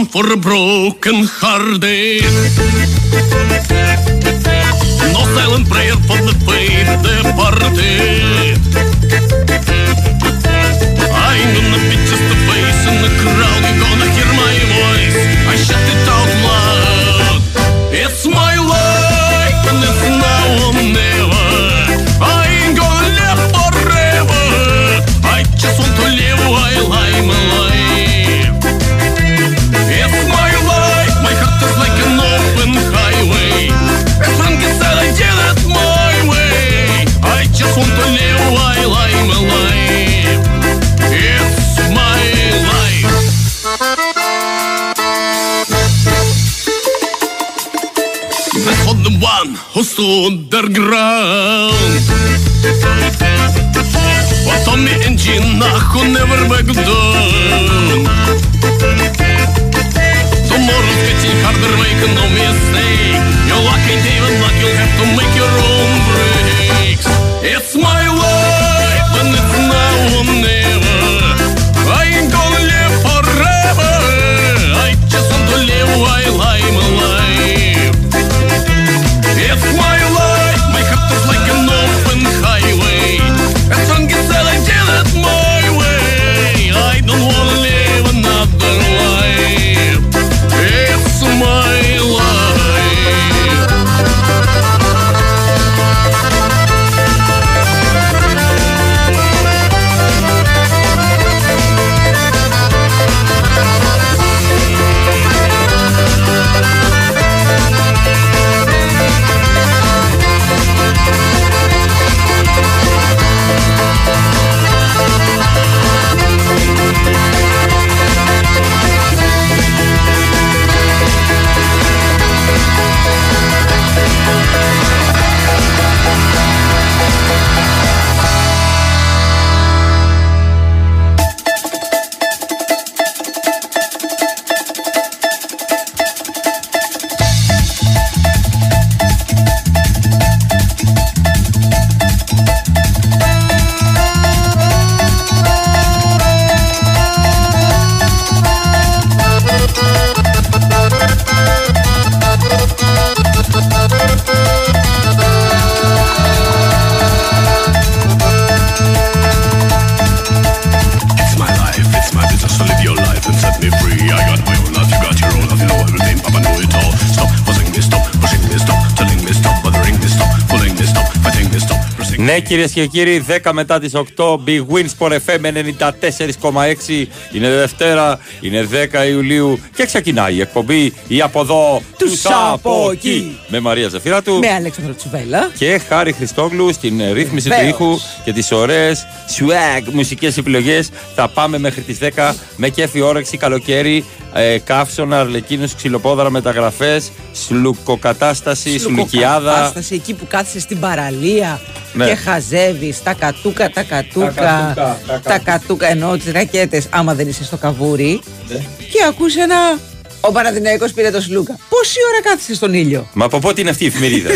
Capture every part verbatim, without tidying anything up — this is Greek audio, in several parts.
balm for a broken hearted. No silent prayer for the faith departed. I'm gonna be just a face in the crowd. You're gonna hear my voice. I shout it out loud. It's my life and it's now or never. I ain't gonna live forever. I just want to live while I'm alive. Who stood their ground? Oto me and Gina who never back down. Tomorrow's getting harder, make no mistake. Your luck ain't even luck, you'll have to make your own breaks. It's my life and it's now or never. I ain't gonna live forever. I just want to live while I'm alive. It's my life, my heart is like an open highway. A song is that I did it my way. I don't wanna live another life. It's my Ναι, κυρίες και κύριοι, δέκα μετά τις οκτώ, bwin εφ εμ ενενήντα τέσσερα κόμμα έξι. Είναι Δευτέρα, είναι δέκα Ιουλίου και ξεκινάει η εκπομπή η από εδώ, τους από εκεί. Με Μαρία Ζαφειράτου, με Αλέξανδρο Τσουβέλα και Χάρη Χριστόγλου στην ρύθμιση του ήχου και τις ωραίες swag μουσικές επιλογές. Θα πάμε μέχρι τις δέκα με κέφι, όρεξη, καλοκαίρι, ε, καύσωνα, αρλεκίνους, ξυλοπόδαρα, μεταγραφές, σλουκοκατάσταση, σλουκιάδα. Εκεί που κάθεσαι στην παραλία. Ναι. Και χαζεύει τα κατούκα, τα κατούκα, τα κατούκα, τα τα κατούκα εννοώ τις ρακέτες, άμα δεν είσαι στο καβούρι. Ναι. Και ακούς ένα. Ο Παναθηναϊκός πήρε το σλούκα. Πόση ώρα κάθεσαι στον ήλιο. Μα από πότε είναι αυτή η εφημερίδα.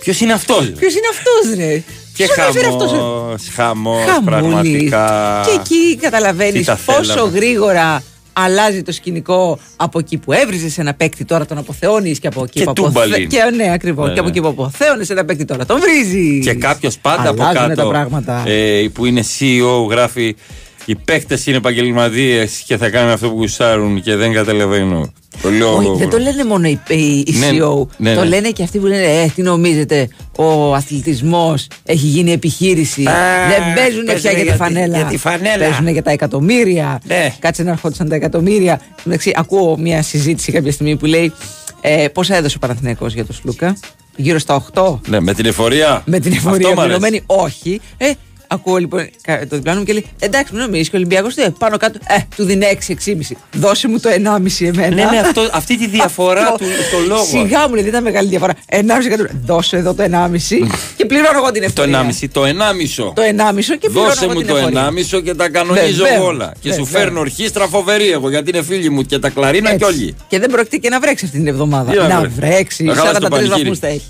Ποιος είναι αυτός. Ποιος είναι αυτός, ρε. Και χαμός, χαμός, πραγματικά. Και εκεί καταλαβαίνεις πόσο γρήγορα αλλάζει το σκηνικό από εκεί που έβριζες ένα παίκτη, τώρα τον αποθεώνεις και από εκεί που αποθεώνεις. Και ναι, ακριβώς. Ναι, ναι. Και από εκεί που αποθεώνεις ένα παίκτη, τώρα τον βρίζεις. Και κάποιος πάντα αλλάζουν από κάτω ε, που είναι σι ι ο γράφει: οι παίκτες είναι επαγγελματίες και θα κάνουν αυτό που γουστάρουν και δεν καταλαβαίνω. Το λέω... Όχι, δεν το λένε μόνο οι, οι, οι ναι, σι ι ο, ναι, το ναι. λένε και αυτοί που λένε ε, τι νομίζετε, ο αθλητισμός έχει γίνει επιχείρηση. Α, δεν παίζουν πια για, για, τη φανέλα. για τη φανέλα. Παίζουν για τα εκατομμύρια. Ναι. Κάτσε να ερχόντουσαν τα εκατομμύρια. Εντάξει, ακούω μια συζήτηση κάποια στιγμή που λέει ε, πόσα έδωσε ο Παναθηναϊκός για τον Σλούκα, γύρω στα οκτώ. Ναι, με την εφορία. Με την εφορία πληρωμένη, όχι. Ε, Ακούω λοιπόν το διπλάνο μου και λέει: εντάξει, μην νομίζεις και ο Ολυμπιακός πάνω κάτω. Ε, του δίνει έξι έξι κόμμα πέντε. Δώσε μου το ενάμιση εμένα. Ναι, ναι, αυτό, αυτή τη διαφορά του το λόγο. Σιγά μου λέει: δεν ήταν μεγάλη διαφορά. ενάμιση εκατομμύρια. Δώσε εδώ το ενάμιση και πληρώνω εγώ την εφορία. Το ενάμιση, το ενάμισο. Το ενάμισο και πληρώνω εγώ την εφορία. Δώσε μου το ενάμισο και τα κανονίζω όλα. Και σου φέρνω ορχήστρα φοβερή εγώ, γιατί είναι φίλοι μου και τα κλαρίνα κι όλοι. Και δεν πρόκειται και να βρέξει αυτή την εβδομάδα. Να βρέξει. σαράντα τρεις βαθμούς θα έχει.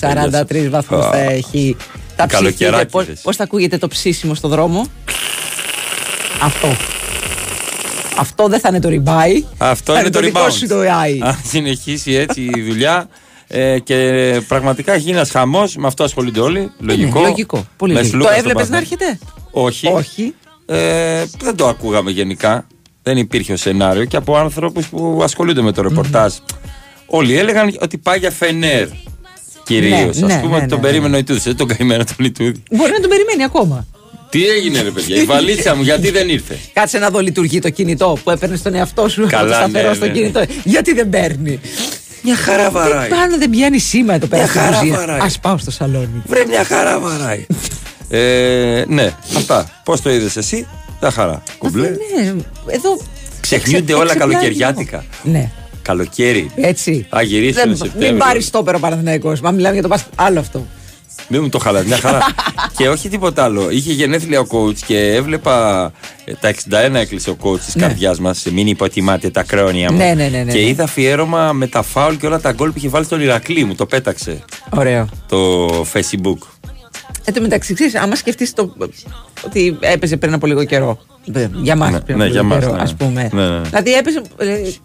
σαράντα τρεις βαθμούς θα έχει. Τα ψυχείτε, πώς, πώς θα ακούγεται το ψήσιμο στο δρόμο. Αυτό. Αυτό δεν θα είναι το ριμπάι. Αυτό θα είναι το, το rebound. Το αν συνεχίσει έτσι η δουλειά. Ε, και πραγματικά έχει γίνει ένα χαμό. Με αυτό ασχολούνται όλοι. Λογικό. Ναι, λογικό. Πολύ λογικό. Το έβλεπε να έρχεται. Όχι. Όχι. Ε, δεν το ακούγαμε γενικά. Δεν υπήρχε ο σενάριο και από άνθρωπους που ασχολούνται με το ρεπορτάζ. Mm-hmm. Όλοι έλεγαν ότι πάει για Φενέρ. Κυρίως. Ναι, ας ναι, πούμε ναι, ότι τον ναι, περίμενε ο ναι. Ιτούδης. Δεν τον καημένο τον Ιτούδη. Μπορεί να τον περιμένει ακόμα. Τι έγινε, ρε παιδιά, η βαλίτσα μου, γιατί δεν ήρθε. Κάτσε να δω, λειτουργεί το κινητό που έπαιρνε στον εαυτό σου. Καλά, το σταθερό ναι, στο ναι, κινητό. Ναι. Γιατί δεν παίρνει. Μια χαρά βαράει. Πάνω δεν πιάνει σήμα εδώ πέρα. Ας πάω στο σαλόνι. Βρε, μια χαρά βαράει. ε, ναι, αυτά. Πώς το είδες εσύ, τα χαρά. Κουμπλέ. Ναι, εδώ. Ξεχνιούνται όλα καλοκαιριάτικα. Ναι. Καλοκαίρι. Έτσι. Θα γυρίσουμε σε Σεπτέμβριο. Μην πάρει στόπερο Παναθηναϊκός. Μα μιλάμε για το πας. Άλλο αυτό. Μην μου το χαλάς, μια χαρά. Και όχι τίποτα άλλο. Είχε γενέθλια ο coach και έβλεπα. Τα εξήντα ένα έκλεισε ο coach της ναι. καρδιάς μας. Μην υποτιμάτε τα κρόνια μου. Ναι, ναι, ναι, ναι. Και είδα αφιέρωμα με τα φάουλ και όλα τα γκολ που είχε βάλει στον Ηρακλή. Μου το πέταξε. Ωραίο. Το Facebook. Εν τω μεταξύ, ξέρεις, άμα σκεφτείς το ότι έπαιζε πριν από λίγο καιρό. Για μας ναι, πριν από ναι, λίγο καιρό, ναι. ας πούμε. Ναι, ναι. Δηλαδή έπαιζε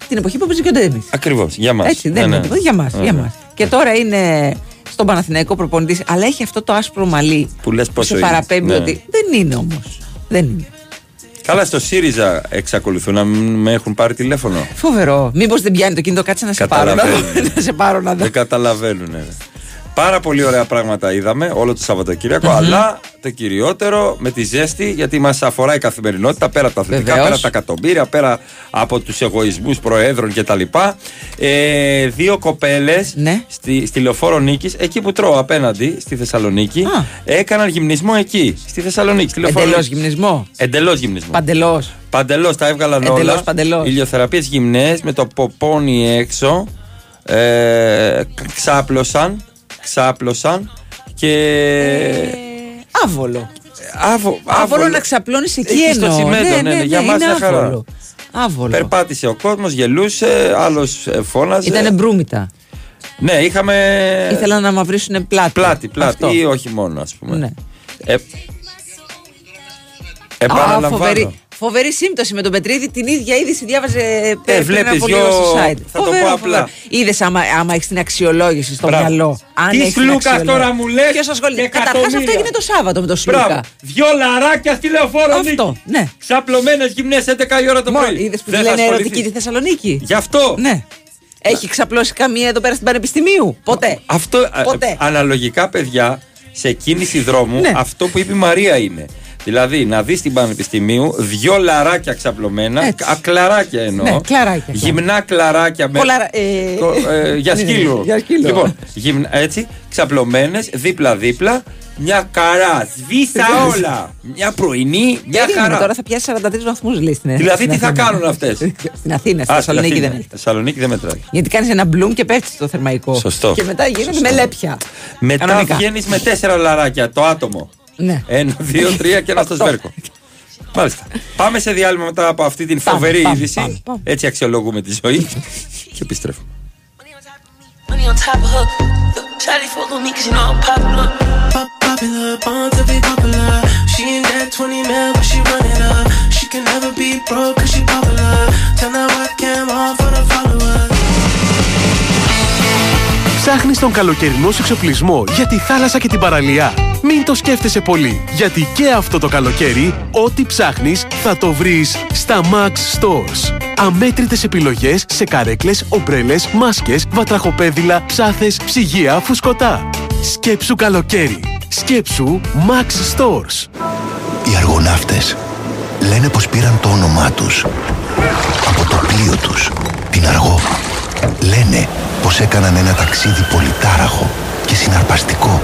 την εποχή που έπαιζε και ο Ντέμις. Ακριβώς, για μας. Έτσι, δεν ναι, είναι ναι. τίποτα. Για μας. Ναι, για μας. Ναι. Και τώρα είναι στον Παναθηναϊκό προπονητής, αλλά έχει αυτό το άσπρο μαλλί που, λες πόσο που σε παραπέμπει ναι. ότι δεν είναι όμως. Δεν είναι. Καλά, στο ΣΥΡΙΖΑ εξακολουθούν να με έχουν πάρει τηλέφωνο. Φοβερό. Μήπως δεν πιάνει το κινητό, κάτσε να σε πάρω. Να σε πάρω να δω. Δεν καταλαβαίνουν. Πάρα πολύ ωραία πράγματα είδαμε όλο το Σαββατοκύριακο, mm-hmm. αλλά το κυριότερο με τη ζέστη, γιατί μας αφορά η καθημερινότητα, πέρα από τα αθλητικά, Βεβαίως. πέρα από τα εκατομμύρια, πέρα από τους εγωισμούς προέδρων κτλ. Ε, δύο κοπέλες ναι. στη, στη Λεωφόρο Νίκης, εκεί που τρώω απέναντι, στη Θεσσαλονίκη, Α. έκαναν γυμνισμό εκεί, στη Θεσσαλονίκη. Στη Εντελώς γυμνισμό. Εντελώς γυμνισμό. Παντελώς. Παντελώς, τα έβγαλαν Εντελώς, όλα. Παντελώς. Ηλιοθεραπείες γυμνές, με το ποπόνι έξω, ε, ξάπλωσαν. Ξάπλωσαν και. Ε, άβολο. Άβο, άβολο. Άβολο να ξαπλώνεις εκεί εννοώ. Στο σημέντο, ναι, ναι, ναι, ναι, για ναι, μας είναι άβολο. άβολο. Περπάτησε ο κόσμος, γελούσε, άλλος φώναζε. Ήτανε μπρούμητα. Ναι, είχαμε. Ήθελαν να μαυρίσουν πλάτη. Πλάτη, πλάτη, αυτό. Ή όχι μόνο, ας πούμε. Ναι. Ε... Επαναλαμβάνω. Φοβερή σύμπτωση με τον Πετρίδη, την ίδια είδηση διάβαζε ε, πριν από λίγο στο site. Θα φοβερό, το πω απλά. Είδες άμα, άμα έχεις την αξιολόγηση στο Μπράβο. μυαλό. Αν τι Σλούκα τώρα μου λες. Ποιος ασχολείται. Καταρχάς αυτό έγινε το Σάββατο με το Σλούκα. Μπράβο. Δυο λαράκια στη Λεωφόρο Νίκη. Αυτό. Ναι. Ξαπλωμένες γυμνές έντεκα η ώρα το πρωί. Είδες που δεν λένε ερωτική τη Θεσσαλονίκη. Γι' αυτό. Ναι. Έχει ξαπλώσει καμία εδώ πέρα στην Πανεπιστημίου. Ποτέ. Αυτό. Αναλογικά, παιδιά, σε κίνηση δρόμου αυτό που είπε η Μαρία είναι. Δηλαδή, να δεις την Πανεπιστημίου δύο λαράκια ξαπλωμένα, α, κλαράκια εννοώ. Ναι, κλαράκια. Γυμνά κλαράκια με. Πολαρα... Ε... Το, ε, για σκύλο. για σκύλο. Λοιπόν, γυμνα, έτσι, ξαπλωμένες, δίπλα-δίπλα, μια καρά. Σβήσα όλα. Μια πρωινή, μια Περίμενε, χαρά. Τώρα θα πιάσει σαράντα τρεις βαθμούς, λες. Ναι. Δηλαδή, στην τι Αθήνα. θα κάνουν αυτές. Στην Αθήνα, στη Θεσσαλονίκη δεν μετράει. Θεσσαλονίκη δεν μετράει. Γιατί κάνεις ένα μπλουμ και πέφτει στο θερμαϊκό. Σωστό. Και μετά γίνεται με λέπια. Μετά βγαίνει με τέσσερα λαράκια το άτομο. Ναι. Ένα, δύο, τρία και ένα στο σβέρκο. Μάλιστα. Πάμε σε διάλειμμα μετά από αυτή την φοβερή πάμε, είδηση. Πάμε, πάμε. Έτσι αξιολογούμε τη ζωή και επιστρέφουμε. Ψάχνεις τον καλοκαιρινό σου εξοπλισμό για τη θάλασσα και την παραλία. Μην το σκέφτεσαι πολύ, γιατί και αυτό το καλοκαίρι, ό,τι ψάχνεις θα το βρεις στα Max Stores. Αμέτρητες επιλογές σε καρέκλες, ομπρέλες, μάσκες, βατραχοπέδιλα, ψάθες, ψυγεία, φουσκωτά. Σκέψου καλοκαίρι. Σκέψου Max Stores. Οι αργοναύτες λένε πως πήραν το όνομά τους από το πλοίο τους, την Αργό. Λένε πως έκαναν ένα ταξίδι πολυτάραχο και συναρπαστικό.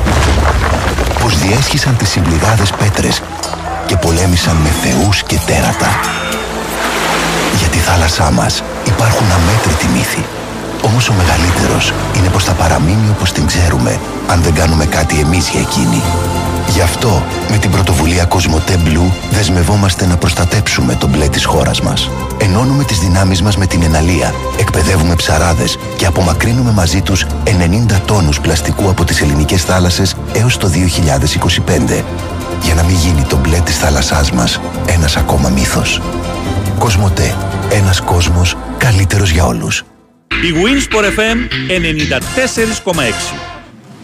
Πως διέσχισαν τις συμπληγάδες πέτρες και πολέμησαν με θεούς και τέρατα. Για τη θάλασσά μας υπάρχουν αμέτρητοι μύθοι. Όμως ο μεγαλύτερος είναι πως θα παραμείνει όπως την ξέρουμε, αν δεν κάνουμε κάτι εμείς για εκείνη. Γι' αυτό, με την πρωτοβουλία COSMOTE Blue, δεσμευόμαστε να προστατέψουμε τον μπλε της χώρας μας. Ενώνουμε τις δυνάμεις μας με την εναλία, εκπαιδεύουμε ψαράδες και απομακρύνουμε μαζί τους ενενήντα τόνους πλαστικού από τις ελληνικές θάλασσες έως το δύο χιλιάδες είκοσι πέντε. Για να μην γίνει το μπλε της θάλασσάς μας ένας ακόμα μύθος. COSMOTE. Ένας κόσμος καλύτερος για όλους. Η Winsport εφ εμ ενενήντα τέσσερα κόμμα έξι.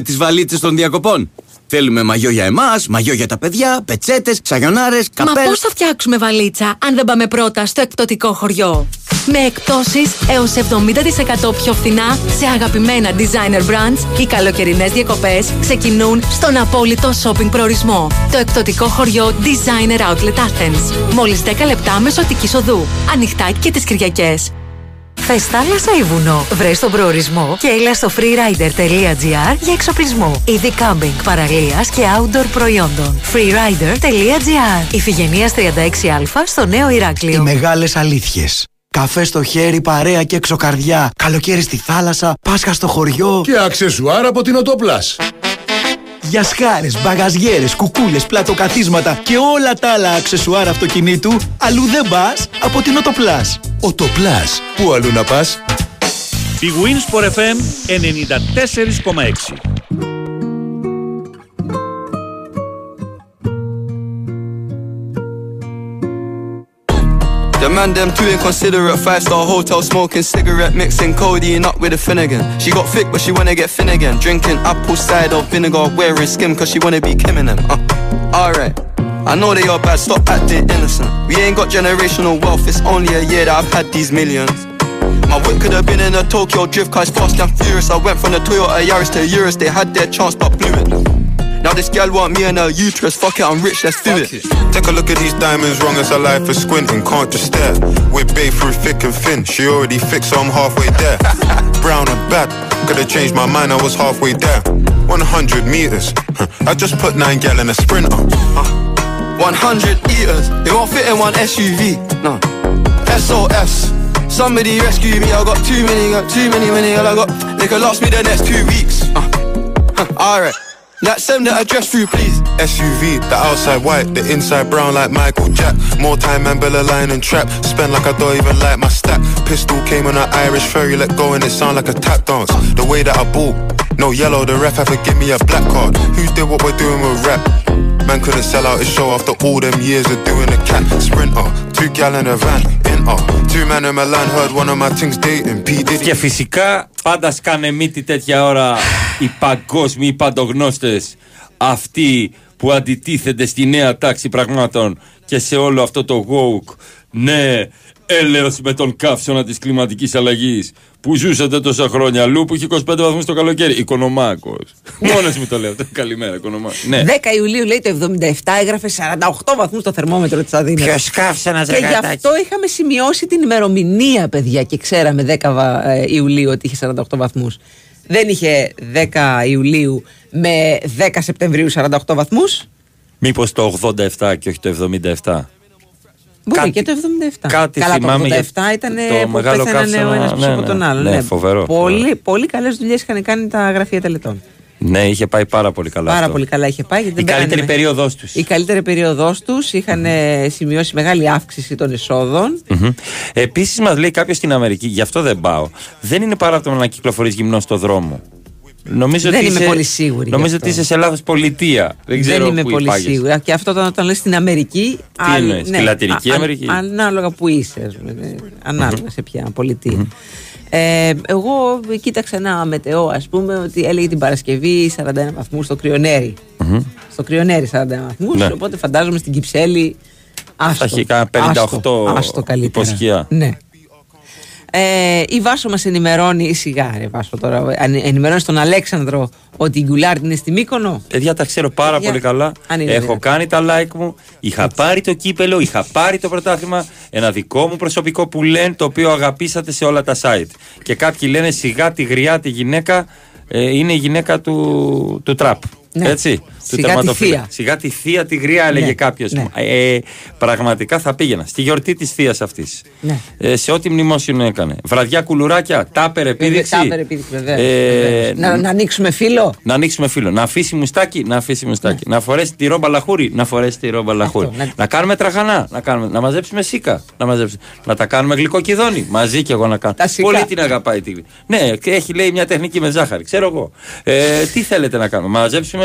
τις βαλίτσες των διακοπών. Θέλουμε μαγιό για εμάς, μαγιό για τα παιδιά, πετσέτες, σαγιονάρες, καπέλ. Μα πώς θα φτιάξουμε βαλίτσα αν δεν πάμε πρώτα στο εκπτωτικό χωριό? Με εκπτώσεις έως εβδομήντα τοις εκατό πιο φθηνά σε αγαπημένα designer brands, οι καλοκαιρινές διακοπές ξεκινούν στον απόλυτο shopping προορισμό. Το εκπτωτικό χωριό Designer Outlet Athens. Μόλις δέκα λεπτά μεσωτικής οδού. Ανοιχτά και τις Κυριακές. Θες θάλασσα ή βουνό? Βρες τον προορισμό και έλα στο freerider.gr για εξοπλισμό. Είδη κάμπινγκ, παραλίας και outdoor προϊόντων. freerider.gr. Ιφηγενείας τριάντα έξι α στο Νέο Ηράκλειο. Οι μεγάλες αλήθειες. Καφέ στο χέρι, παρέα και εξοκαρδιά. Καλοκαίρι στη θάλασσα, Πάσχα στο χωριό. Και αξεσουάρ από την Oto Plus. Γιασχάρες, μπαγαζιέρες, κουκούλες, πλατοκαθίσματα και όλα τα άλλα αξεσουάρ αυτοκινήτου, αλλού δεν πας από την Oto Plus. Oto Plus. Πού αλλού να πας? Η Winsport εφ εμ ενενήντα τέσσερα κόμμα έξι. The man them two inconsiderate, five-star hotel smoking, cigarette mixing, codeine up with a Finnegan. She got thick but she wanna get thin again, drinking apple cider vinegar, wearing skim cause she wanna be Kim and them. uh. Alright, I know they are bad, stop acting innocent. We ain't got generational wealth, it's only a year that I've had these millions. My whip could have been in a Tokyo drift car, it's fast and furious. I went from the Toyota Yaris to Urus, they had their chance but blew it. Now this gal want me and her uterus, fuck it, I'm rich, let's do it. Take a look at these diamonds, wrong as her life is squinting, can't just stare. We're bathed through thick and thin, she already fixed, so I'm halfway there. Brown and bad, could've changed my mind, I was halfway there. One hundred meters, I just put nine gal in a sprinter. One hundred eaters, they won't fit in one S U V, no. S O S, somebody rescue me, I got too many, got too many, many, all I got. They could last me the next two weeks, uh. Alright. That send that address through, please. S U V, the outside white, the inside brown like Michael Jack. More time and Bella line and trap. Spend like I don't even like my stack. Pistol came on an Irish ferry, let go and it sound like a tap dance. The way that I ball, no yellow, the ref had to give me a black card. Who did what we're doing with rap? Man couldn't sell out his show after all them years of doing a cat. Sprinter, two gal in a van, in uh. Two man in Milan heard one of my things dating P. Diddy. Και φυσικά πάντα σκάνε μύτη τέτοια ώρα οι παγκόσμιοι παντογνώστες, αυτοί που αντιτίθενται στη νέα τάξη πραγμάτων και σε όλο αυτό το woke, ναι, έλεος με τον καύσωνα της κλιματικής αλλαγής που ζούσατε τόσα χρόνια, αλλού που είχε είκοσι πέντε βαθμούς το καλοκαίρι. Οικονομάκος. Μόνος μου το λέω. Καλημέρα, Οικονομάκος. Ναι. δέκα Ιουλίου, λέει, το εβδομήντα επτά έγραφε σαράντα οκτώ βαθμούς το θερμόμετρο της Αθήνας. Ποιος καύσωνας, ρε γατάκι. Και γι' αυτό είχαμε σημειώσει την ημερομηνία, παιδιά, και ξέραμε δέκα Ιουλίου ότι είχε σαράντα οκτώ βαθμούς. Δεν είχε δέκα Ιουλίου με δέκα Σεπτεμβρίου σαράντα οκτώ βαθμούς. Μήπως το ογδόντα επτά και όχι το εβδομήντα επτά. Μπορεί κάτι, και το εβδομήντα επτά. Κάτι. Καλά, το ογδόντα επτά ήταν που πέθαιναν ο ένας πίσω από τον άλλον. Ναι, ναι, ναι, φοβερό. Πολύ, φοβερό. Πολύ καλές δουλειές είχαν κάνει τα γραφεία τελετών. Ναι, είχε πάει πάρα πολύ καλά. Πάρα αυτό. πολύ καλά είχε πάει. Γιατί η καλύτερη περίοδός τους. Η καλύτερη περίοδός τους. Είχαν mm-hmm. σημειώσει μεγάλη αύξηση των εσόδων. Mm-hmm. Επίσης, μας λέει κάποιος στην Αμερική, γι' αυτό δεν πάω, δεν είναι παράπτωμα να κυκλοφορείς γυμνός στο δρόμο. Νομίζω δεν ότι είμαι είσαι, πολύ σίγουρη. Νομίζω ότι είσαι σε λάθος πολιτεία. Δεν, ξέρω δεν είμαι πολύ υπάγες. σίγουρη. Και αυτό όταν, όταν λες στην Αμερική. Τι α, εννοείς, ναι, στη Λατινική α, Αμερική. Α, α, ανάλογα που είσαι, ανάλογα mm-hmm. σε ποια πολιτεία. Mm-hmm. Ε, εγώ κοίταξα ένα μετεό, ας πούμε, ότι έλεγε την Παρασκευή σαράντα ένα βαθμούς στο Κρυονέρι. Mm-hmm. Στο Κρυονέρι σαράντα ένα βαθμούς. Ναι. Οπότε φαντάζομαι στην Κυψέλη. Άστο. Έχει κάνα πενήντα οκτώ υποσχεία. Ναι. Ε, η Βάσο μας ενημερώνει, σιγά ρε Βάσο τώρα, ενημερώνει στον Αλέξανδρο ότι η Γκουλάρντ είναι στη Μύκονο. Παιδιά, τα ξέρω πάρα Παιδιά. πολύ καλά. Έχω δηλαδή. κάνει τα like μου, είχα Έτσι. πάρει το κύπελο, είχα πάρει το πρωτάθλημα. Ένα δικό μου προσωπικό που λένε, το οποίο αγαπήσατε σε όλα τα site. Και κάποιοι λένε σιγά τη γριά τη γυναίκα, ε, είναι η γυναίκα του, του Τραπ. Ναι. Έτσι, σιγά, του τη σιγά τη θεία τη γριά, έλεγε ναι, κάποιος. Ναι. Ε, πραγματικά θα πήγαινα στη γιορτή της θείας αυτής. Ναι. Ε, σε ό,τι μνημόσυνο έκανε. Βραδιά κουλουράκια, τάπερ επίδειξη. Τάπερ επίδειξη, βέβαια. Ε, να, να ανοίξουμε φύλλο. Να ανοίξουμε φύλλο. Να αφήσει μουστάκι, να αφήσει μουστάκι. Ναι. Να φορέσει τη ρόμπα λαχούρι, να φορέσει τη ρόμπα λαχούρι. Ναι. Να κάνουμε τραχανά, να, κάνουμε, να μαζέψουμε σίκα. Να, μαζέψουμε, να τα κάνουμε γλυκοκυδόνι. Μαζί κι εγώ να κάνω. Πολύ την αγαπάει. Ναι, έχει λέει μια τεχνική με ζάχαρη, ξέρω εγώ. Τι θέλετε να κάνουμε, μαζέψουμε.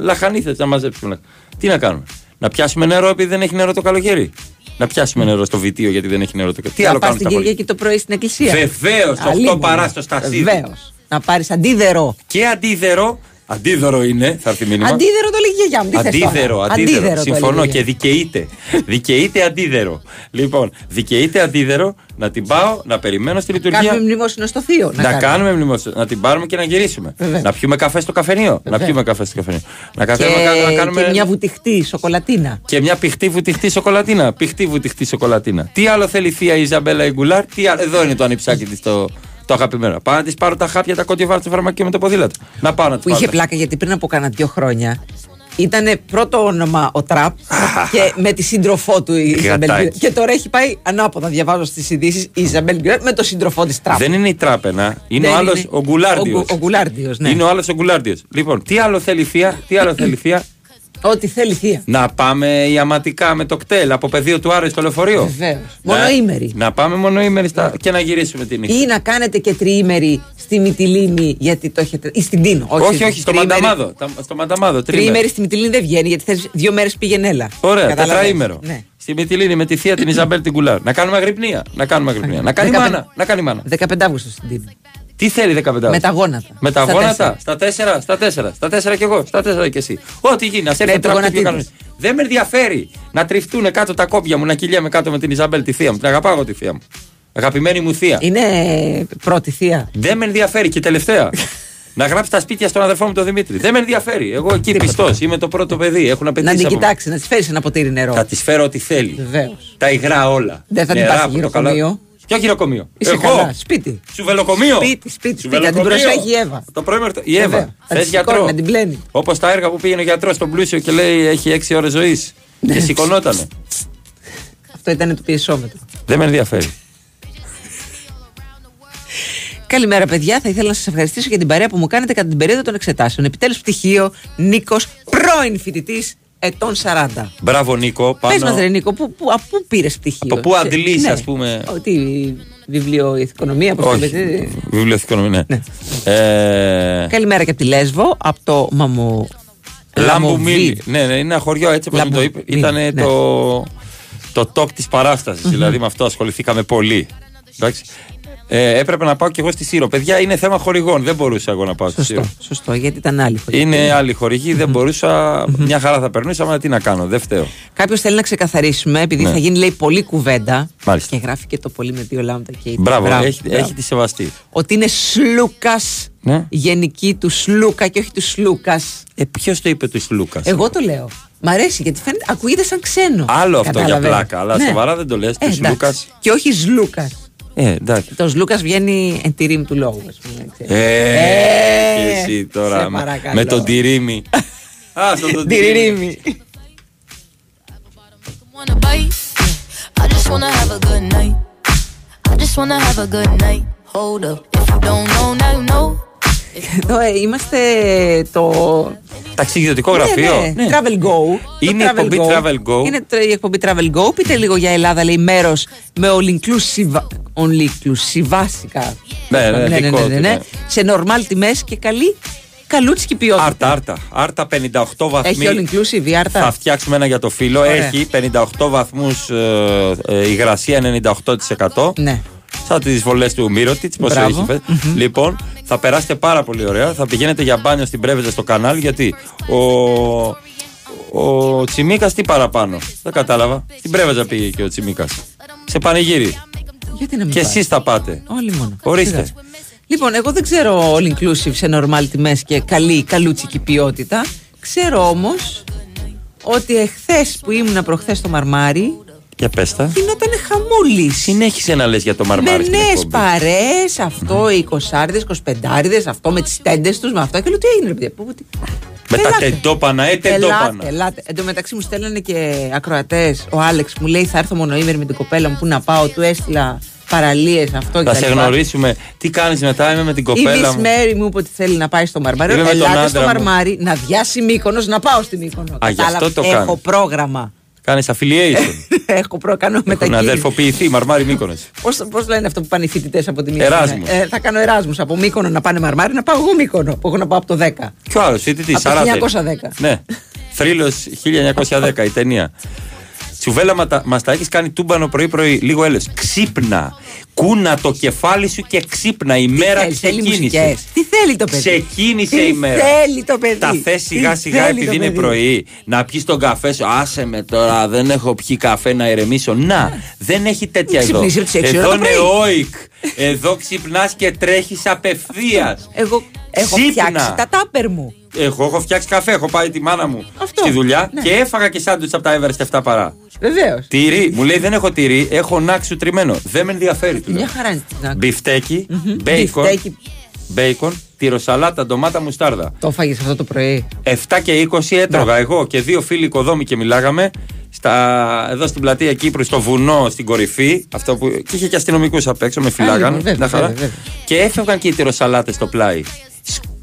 Λαχανίθες να μαζέψουμε. Τι να κάνουμε, να πιάσουμε νερό επειδή δεν έχει νερό το καλοκαίρι. Να πιάσουμε νερό στο βιτίο γιατί δεν έχει νερό το καλοκαίρι. Τι άλλο κάνουμε. Να πας την Κυριακή το πρωί στην εκκλησία. Βεβαίως, το οκτώ παρά στο στασίδι. Βεβαίως. Να πάρεις αντίδερο. Και αντίδερο. Αντίδερο είναι, θα έρθει μήνυμα. Αντίδερο το λέει η γιαγιά μου. Αντίδερο, αντίδερο. Συμφωνώ και δικαιείται. Δικαιείται αντίδερο. Λοιπόν, δικαιείται αντίδερο να την πάω, να περιμένω στη λειτουργία. Να κάνουμε μνημόσυνο στο θείο. Να, να κάνουμε μνημόσυνο, να την πάρουμε και να γυρίσουμε. Βεβαίως. Να πιούμε καφέ στο καφενείο. Βεβαίως. Να πιούμε καφέ στο καφενείο. Να καθίσουμε και... να κάνουμε. Και μια βουτυχτή σοκολατίνα. Και μια πηχτή βουτυχτή σοκολατίνα. Πηχτή βουτυχτή σοκολατίνα. Τι άλλο θέλει η θεία Ιζαμπέλα Ιγκουλάρ. Εδώ είναι το ανιψάκι τη το. Το αγαπημένο. Πάω να τη πάρω τα χάπια, τα κόντια στο φαρμακείο με το ποδήλατο. Να πάω να τη πάρω. Που είχε πλάκα γιατί πριν από κάνα δύο χρόνια ήταν πρώτο όνομα ο Τραπ και με τη σύντροφό του η Ιζαμπέλ Γκουέρ. Και τώρα έχει πάει ανάποδα. Διαβάζω στις ειδήσεις η Ιζαμπέλ Γκουέρ με το σύντροφό της Τραπ. Δεν είναι η Τραπ, ένα. Είναι ο άλλος ο Γκουλάρντιος. Ο Γκουλάρντιος, ναι. Είναι ο άλλος ο Γκουλάρντιος. Λοιπόν, τι άλλο θέλει η θεία, τι άλλο θέλει η θεία. Ό,τι θέλει θεία. Να πάμε ιαματικά με το κτέλ από πεδίο του Άρη στο λεωφορείο. Βεβαίως. Μονοήμερη. Να πάμε μονοήμερη στα... και να γυρίσουμε την νύχτα. Ή να κάνετε και τριήμερη στη Μιτιλήνη, γιατί το έχετε. Ή στην Τίνο. Όχι, όχι, όχι στο Μανταμάδο. Στο Μανταμάδο. Τριήμερη στη Μιτιλήνη δεν βγαίνει, γιατί θες δύο μέρες πηγενέλα. Ωραία, τετραήμερο. Ναι. Στη Μιτιλήνη με τη θεία την Ιζαμπέλ την Κουλάρ. Να κάνουμε αγρυπνία. Να κάνουμε αγρυπνία. Να κάνει μάνα. Να κάνει μάνα. δεκαπέντε Αυγούστου στην Τίνο. Τι θέλει δεκαπέντε. Με τα γόνατα. Με τα στα γόνατα. Τέσσερα. Στα τέσσερα. Στα τέσσερα κι εγώ. Στα τέσσερα κι εσύ. Ό,τι γίνει. Α έρθει το. Δεν με ενδιαφέρει να τριφτούν κάτω τα κόμπια μου, να κυλιάμαι κάτω με την Ιζαμπέλ τη θεία μου. Την αγαπάω τη θεία μου. Αγαπημένη μου θεία. Είναι πρώτη θεία. Δεν με ενδιαφέρει και τελευταία. Να γράψει τα σπίτια στον αδερφό μου τον Δημήτρη. Δεν με ενδιαφέρει. Εγώ εκεί πιστός. Είμαι το πρώτο παιδί. Έχουν απαιτήσει. Να την κοιτάξει, να τη φέρει ένα ποτήρι νερό. Θα τη φέρω ό,τι θέλει. Τα υγρά όλα. Δεν θα την πάρει. Ποιο χειροκομείο. Είσαι εγώ. Καλά. Σπίτι. Σουβελοκομείο. Σπίτι, σπίτι. Σουβελοκομείο. Να την προσέχει η Εύα. Το πρωί με... Η Εύα. Θες γιατρό. Να την πλένει. Όπως τα έργα που πήγαινε ο γιατρός στον πλούσιο και λέει έχει έξι ώρες ζωής. Και σηκωνότανε. Αυτό ήταν το πιεσόμετρο. Δεν με ενδιαφέρει. Καλημέρα, παιδιά. Θα ήθελα να σας ευχαριστήσω για την παρέα που μου κάνετε κατά την περίοδο των εξετάσεων. Επιτέλους πτυχίο, Νίκος, πρώην φοιτητής. Ετών σαράντα. Μπράβο, Νίκο. Πάνω... Πες μας, ρε Νίκο, πού, πού, από πού πήρες πτυχίο. Από πού αντλείς, ναι, ας πούμε. Ότι βιβλιοοικονομία, όπως λέτε. Βιβλιοοικονομία, ναι. ναι. Ε... Καλημέρα και από τη Λέσβο, από το Μαμου. Λαμπομίλι. Ναι, ναι, είναι ένα χωριό, έτσι όπως το είπε. Ήταν ναι. το... το top της παράστασης. Mm-hmm. Δηλαδή με αυτό ασχοληθήκαμε πολύ. Εντάξει. Ε, έπρεπε να πάω και εγώ στη Σύρο. Παιδιά, είναι θέμα χορηγών. Δεν μπορούσα εγώ να πάω στη Σύρο. Σωστό, γιατί ήταν άλλη χορηγή. Είναι άλλη χορηγή, δεν μπορούσα. Μια χαρά θα περνούσα, αλλά τι να κάνω, δεν φταίω. Κάποιος θέλει να ξεκαθαρίσουμε, επειδή ναι. θα γίνει λέει πολλή κουβέντα. Μάλιστα. Και γράφει και το πολύ με δύο λάμδα και ήττα. Μπράβο, μπράβο, έχει, μπράβο, έχει τη σεβαστή. Ότι είναι Σλούκας. Ναι. Γενική του Σλούκα και όχι του Σλούκας. Ε, ποιος το είπε του Σλούκας. Εγώ το λέω. Μ' αρέσει γιατί φαίνεται. Ακούγεται σαν ξένο. Άλλο αυτό για πλάκα, αλλά σοβαρά δεν το λες. Του Σλούκας. Και όχι Σλούκας. Ε, το Λούκα βγαίνει εν τη ρήμη του λόγου. Ε, ε, ε, εσύ τώρα με τον τη ρήμη. Α, τον τη ρήμη. Εδώ ε, είμαστε το. Ταξιδιωτικό γραφείο. Ναι, ναι. Ναι. Travel Go. Είναι η εκπομπή Travel Go. Είναι η εκπομπή Travel Go. Πείτε λίγο για Ελλάδα, λέει μέρος με all inclusive. Only inclusive, βασικά. Ναι, ναι, ναι, ναι, ναι, ναι. Σε normal τιμές και καλή. Καλούτσικη ποιότητα. Άρτα, Άρτα. Άρτα πενήντα οκτώ βαθμοί. Έχει all inclusive η Άρτα. Θα φτιάξουμε ένα για το φύλλο. Έχει πενήντα οκτώ βαθμούς ε, ε, υγρασία ενενήντα οκτώ τοις εκατό. Ναι. Σαν τις βολές του Μύρωτιτς, πώς έχει φες. Mm-hmm. Λοιπόν, θα περάσετε πάρα πολύ ωραία. Θα πηγαίνετε για μπάνιο στην Πρέβεζα στο κανάλι, γιατί ο, ο Τσιμίκας τι παραπάνω. Δεν κατάλαβα. Στην Πρέβεζα πήγε και ο Τσιμίκας. Σε πανηγύρι. Γιατί να μην και πάει. Εσείς θα πάτε. Όλοι μόνο. Ορίστε. Λοιπόν, εγώ δεν ξέρω all inclusive σε normal τιμές και καλή, καλούτσικη ποιότητα. Ξέρω όμως ότι εχθές που ήμουν προχθές στο Μαρμάρι, Για πες τα. Γινότανε χαμούλη. Συνέχισε να λες για το Μαρμάρι. Με νέες παρέες, αυτό, mm. οι εικοσάριδες, εικοσιπεντάριδες, αυτό με τις τέντες τους, με αυτό. Και λέω τι έγινε, παιδιά. Με τα τεντόπανα, ε, τεντόπανα. Ελάτε. Εν τω μεταξύ μου στέλνανε και ακροατές. Ο Άλεξ μου λέει θα έρθω μονοήμερη με την κοπέλα μου, πού να πάω, του έστειλα. Παραλίες, αυτό θα σε γνωρίσουμε. Τι κάνεις μετά, είμαι με την κοπέλα. Η Miss Mary μου είπε ότι θέλει να πάει στο Μαρμάρι. Ελάτε στο Μαρμάρι μου. Να διάσει Μύκονος, να πάω στη Μύκονο. Α, γι' αυτό το κάνω. Έχω πρόγραμμα. Κάνεις affiliation. Έχω πρόγραμμα, κάνω μετακίνηση. Να αδερφοποιηθεί Μαρμάρι Μύκονος. Πώς, πώς λένε αυτό που πάνε οι φοιτητές από τη Μύκονο. Ε, θα κάνω Εράσμους από Μύκονο να πάνε Μαρμάρι, να πάω εγώ Μύκονο. Που έχω να πάω από το δέκα. Κι ο άλλος, είτε τι, χίλια εννιακόσια δέκα. Ναι. Θρύλος χίλια εννιακόσια δέκα, η ταινία. Τσουβέλα, μας τα έχεις κάνει τούμπανο πρωί-πρωί. Λίγο έλευση. Ξύπνα. Κούνα το κεφάλι σου και ξύπνα. Η μέρα ξεκίνησε. Τι θέλει το παιδί. Ξεκίνησε η μέρα. Θέλει το παιδί. Τα θες σιγά-σιγά επειδή είναι πρωί. Να πιεις τον καφέ σου. Άσε με τώρα. Δεν έχω πιει καφέ να ηρεμήσω. Να. Δεν έχει τέτοια εδώ. Εδώ είναι όικ. Εδώ ξυπνάς και τρέχεις απευθείας. Εγώ έχω φτιάξει τα τάπερ μου. Εγώ έχω φτιάξει καφέ, έχω πάει τη μάνα μου αυτό, στη δουλειά, ναι. Και έφαγα και σάντουιτς από τα Everest εφτά παρά. Βεβαίως. Τυρί, μου λέει δεν έχω τυρί, έχω νάξου τριμμένο. Δεν με ενδιαφέρει του. Μια χαρά είναι την άκρη. Μπιφτέκι, μπέικον, μπέικον, τυροσαλάτα, ντομάτα, μουστάρδα. Το φάγες αυτό το πρωί. εφτά και είκοσι έτρωγα εγώ και δύο φίλοι οικοδόμοι και μιλάγαμε. Στα, εδώ στην πλατεία Κύπρου, στο βουνό, στην κορυφή. Αυτό που, και είχε και αστυνομικούς απ' έξω, με φυλάγανε. Και έφευγαν και οι τυροσαλάτες στο πλάι.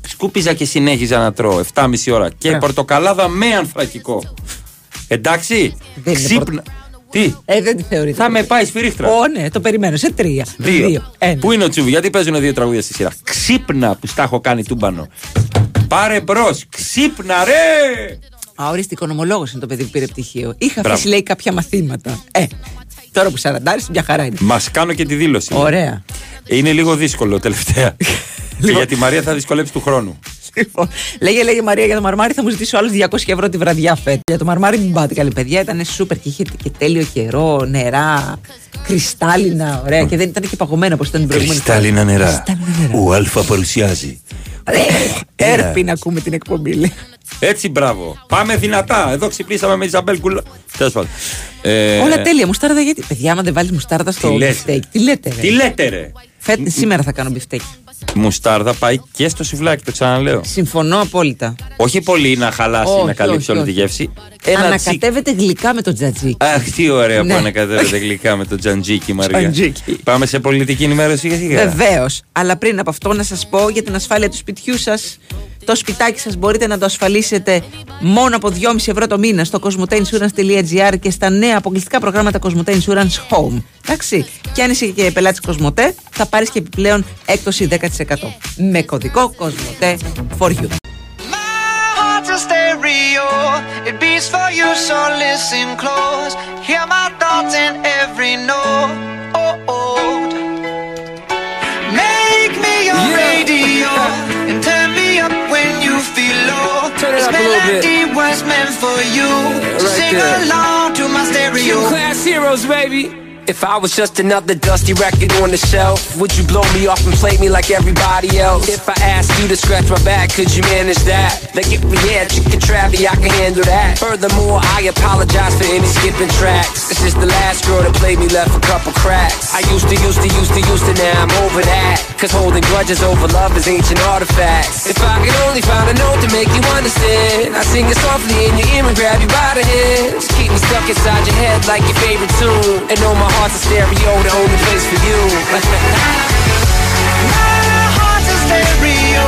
Σκούπιζα και συνέχιζα να τρώω εφτά και μισή ώρα. Και yeah. πορτοκαλάδα με ανθρακικό. Εντάξει. Δεν ξύπνα. Πορτο... Τι. Ε, δεν τη θεωρείτε. Θα με πάει σφυρίχτρα. Ω, oh, ναι, το περιμένω. Σε τρία. Δύο. δύο. Πού είναι ο Τσούβι, γιατί παίζουν δύο τραγούδια στη σειρά. Ξύπνα που στα έχω κάνει τούμπανο. Πάρε μπρος. Ξύπνα, ρε! Α, ορίστε, οικονομολόγος είναι το παιδί που πήρε πτυχίο. Είχα αφήσει, λέει, κάποια μαθήματα. Ε. Τώρα που σαραντάρεις, μια χαρά είναι. Μας κάνω και τη δήλωση. Ωραία. Είναι λίγο δύσκολο τελευταία. Λοιπόν. Γιατί η Μαρία θα δυσκολέψει του χρόνου. Λοιπόν. Λέγε, λέγε Μαρία για το Μαρμάρι, θα μου ζητήσω άλλους διακόσια ευρώ τη βραδιά φέτος. Για το Μαρμάρι μην πάτε, καλή παιδιά, ήταν σούπερ και είχε και τέλειο καιρό, νερά, κρυστάλλινα, ωραία. Και δεν ήταν και παγωμένα όπως ήταν την προηγούμενη. Κρυστάλλινα νερά. Ο Αλφα παρουσιάζει. Έρπη να ακούμε την εκπομπή. Έτσι, μπράβο. Πάμε δυνατά. Εδώ ξυπνήσαμε με Ιζαμπέλ Κουλά. Ε... Όλα τέλεια. Μουστάρδα γιατί. Παιδιά, άμα δεν βάλεις μουστάρδα στο μπιφτέκι. Τι λέτε, ρε. Τι λέτε, ρε. Φέτ... Μ... Σήμερα θα κάνω μπιφτέκι. Μουστάρδα πάει και στο σουβλάκι, το ξαναλέω. Συμφωνώ απόλυτα. Όχι πολύ να χαλάσει, όχι, να καλύψει όλη τη γεύση. Ένα ανακατεύεται τσί... γλυκά με το τζατζίκι. Αχ, τι ωραία, ναι, που ανακατεύεται γλυκά με το τζατζίκι, Μαρία. Πάμε σε πολιτική ενημέρωση για σιγά. Βεβαίως. Αλλά πριν από αυτό, να σας πω για την ασφάλεια του σπιτιού σας. Το σπιτάκι σας μπορείτε να το ασφαλίσετε μόνο από δυόμισι ευρώ το μήνα στο κοσμοτέ insurance τελεία τζι άρ και στα νέα αποκλειστικά προγράμματα Κοσμοτέ Insurance Home. Εντάξει. Και αν είσαι και πελάτης Κοσμοτέ, θα πάρεις και επιπλέον έκπτωση δέκα τοις εκατό. Με κωδικό Κοσμοτέ for you. This melody was meant for you. Sing along to my stereo. Class heroes, baby. If I was just another dusty record on the shelf, would you blow me off and play me like everybody else? If I asked you to scratch my back, could you manage that? Like if we had chicken travy, I can handle that. Furthermore, I apologize for any skipping tracks. This is the last girl that played me, left a couple cracks. I used to, used to, used to, used to, now I'm over that. Cause holding grudges over love is ancient artifacts. If I could only find a note to make you understand, I'd sing it softly in your ear and grab you by the hands. Keep me stuck inside your head like your favorite tune. And know my heart's a stereo, the only place for you. My heart's a stereo,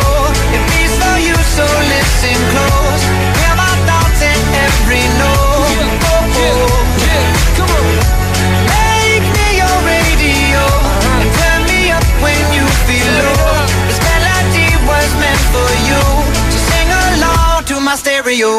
it beats for you, so listen close. Hear my thoughts in every note. Yeah, oh, yeah, oh. Yeah, come on. Make me your radio, uh-huh. And turn me up when you feel low. This melody was meant for you, so sing along to my stereo.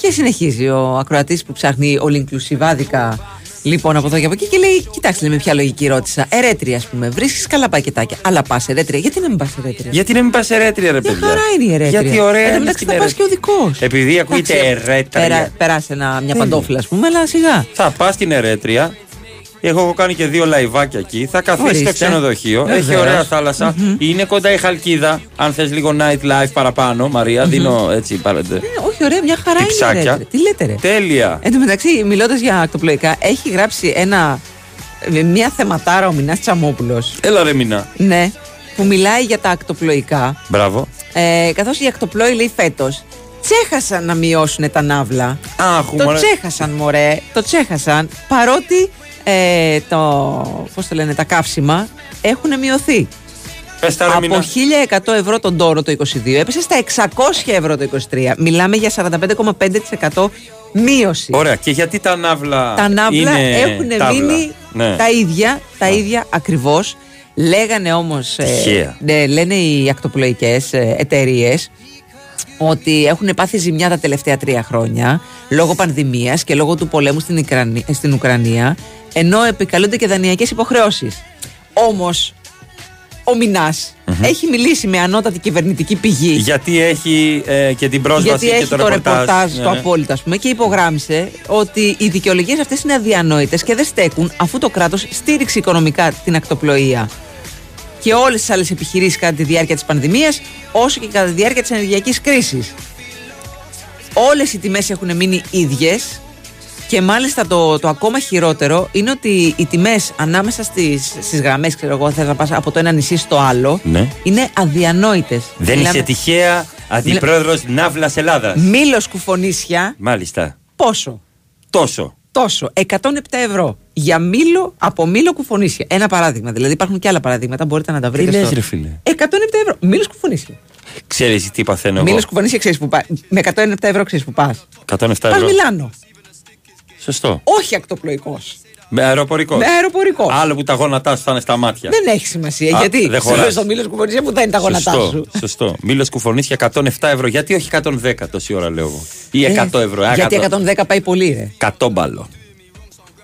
Και συνεχίζει ο ακροατής που ψάχνει all-inclusive-άδικα, λοιπόν, από εδώ και από εκεί και λέει: κοιτάξτε, με ποια λογική ρώτησα. Ερέτρια, α πούμε. Βρίσκεις καλά πακετάκια. Αλλά πας Ερέτρια. Γιατί να μην πας Ερέτρια. Γιατί να μην πας Ερέτρια, ρε παιδιά. Μια χαρά είναι η Ερέτρια. Γιατί ωραία. Εν τω μεταξύ θα πας και ο δικός. Επειδή ακούγεται Ερέτρια. Περάσει μια παντόφυλλα, α πούμε, αλλά σιγά. Θα πας στην Ερέτρια. Έχω κάνει και δύο λαϊβάκια εκεί. Θα καθίσει στο ξενοδοχείο. Βεβαίως. Έχει ωραία θάλασσα. Mm-hmm. Είναι κοντά η Χαλκίδα. Αν θες λίγο nightlife παραπάνω, Μαρία, mm-hmm. δίνω έτσι. Παραντε... Ε, όχι, ωραία, μια χαρά είναι. Ρε, τι λέτε, ρε. Τέλεια. Εν τω μεταξύ, μιλώντας για ακτοπλοϊκά, έχει γράψει ένα, μια θεματάρα ο Μινάς Τσαμόπουλος. Έλα, ρε Μινά. Ναι, που μιλάει για τα ακτοπλοϊκά. Μπράβο. Ε, καθώς οι ακτοπλόοι, λέει, φέτος τσέχασαν να μειώσουν τα ναύλα. Αχ, το μωρέ. τσέχασαν, μωρέ. Το τσέχασαν. Παρότι. Ε, το, πώς το λένε, τα καύσιμα έχουν μειωθεί. Πέστα, ρε, από χίλια εκατό ευρώ τον τόρο το είκοσι δύο έπεσε στα εξακόσια ευρώ το είκοσι τρία. Μιλάμε για σαράντα πέντε κόμμα πέντε τοις εκατό μείωση. Ωραία, και γιατί τα ναύλα, τα ναύλα είναι... έχουν μείνει ναι. τα ίδια, τα ναι. ίδια ακριβώς. Λέγανε όμως ε, ναι, λένε οι ακτοπλοϊκές εταιρείες ότι έχουν πάθει ζημιά τα τελευταία τρία χρόνια λόγω πανδημίας και λόγω του πολέμου στην, Ικρανία, στην Ουκρανία, ενώ επικαλούνται και δανειακές υποχρεώσεις. Όμως ο Μινάς mm-hmm. έχει μιλήσει με ανώτατη κυβερνητική πηγή, γιατί έχει ε, και την πρόσβαση, γιατί και το ρεπορτάζ, το ρεπορτάζ yeah. το απόλυτα, ας πούμε, και υπογράμμισε ότι οι δικαιολογίες αυτές είναι αδιανόητες και δεν στέκουν, αφού το κράτος στήριξε οικονομικά την ακτοπλοεία και όλες τις άλλες επιχειρήσεις κατά τη διάρκεια της πανδημίας, όσο και κατά τη διάρκεια της ενεργειακής κρίσης. Όλες οι τιμές έχουν μείνει ίδιες και μάλιστα το, το ακόμα χειρότερο είναι ότι οι τιμές ανάμεσα στις, στις γραμμές, ξέρω εγώ, θες να πας από το ένα νησί στο άλλο, ναι. είναι αδιανόητες. Δεν Μιλάμε... είσαι τυχαία αντιπρόεδρος Μιλ... Ναύλας Ελλάδας. Μήλος Κουφονίσια. Μάλιστα. Πόσο? Τόσο. Τόσο, εκατόν επτά ευρώ για μήλο από μήλο Κουφονίσια. Ένα παράδειγμα, δηλαδή υπάρχουν και άλλα παραδείγματα, μπορείτε να τα βρείτε. Τι λες, ρε φίλε. εκατόν επτά ευρώ, μήλος Κουφονίσια. Ξέρεις τι παθαίνω εγώ. Μήλος Κουφονίσια, ξέρεις που πας. Με εκατόν επτά ευρώ ξέρεις που πας. εκατόν επτά ευρώ. Πας Μιλάνο. Σωστό. Όχι ακτοπλοϊκός. Με αεροπορικό. Με αεροπορικό. Άλλο που τα γόνατά σου θα είναι στα μάτια. Δεν έχει σημασία. Α, γιατί ξέρει το Μήλος Κουφονίσια που θα είναι τα γόνατά σου. Σωστό. Μήλος Κουφονίσια εκατόν επτά ευρώ. Γιατί όχι εκατόν δέκα τόση ώρα, λέω εγώ. Ή εκατό ευρώ. Ε, γιατί εκατόν δέκα πάει πολύ, ρε. Κατόμπαλο.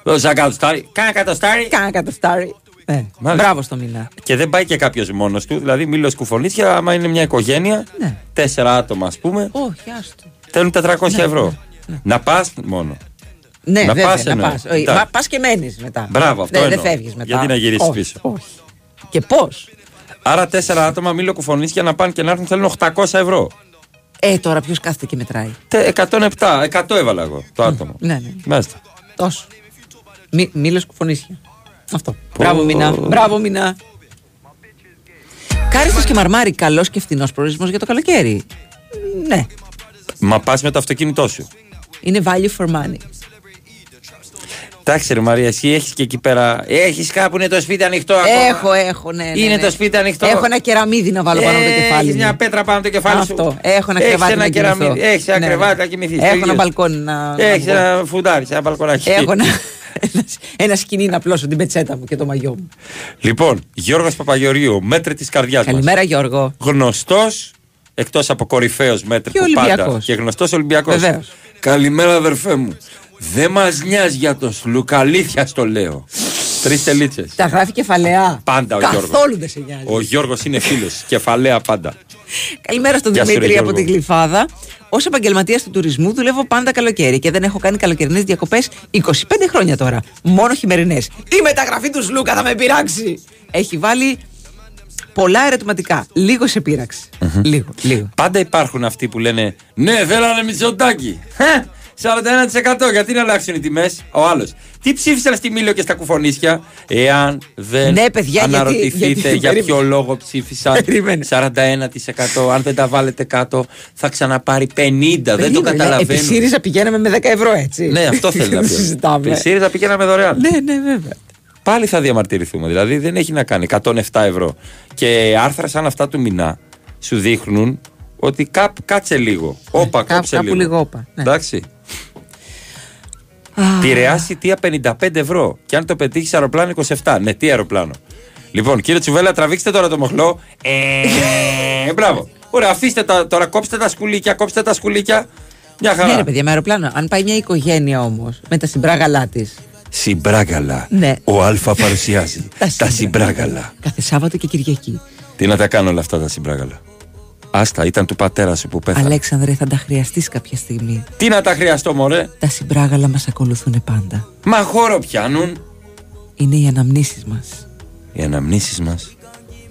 Κάνα κατοστάρι. Κάνα κατοστάρι. Κάνα κατοστάρι. Ε, μπράβο στο Μινά. Και δεν πάει και κάποιο μόνο του. Δηλαδή, Μήλος Κουφονίσια, άμα είναι μια οικογένεια, ναι. τέσσερα άτομα, α πούμε. Όχι, άστο. Θέλουν τετρακόσια ναι, ευρώ. Να πα μόνο. Ναι, να πας να πας και μένεις μετά. Μπράβο, αυτό δεν δε φεύγεις μετά. Γιατί να γυρίσεις όχι, πίσω. Όχι. Και πώς. Άρα τέσσερα άτομα μήλο Κουφονίσια για να πάνε και να έρθουν θέλουν οκτακόσια ευρώ. Ε, τώρα ποιος κάθεται και μετράει. Τε, εκατόν επτά, εκατό έβαλα εγώ το άτομο. Ναι, ναι. Μάλιστα. Τόσο. Μη, μήλος Κουφονίσια. Αυτό. Που... Μπράβο Μινά. Μπράβο Μινά. Κάριστος και Μαρμάρι, καλός και φθηνός προορισμός για το καλοκαίρι. Ναι. Μα πας με το αυτοκίνητό σου. Είναι value for money. Εντάξει, ρε Μαρία, εσύ έχεις και εκεί πέρα. Έχεις κάπου, είναι το σπίτι ανοιχτό ακόμα. Έχω, έχω, ναι. ναι, ναι. Είναι το σπίτι ανοιχτό. Έχω ένα κεραμίδι να βάλω πάνω από το κεφάλι. Έχεις μια πέτρα πάνω από το κεφάλι. Αυτό. Σου. Έχω ένα κρεβάτι. Έχεις ένα κεραμίδι. Έχεις ένα ναι, κρεβάτι να κοιμηθείς. Έχω ένα μπαλκόνι να. Έχεις ένα φουντάρι, ένα μπαλκονάκι. Έχω ένα, ένα σκοινί να πλώσω την πετσέτα μου και το μαγιό μου. Λοιπόν, Γιώργος Παπαγεωργίου, μέτρη της καρδιάς μας. Καλημέρα, Γιώργο. Γνωστός, εκτός από κορυφαίος μέτρη που πάντα. Και γνωστός Ολυμπιακός. Καλημέρα, αδερφέ μου. Δεν μας νοιάζει για το σλουκ, αλήθεια στο λέω. Τρεις τελίτσες. Τα γράφει κεφαλαία. Πάντα ο Γιώργος. Καθόλου δεν σε νοιάζει. Ο Γιώργος είναι φίλος. Κεφαλαία πάντα. Καλημέρα στον Δημήτρη από την Γλυφάδα. Ως επαγγελματίας του τουρισμού δουλεύω πάντα καλοκαίρι και δεν έχω κάνει καλοκαιρινές διακοπές είκοσι πέντε χρόνια τώρα. Μόνο χειμερινές. Η μεταγραφή του σλουκα θα με πειράξει. Έχει βάλει πολλά ερωτηματικά. Λίγο σε πείραξε. Mm-hmm. Λίγο, λίγο. Πάντα υπάρχουν αυτοί που λένε ναι, θέλανε Μητσοτάκη. σαράντα ένα τοις εκατό γιατί να αλλάξουν οι τιμές. Ο άλλος. Τι ψήφισαν στη Μήλο και στα Κουφονίσια. Εάν δεν ναι, παιδιά, αναρωτηθείτε γιατί, γιατί, για ποιο περίμενε. λόγο ψήφισαν σαράντα ένα τοις εκατό. Αν δεν τα βάλετε κάτω θα ξαναπάρει πενήντα. Περίμενε, δεν το καταλαβαίνω. Επί ΣΥΡΙΖΑ πηγαίναμε με δέκα ευρώ έτσι. Ναι, αυτό θέλω να πω. Επί ΣΥΡΙΖΑ πηγαίναμε δωρεάν. Ναι, ναι, βέβαια. Πάλι θα διαμαρτυρηθούμε. Δηλαδή δεν έχει να κάνει. εκατόν επτά ευρώ. Και άρθρα σαν αυτά του Μινά σου δείχνουν ότι κάπου κάτσε λίγο. Όπα, κάτσε λίγο. Κάπου λίγο όπα. Εντάξει. Πειραιάς ειτία πενήντα πέντε ευρώ. Και αν το πετύχεις αεροπλάνο είκοσι επτά. Ναι, τι αεροπλάνο. Λοιπόν, κύριε Τσουβέλα, τραβήξτε τώρα το μοχλό. Ε, μπράβο. Ωραία, αφήστε τα τώρα, κόψτε τα σκουλίκια, κόψτε τα σκουλίκια. Μια χαρά. Ναι, ρε παιδιά, με αεροπλάνο. Αν πάει μια οικογένεια όμως με τα συμπράγαλά της. Συμπράγαλα. Ναι. Ο Α παρουσιάζει τα συμπράγαλα. Κάθε Σάββατο και Κυριακή. Τι να τα κάνω όλα αυτά τα συμπράγαλα. Άστα, ήταν του πατέρα σου που πέθανε. Αλέξανδρε, θα τα χρειαστείς κάποια στιγμή. Τι να τα χρειαστώ, μωρέ. Τα συμπράγαλα μας ακολουθούν πάντα. Μα χώρο πιάνουν. είναι οι αναμνήσεις μας. Οι αναμνήσεις μας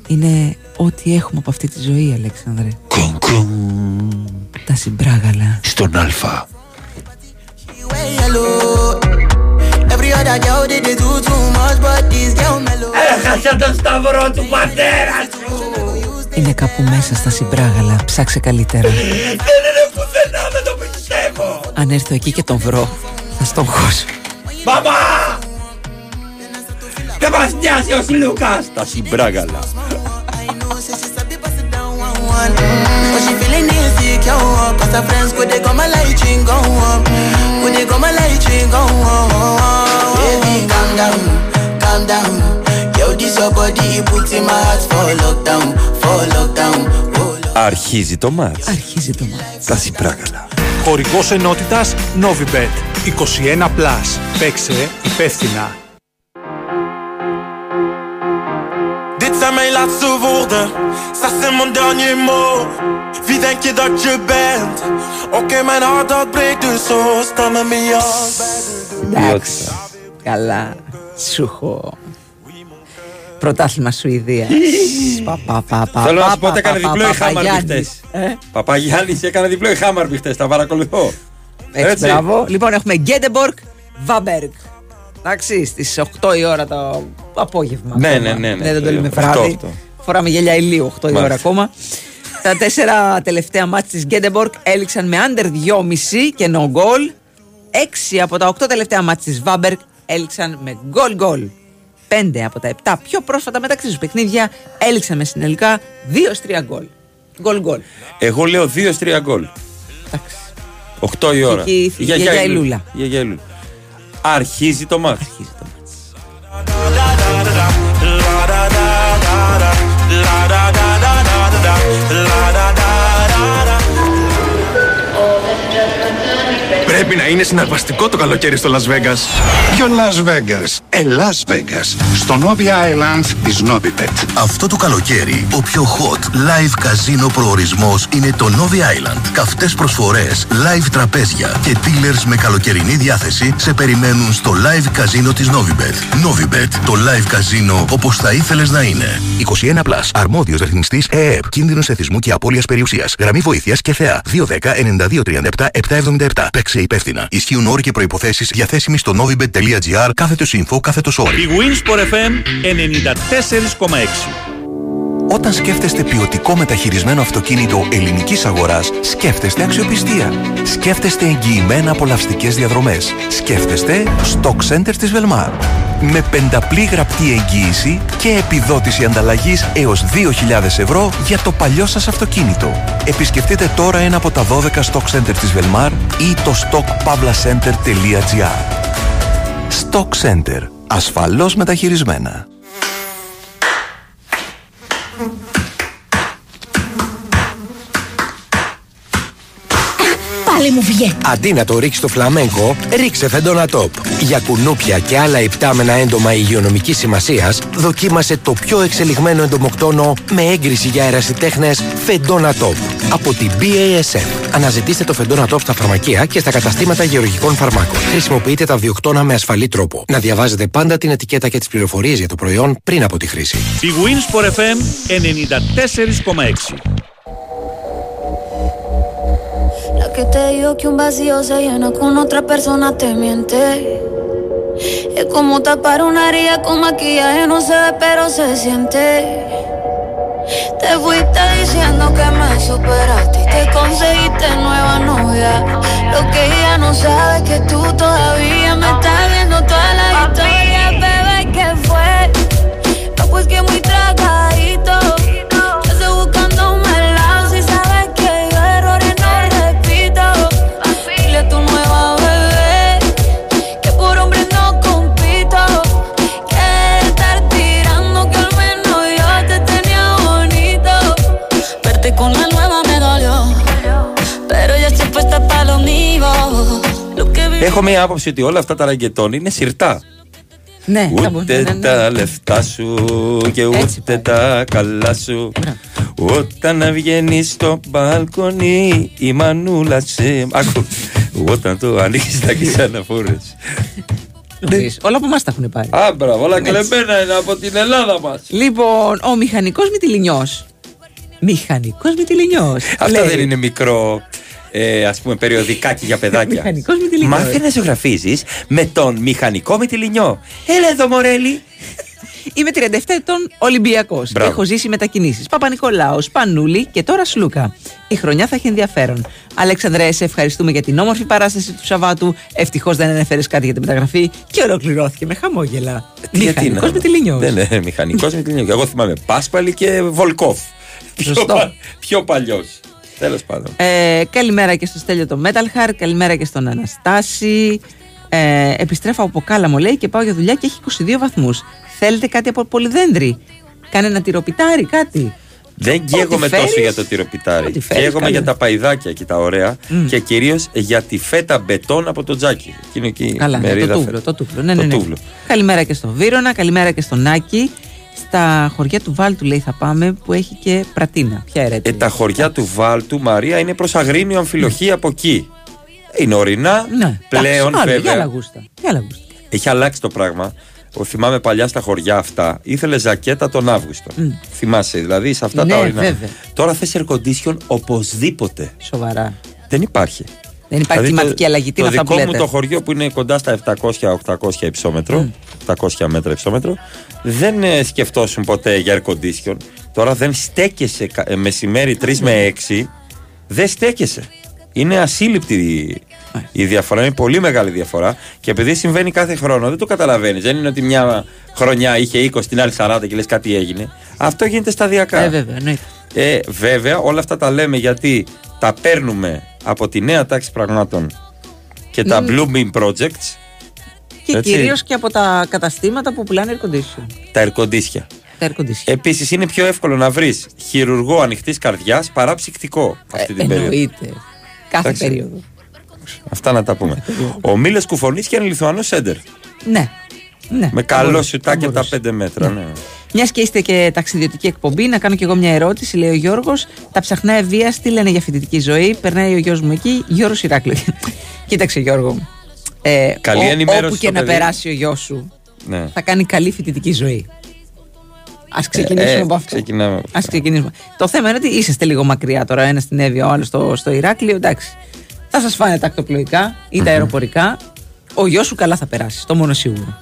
είναι ό,τι έχουμε από αυτή τη ζωή, Αλέξανδρε. Κουμ, κουμ. Τα συμπράγαλα στον Αλφα. Έχασα τον σταυρό του πατέρα σου. Είναι κάπου μέσα στα συμπράγαλα. Ψάξε καλύτερα. Δεν είναι πουθενά, δεν το πιστεύω. Αν έρθω εκεί και τον βρω, θα στον χώσω. Μαμά! Δεν μας νοιάζει ο Λούκας. Τα συμπράγαλα. Αρχίζει το μάτς. Αρχίζει το μάτς. Τα συμπράγαλα. Χορηγός ενότητας Novibet είκοσι ένα συν. Παίξε υπεύθυνα. Ça c'est mon dernier mot. Vie d'inquiet that je bend. Ok man, I don't break the sauce. T'en as mis all. Εντάξει, καλά, σου έχω πρωτάθλημα Σουηδίας. Θέλω να σου πω ότι έκανε διπλό η Χάμαρμπι χτες. Παπαγιάννης έκανε διπλό η Χάμαρμπι χτες, τα παρακολουθώ. Έτσι, μπράβο. Λοιπόν, έχουμε Γκέντεμπορκ, Βάμπεργκ. Εντάξει, στις οκτώ η ώρα το απόγευμα. Ναι, ναι, ναι. Δεν το λέμε βράδυ. Φοράμε γελιά ηλίου, οκτώ η ώρα ακόμα. Τα τέσσερα τελευταία μάτς της Γκέντεμπορκ έληξαν με under δυόμισι και no goal. Έξι από τα οκτώ τελευταία μάτς της Βάμπεργκ έληξαν με goal goal. Πέντε από τα επτά πιο πρόσφατα μεταξύ τους παιχνίδια έληξαν με συνολικά δύο τρία goal. Goal goal. Εγώ λέω δύο τρία goal. Εντάξει. οκτώ η ώρα. Γελιά ηλούλα. Αρχίζει το μάτς. Αρχίζει το μάτς. Πρέπει να είναι συναρπαστικό το καλοκαίρι στο Las Vegas. Ποιο Las Vegas? Ε, Las Vegas. Στο Novi Island της Novibet. Αυτό το καλοκαίρι, ο πιο hot live καζίνο προορισμός είναι το Novi Island. Καυτές προσφορές, live τραπέζια και dealers με καλοκαιρινή διάθεση σε περιμένουν στο live καζίνο της Novibet. Novibet, το live καζίνο όπως θα ήθελες να είναι. είκοσι ένα συν. Αρμόδιος ρυθμιστής ΕΕΠ. Κίνδυνος εθισμού και απώλειας περιουσίας. Γραμμή βοήθειας και θεά. δύο ένα μηδέν εννιά δύο τρία επτά επτά επτά επτά. Παίξε υπεύθυνα. Ισχύουν όροι και προϋποθέσεις διαθέσιμοι στο novibet.gr κάθετος info κάθετος όροι. Η Winsport εφ εμ ενενήντα τέσσερα κόμμα έξι. Όταν σκέφτεστε ποιοτικό μεταχειρισμένο αυτοκίνητο ελληνικής αγοράς, σκέφτεστε αξιοπιστία. Σκέφτεστε εγγυημένα απολαυστικές διαδρομές. Σκέφτεστε Stock Center της Βελμάρ. Με πενταπλή γραπτή εγγύηση και επιδότηση ανταλλαγής έως δύο χιλιάδες ευρώ για το παλιό σας αυτοκίνητο. Επισκεφτείτε τώρα ένα από τα δώδεκα Stock Center της Βελμάρ ή το stock pavla center τελεία gr. Stock Center. Ασφαλώς μεταχειρισμένα. Αντί να το ρίξει το φλαμέγκο, ρίξε φεντόνα top. Για κουνούπια και άλλα υπτάμενα έντομα υγειονομικής σημασίας, δοκίμασε το πιο εξελιγμένο εντομοκτόνο με έγκριση για ερασιτέχνες φεντόνα top από την μπι έι ες εμ. Αναζητήστε το φεντόνα top στα φαρμακεία και στα καταστήματα γεωργικών φαρμάκων. Χρησιμοποιείτε τα βιοκτώνα με ασφαλή τρόπο. Να διαβάζετε πάντα την ετικέτα και τις πληροφορίες για το προϊόν πριν από τη χρήση. Η Winsport εφ εμ ενενήντα τέσσερα κόμμα έξι. La que te digo que un vacío se llena con otra persona te miente. Es como tapar una herida con maquillaje, no se ve pero se siente. Te fuiste diciendo que me superaste y te conseguiste nueva novia. Lo que ella no sabe es que tú todavía me estás viendo toda la historia, bebé, ¿qué fue? No, pues que muy tragadito. Έχω μία άποψη ότι όλα αυτά τα ραγκετών είναι σιρτά. Ναι, ούτε ναι, ναι. τα λεφτά σου και ούτε έτσι, τα καλά σου. Μπράβο. Όταν βγαίνει στο μπαλκονί η μανούλα σε. Άκου, όταν το ανοίξει τα κοιτά να φορέσει. Ναι. Όλα από εμάς τα έχουν πάρει. Άμπρα, όλα κλεμμένα είναι από την Ελλάδα μας. Λοιπόν, ο μηχανικός Μιτιληνιός. Μηχανικός Μιτιληνιός. Αυτό δεν είναι μικρό. Ε, ας πούμε περιοδικάκι για παιδάκια. Μηχανικός Μιτιληνιός. Μάθε να ζωγραφίζεις με τον μηχανικό Μιτιληνιό. Έλα εδώ Μορέλη. Είμαι τριάντα επτά ετών Ολυμπιακός. Μπράβο. Έχω ζήσει μετακινήσεις. Παπα-Νικολάου, Σπανούλη και τώρα Σλούκα. Η χρονιά θα έχει ενδιαφέρον. Αλέξανδρε, σε ευχαριστούμε για την όμορφη παράσταση του Σαββάτου. Ευτυχώς δεν ανέφερες κάτι για την μεταγραφή και ολοκληρώθηκε με χαμόγελα. Μηχανικός Μιτιληνιός. Δεν είναι μηχανικός Μιτιληνιός. Εγώ θυμάμαι Πάσπαλη και Βολκόφ. Πιο, πα, πιο παλιός. Τέλος πάντων. Ε, καλημέρα και στο Στέλιο το Metalhard. Καλημέρα και στον Αναστάση. Ε, επιστρέφω από Κάλαμο, λέει, και πάω για δουλειά και έχει είκοσι δύο βαθμούς. Θέλετε κάτι από Πολυδέντρη? Κάνε ένα τυροπιτάρι, κάτι. Δεν καίγομαι τόσο για το τυροπιτάρι. Καίγομαι για τα παϊδάκια και τα ωραία mm. και κυρίως για τη φέτα μπετόν από το Τζάκι. Εκείνο εκεί. Καλά, μερίδα, το τούβλο. Το τούβλο. Ναι, ναι, ναι. Το τούβλο. Καλημέρα και στον Βύρονα, καλημέρα και στον Άκη. Στα χωριά του Βάλτου, λέει, θα πάμε, που έχει και πρατίνα. Ποια Ερέτρια. Ε, τα χωριά του Βάλτου, Μαρία, είναι προς Αγρίνιο Αμφιλοχή, από εκεί. Είναι ορεινά, ναι, πλέον τάξι, βέβαια. Για λαγούστα. Για λαγούστα. Έχει αλλάξει το πράγμα. Ο, θυμάμαι παλιά στα χωριά αυτά, ήθελε ζακέτα τον Αύγουστο. Mm. Θυμάσαι, δηλαδή, σε αυτά, ναι, τα ορεινά. Βέβαια. Τώρα θες air condition οπωσδήποτε. Σοβαρά. Δεν υπάρχει. Δεν υπάρχει δηλαδή κλιματική το, αλλαγή. Τι το να δικό μου το χωριό που είναι κοντά στα επτακόσια με οκτακόσια υψόμετρο, mm. επτακόσια μέτρα υψόμετρο, δεν ε, σκεφτόσουν ποτέ για air condition. Τώρα δεν στέκεσαι ε, μεσημέρι τρεις mm. με έξι, δεν στέκεσαι. Είναι ασύλληπτη mm. η διαφορά, είναι πολύ μεγάλη διαφορά και επειδή συμβαίνει κάθε χρόνο δεν το καταλαβαίνεις. Δεν είναι ότι μια χρονιά είχε είκοσι, την άλλη σαράντα και λες κάτι έγινε. Αυτό γίνεται σταδιακά. Ε, βέβαια, ναι. ε, βέβαια, όλα αυτά τα λέμε γιατί τα παίρνουμε από τη νέα τάξη πραγμάτων και τα mm. Blooming Projects. Και κυρίως και από τα καταστήματα που πουλάνε air condition. Τα air condition. Επίσης είναι πιο εύκολο να βρεις χειρουργό ανοιχτής καρδιάς παρά ψυκτικό αυτή την ε, περίοδο. Εννοείται. Κάθε εντάξει. περίοδο. Αυτά να τα πούμε. Ο Μήλος Κουφονίσια είναι Λιθουανός σέντερ. Ναι. ναι. Με καλό σιουτάκι τα πέντε μέτρα. Ναι. Ναι. Μιας και είστε και ταξιδιωτική εκπομπή, να κάνω κι εγώ μια ερώτηση, λέει ο Γιώργος. Τα ψαχνά Ευβία τι λένε για φοιτητική ζωή? Περνάει ο γιος μου εκεί, Γιώργος Ηράκλειο. Κοίταξε, Γιώργο. Ε, καλή ενημέρωση. Όπου και να περάσει ο γιος σου, ναι, θα κάνει καλή φοιτητική ζωή. Ας ξεκινήσουμε ε, ε, από αυτό. Ας ξεκινήσουμε. Το θέμα είναι ότι είσαστε λίγο μακριά τώρα. Ένας στην Εύβοια, ο άλλος στο, στο Ηράκλειο. Εντάξει. Θα σας φάνε τα ακτοπλοϊκά ή τα αεροπορικά. Ο γιος σου καλά θα περάσει. Το μόνο σίγουρο.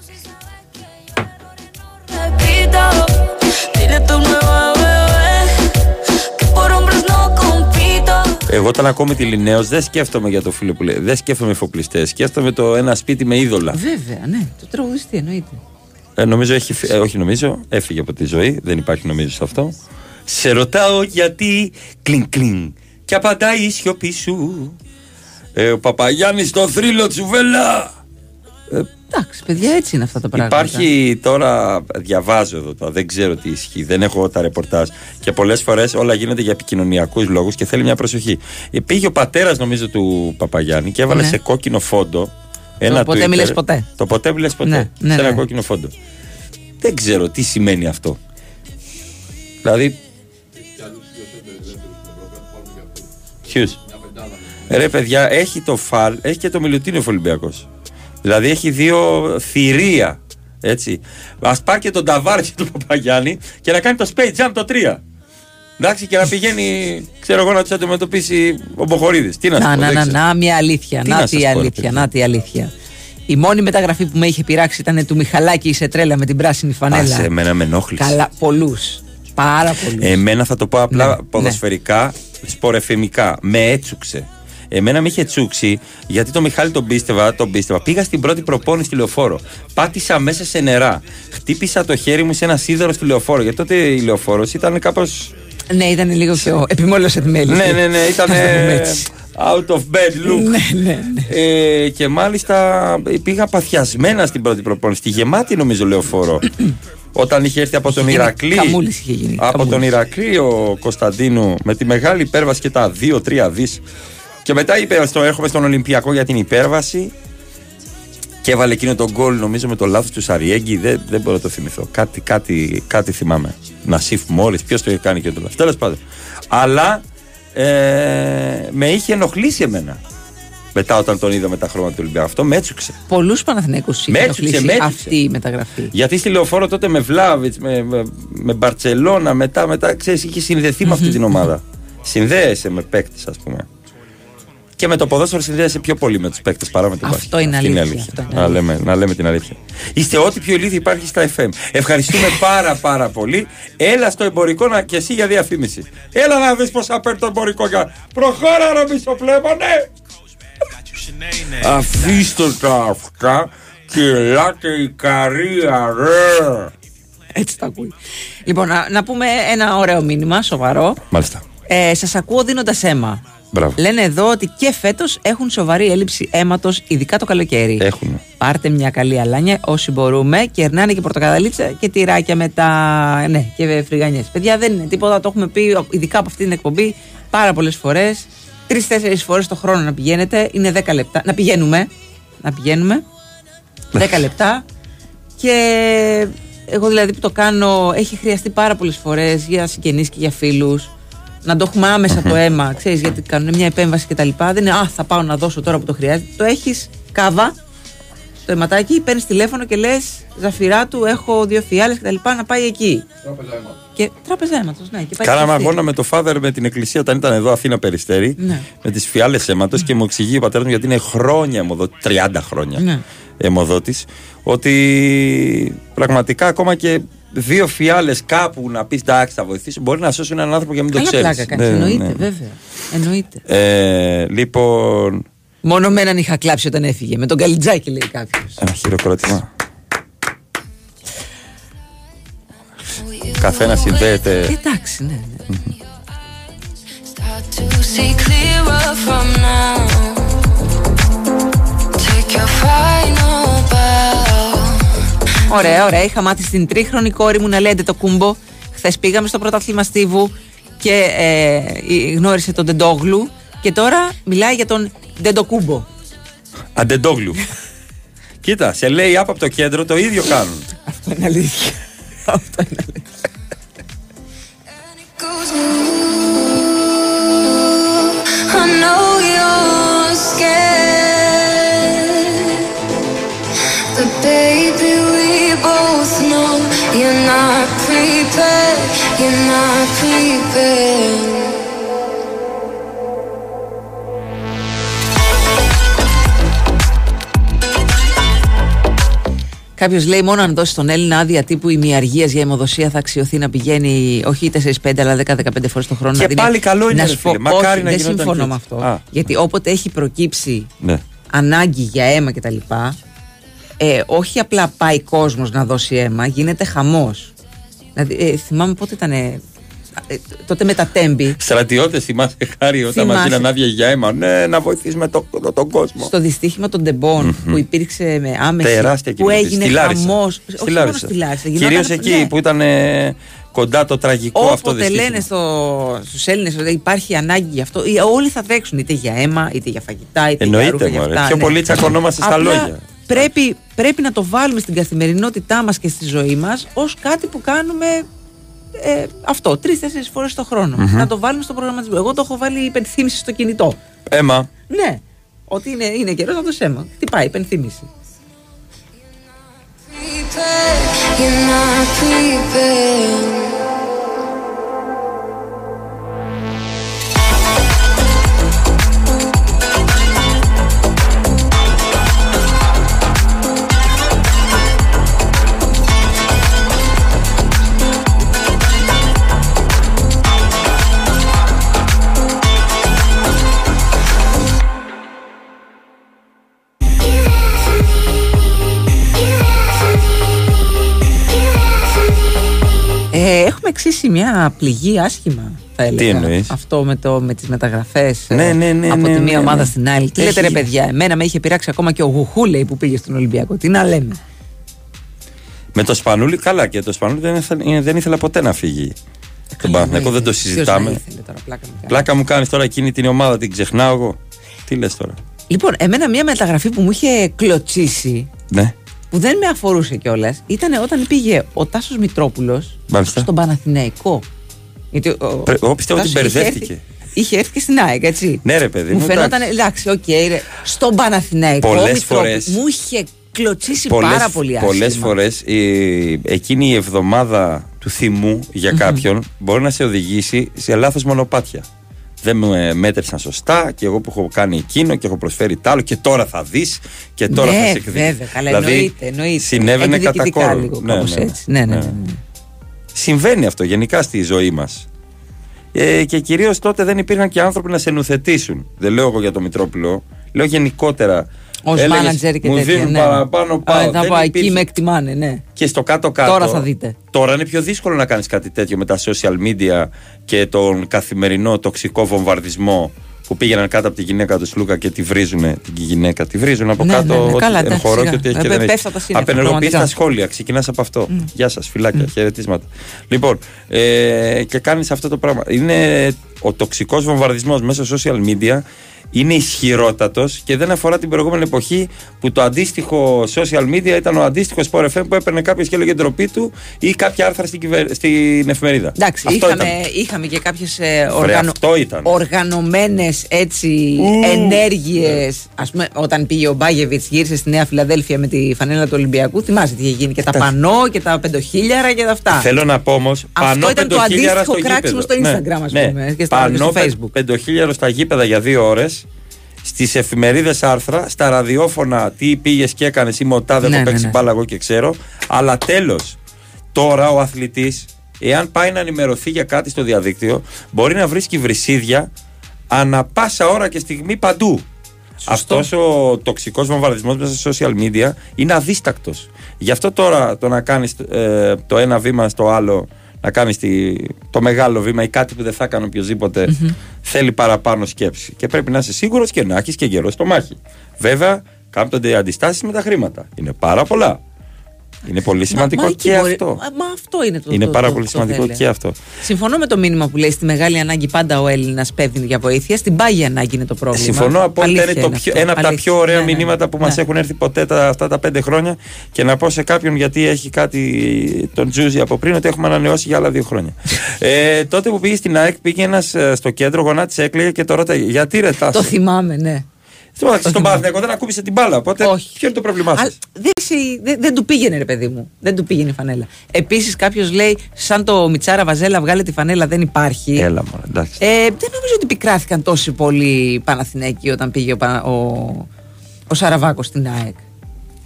Εγώ όταν ακόμη τη Λινέως δεν σκέφτομαι για το φίλο που λέει. Δεν σκέφτομαι εφοπλιστές. Σκέφτομαι το ένα σπίτι με είδωλα. Βέβαια, ναι. Το τραγουδιστή εννοείται. Ε, νομίζω έχει, ε, όχι νομίζω, έφυγε από τη ζωή, δεν υπάρχει νομίζω σε αυτό. Σε ρωτάω γιατί, κλιν κλιν, και απαντάει η σιωπή σου. Ε, ο Παπαγιάννης στο θρύλο Τσουβέλα. Εντάξει, παιδιά, έτσι είναι αυτά τα πράγματα. Υπάρχει τώρα, διαβάζω εδώ τώρα, δεν ξέρω τι ισχύει, δεν έχω τα ρεπορτάζ. Και πολλές φορές όλα γίνονται για επικοινωνιακούς λόγους και θέλει μια προσοχή. Ε, πήγε ο πατέρας νομίζω του Παπαγιάννη και έβαλε ναι. σε κόκκινο φόντο. Ένα το ποτέ μιλες ποτέ. Το ποτέ μιλες ποτέ. Ναι, ναι, σε ένα ναι. κόκκινο φόντο. Δεν ξέρω τι σημαίνει αυτό. Δηλαδή. Χιούς. Ρε παιδιά, έχει το φαλ, έχει και το Μιλουτίνιο Ολυμπιακός. Δηλαδή έχει δύο θηρία. Έτσι. Ας πάρει και τον Ταβάρη του Παπαγιάννη και να κάνει το space jump το τρία. Εντάξει, και να πηγαίνει, ξέρω εγώ, να του αντιμετωπίσει ο Μποχορίδης. Τι να σου πω. Να, να, να, μια αλήθεια. Τι να, τι να αλήθεια, πω, να, τι αλήθεια. Η μόνη μεταγραφή που με είχε πειράξει ήταν του Μιχαλάκη η Σετρέλα με την πράσινη φανέλα. Άσε, εμένα με ενόχλησε. Καλά, πολλούς. Πάρα πολλούς. Εμένα θα το πω απλά ναι, ποδοσφαιρικά, ναι. σπορεφημικά. Με έτσουξε. Εμένα με είχε τσούξει γιατί τον Μιχάλη τον πίστευα, τον πίστευα. Πήγα στην πρώτη προπόνηση στη Λεωφόρο. Πάτησα μέσα σε νερά. Χτύπησα το χέρι μου σε ένα σίδερο στη Λεωφόρο. Γιατί τότε η Λεωφόρος ήταν κάπως. Ναι, ήταν λίγο πιο επιμόλωσε τη μέλη. Ναι, ναι, ναι, ήταν out of bed look. Ναι, ναι, ναι. Ε, και μάλιστα πήγα παθιασμένα στην πρώτη προπόνηση, στη γεμάτη νομίζω Λεωφόρο. Όταν είχε έρθει από τον Ηρακλή, από τον Ηρακλείο Κωνσταντίνου με τη μεγάλη υπέρβαση και τα δύο τρία δις. Και μετά είπε, στο, έρχομαι στον Ολυμπιακό για την υπέρβαση και έβαλε εκείνο τον γκολ νομίζω με το λάθος του Σαριέγγι, δεν, δεν μπορώ να το θυμηθώ. Κάτι, κάτι, κάτι θυμάμαι. Νασίφ Μόρις, ποιος το είχε κάνει και το λάθος. Τέλος πάντων. Αλλά ε, με είχε ενοχλήσει εμένα. Μετά, όταν τον είδαμε τα χρώματα του Ολυμπιακού, αυτό με έτσουξε. Πολλούς Παναθηναϊκούς είχε ενοχλήσει αυτή η μεταγραφή. Γιατί στη Λεωφόρο τότε με Βλάβιτς, με, με, με Μπαρτσελώνα, μετά, μετά ξέρεις, είχε συνδεθεί mm-hmm. με αυτή την ομάδα. Συνδέεσαι με παίκτες, ας πούμε. Και με το ποδόσφαιρο συνδέεσαι πιο πολύ με τους παίκτες παρά με τον μπάσκετ. Αυτό είναι αλήθεια. αλήθεια. Αυτό είναι αλήθεια. Να, λέμε, να λέμε την αλήθεια. Είστε ό,τι πιο ηλίθιοι υπάρχει στα εφ εμ. Ευχαριστούμε πάρα πάρα πολύ. Έλα στο εμπορικό να... και εσύ για διαφήμιση. Έλα να δεις πώς θα παίρνει το εμπορικό για. Προχώρα ρε μισοπλέμονε! Αφήστε τα αυτά και ελάτε η καρία ρε! Έτσι τα ακούει. Λοιπόν, να, να πούμε ένα ωραίο μήνυμα, σοβαρό. Μάλιστα. Ε, σας ακούω δίνοντας αίμα. Μπράβο. Λένε εδώ ότι και φέτος έχουν σοβαρή έλλειψη αίματος, ειδικά το καλοκαίρι. Έχουμε. Πάρτε μια καλή αλάνια όσοι μπορούμε. Κερνάνε και πορτοκαλίτσα και τυράκια μετά. Ναι, και φρυγανιές. Παιδιά, δεν είναι τίποτα. Το έχουμε πει ειδικά από αυτή την εκπομπή πάρα πολλές φορές. Τρεις-τέσσερις φορές το χρόνο να πηγαίνετε. Είναι δέκα λεπτά. Να πηγαίνουμε. Να πηγαίνουμε. δέκα λεπτά. Και εγώ δηλαδή που το κάνω, έχει χρειαστεί πάρα πολλές φορές για συγγενείς και για φίλους. Να το έχουμε άμεσα το αίμα, ξέρεις, γιατί κάνουν μια επέμβαση κτλ. Δεν είναι, α, θα πάω να δώσω τώρα που το χρειάζεται. Το έχεις κάβα, το αιματάκι, παίρνεις τηλέφωνο και λες Ζαφειράτου, έχω δύο φιάλες κτλ. Να πάει εκεί. Τράπεζα αίματος. Και... Τράπεζα αίματος, ναι. Κάναμε αγώνα με το father με την εκκλησία όταν ήταν εδώ Αθήνα Περιστέρι, ναι. Με τις φιάλες αίματος mm. και μου εξηγεί ο πατέρας μου, γιατί είναι χρόνια αιμοδότη, τριάντα χρόνια ναι. αιμοδότης, ότι πραγματικά ακόμα και. Δύο φιάλες κάπου να πεις εντάξει θα βοηθήσει, μπορεί να σώσει έναν άνθρωπο και μην το ξέρεις. Καλά πλάκα κάνεις, εννοείται, ναι. βέβαια. Εννοείται. Ε, λοιπόν... Μόνο με έναν είχα κλάψει όταν έφυγε, με τον Καλιτζάκη λέει κάποιος. Ένα χειροκρότημα. Καθένα συνδέεται... Εντάξει, ναι. ναι. Ωραία, ωραία. Είχα μάθει στην τρίχρονη κόρη μου να λέτε το κούμπο. Χθες πήγαμε στο πρωτάθλημα Στίβου και ε, γνώρισε τον Ντεντόγλου. Και τώρα μιλάει για τον Ντεντοκούμπο. Αντεντόγλου. Κοίτα, σε λέει από το κέντρο το ίδιο κάνουν. Αυτό είναι αλήθεια. Αυτό είναι αλήθεια. Κάποιος λέει μόνο αν δώσει στον Έλληνα άδεια τύπου ημιαργίας για αιμοδοσία θα αξιωθεί να πηγαίνει όχι τέσσερις πέντε αλλά δέκα δεκαπέντε φορές το χρόνο. Και να πάλι καλό είναι να σου πω, μακάρι όχι, να δεν συμφωνώ και... με αυτό. Α, γιατί όποτε έχει προκύψει ναι. ανάγκη για αίμα κτλ. Ε, όχι απλά πάει κόσμος να δώσει αίμα, γίνεται χαμός. Δηλαδή, ε, θυμάμαι πότε ήταν. Ε, ε, τότε με τα τέμπη. Στρατιώτες, θυμάσαι Χάρη, όταν μας δίναν άδεια για αίμα. Ναι, να βοηθήσουμε το, το, τον κόσμο. Στο δυστύχημα των τεμπών mm-hmm. που υπήρξε με άμεση. Τεράστια που έγινε χαμός. Όχι μόνο στη Λάρισα. Κυρίως εκεί ναι. που ήταν ε, κοντά το τραγικό όποτε αυτό δυστύχημα. Λένε στο, στους Έλληνες ότι υπάρχει ανάγκη γι' αυτό. Όλοι θα τρέξουν είτε για αίμα, είτε για φαγητά, είτε εννοείται, για ρούχα. Πιο πολύ τσακωνόμαστε στα λόγια. Πρέπει, πρέπει να το βάλουμε στην καθημερινότητά μας και στη ζωή μας ως κάτι που κάνουμε ε, αυτό, τρεις-τέσσερις φορές το χρόνο. Mm-hmm. Να το βάλουμε στο προγραμματισμό. Εγώ το έχω βάλει υπενθύμηση στο κινητό. Έμα. Ναι. Ότι είναι, είναι καιρός να το σέμα. Τι πάει, υπενθύμηση. Έχουμε εξήσει μια πληγή άσχημα, θα έλεγα. Τι αυτό με, το, με τις μεταγραφές ναι, ναι, ναι, από ναι, ναι, τη μία ομάδα ναι, ναι. στην άλλη. Τι λέτε ρε παιδιά, εμένα με είχε πειράξει ακόμα και ο Γουχούλεϊ που πήγε στον Ολυμπιακό. Τι να λέμε. Με το Σπανούλι, καλά και το Σπανούλι δεν ήθελα, δεν ήθελα ποτέ να φύγει. Τον Παναθηναϊκό δεν το συζητάμε. Ήθελε, τώρα, πλάκα, μου πλάκα μου κάνεις τώρα εκείνη την ομάδα, την ξεχνάω εγώ. Τι λες τώρα. Λοιπόν, εμένα μια μεταγραφή που μου είχε κλωτσίσει. Ναι. Που δεν με αφορούσε κιόλας, ήταν όταν πήγε ο Τάσος Μητρόπουλος στον Παναθηναϊκό. Γιατί ο, Πρε, ο, ο πιστεύω ότι μπερδεύτηκε. είχε έρθει και στην ΑΕΚ, έτσι. Ναι, ρε παιδί μου. Μου φαινόταν. Εντάξει, οκ, okay, ρε. Στον Παναθηναϊκό. Πολλές φορές. Μου είχε κλωτσίσει πολλές, πάρα πολύ άσχημα. Πολλές φορές ε, εκείνη η εβδομάδα του θυμού για κάποιον mm-hmm. μπορεί να σε οδηγήσει σε λάθος μονοπάτια. Δεν με μέτρησαν σωστά και εγώ που έχω κάνει εκείνο και έχω προσφέρει τ' άλλο και τώρα θα δεις και τώρα ναι, θα σε εκδείξω. Βέβαια, καλά, δηλαδή, εννοείται, εννοείται. Συνέβαινε κατά κόρον. Ναι, ναι, ναι, ναι, ναι, ναι. Συμβαίνει αυτό γενικά στη ζωή μας. Ε, και κυρίως τότε δεν υπήρχαν και άνθρωποι να σε νουθετήσουν. Δεν λέω εγώ για το Μητρόπουλο, λέω γενικότερα. Ως μάνατζερ και μου τέτοια. Δίνουν ναι. παραπάνω, πάω. Θα πάω εκεί, με εκτιμάνε, ναι. Και στο κάτω-κάτω. Τώρα θα δείτε. Τώρα είναι πιο δύσκολο να κάνεις κάτι τέτοιο με τα social media και τον καθημερινό τοξικό βομβαρδισμό που πήγαιναν κάτω από τη γυναίκα του Σλούκα και τη βρίζουνε. Την γυναίκα τη βρίζουν από ναι, κάτω. Ναι, ναι, ότι καλά, εν χωρώ και ότι έχει και δεν. Απενεργοποιείς τα σχόλια. Ξεκινάς από αυτό. Mm. Γεια σας, φιλάκια, mm. χαιρετίσματα. Λοιπόν, ε, και κάνεις αυτό το πράγμα. Είναι ο τοξικός βομβαρδισμός μέσω social media. Είναι ισχυρότατος και δεν αφορά την προηγούμενη εποχή που το αντίστοιχο social media ήταν ο αντίστοιχος Sport εφ εμ που έπαιρνε κάποιος και έλεγε ντροπή του ή κάποια άρθρα στην, κυβε... στην εφημερίδα. Εντάξει, είχαμε, είχαμε και κάποιες οργανω... οργανωμένες έτσι, ενέργειες. Yeah. Ας πούμε, όταν πήγε ο Μπάγεβιτς, γύρισε στη Νέα Φιλαδέλφια με τη φανέλα του Ολυμπιακού. Θυμάστε τι είχε γίνει, και τα πανό και τα πεντοχίλιαρα και τα αυτά. Θέλω να πω όμως, αυτό ήταν το αντίστοιχο κράξιμο στο Instagram, ας πούμε, ναι. και στο, πανώ, στο Facebook. Πεντοχίλιαρο στα γήπεδα για δύο ώρες. Στις εφημερίδες άρθρα, στα ραδιόφωνα τι πήγες και έκανες, είμαι ο τάδε, έχω παίξει μπάλα εγώ και ξέρω. Αλλά τέλος, τώρα ο αθλητής, εάν πάει να ενημερωθεί για κάτι στο διαδίκτυο, μπορεί να βρίσκει βρυσίδια ανά πάσα ώρα και στιγμή παντού. Σωστό. Αυτός ο τοξικός βομβαρδισμός μέσα στα social media είναι αδίστακτος. Γι' αυτό τώρα το να κάνεις ε, το ένα βήμα στο άλλο, να κάνεις τη, το μεγάλο βήμα ή κάτι που δεν θα κάνει οποιοδήποτε mm-hmm. θέλει παραπάνω σκέψη. Και πρέπει να είσαι σίγουρος και να έχεις και γερό στο μάχη. Βέβαια, κάπτονται αντιστάσεις με τα χρήματα. Είναι πάρα πολλά. Είναι πολύ σημαντικό μα, και, και μπορεί... αυτό. Μα αυτό είναι το Είναι το, πάρα το, πολύ το, σημαντικό το και αυτό. Συμφωνώ με το μήνυμα που λέει στη μεγάλη ανάγκη πάντα ο Έλληνας παίρνει για βοήθεια. Στην πάγια ανάγκη είναι το πρόβλημα. Συμφωνώ απόλυτα. Είναι το πιο, ένα από τα πιο ωραία ναι, μηνύματα ναι, που ναι. μας έχουν έρθει ποτέ τα, αυτά τα πέντε χρόνια. Και να πω σε κάποιον, γιατί έχει κάτι τον Τζούζι από πριν, ότι έχουμε ανανεώσει για άλλα δύο χρόνια. ε, τότε που πήγε στην ΑΕΚ, πήγε ένας στο κέντρο, γονάτης έκλαιγε και το ρώταγε γιατί ρετάσαι. Το θυμάμαι, ναι. Στον Παναθηναϊκό δεν ακούμπησε την μπάλα. Οπότε όχι. Ποιο είναι το πρόβλημά σας? Δεν, δεν, δεν του πήγαινε, ρε παιδί μου. Δεν του πήγαινε η φανέλα. Επίσης, κάποιος λέει, σαν το Μιτσάρα Βαζέλα, βγάλε τη φανέλα, δεν υπάρχει. Έλα, μωρέ, εντάξει. Ε, δεν νομίζω ότι πικράθηκαν τόσοι πολλοί Παναθηναϊκοί όταν πήγε ο, ο, ο Σαραβάκος στην ΑΕΚ.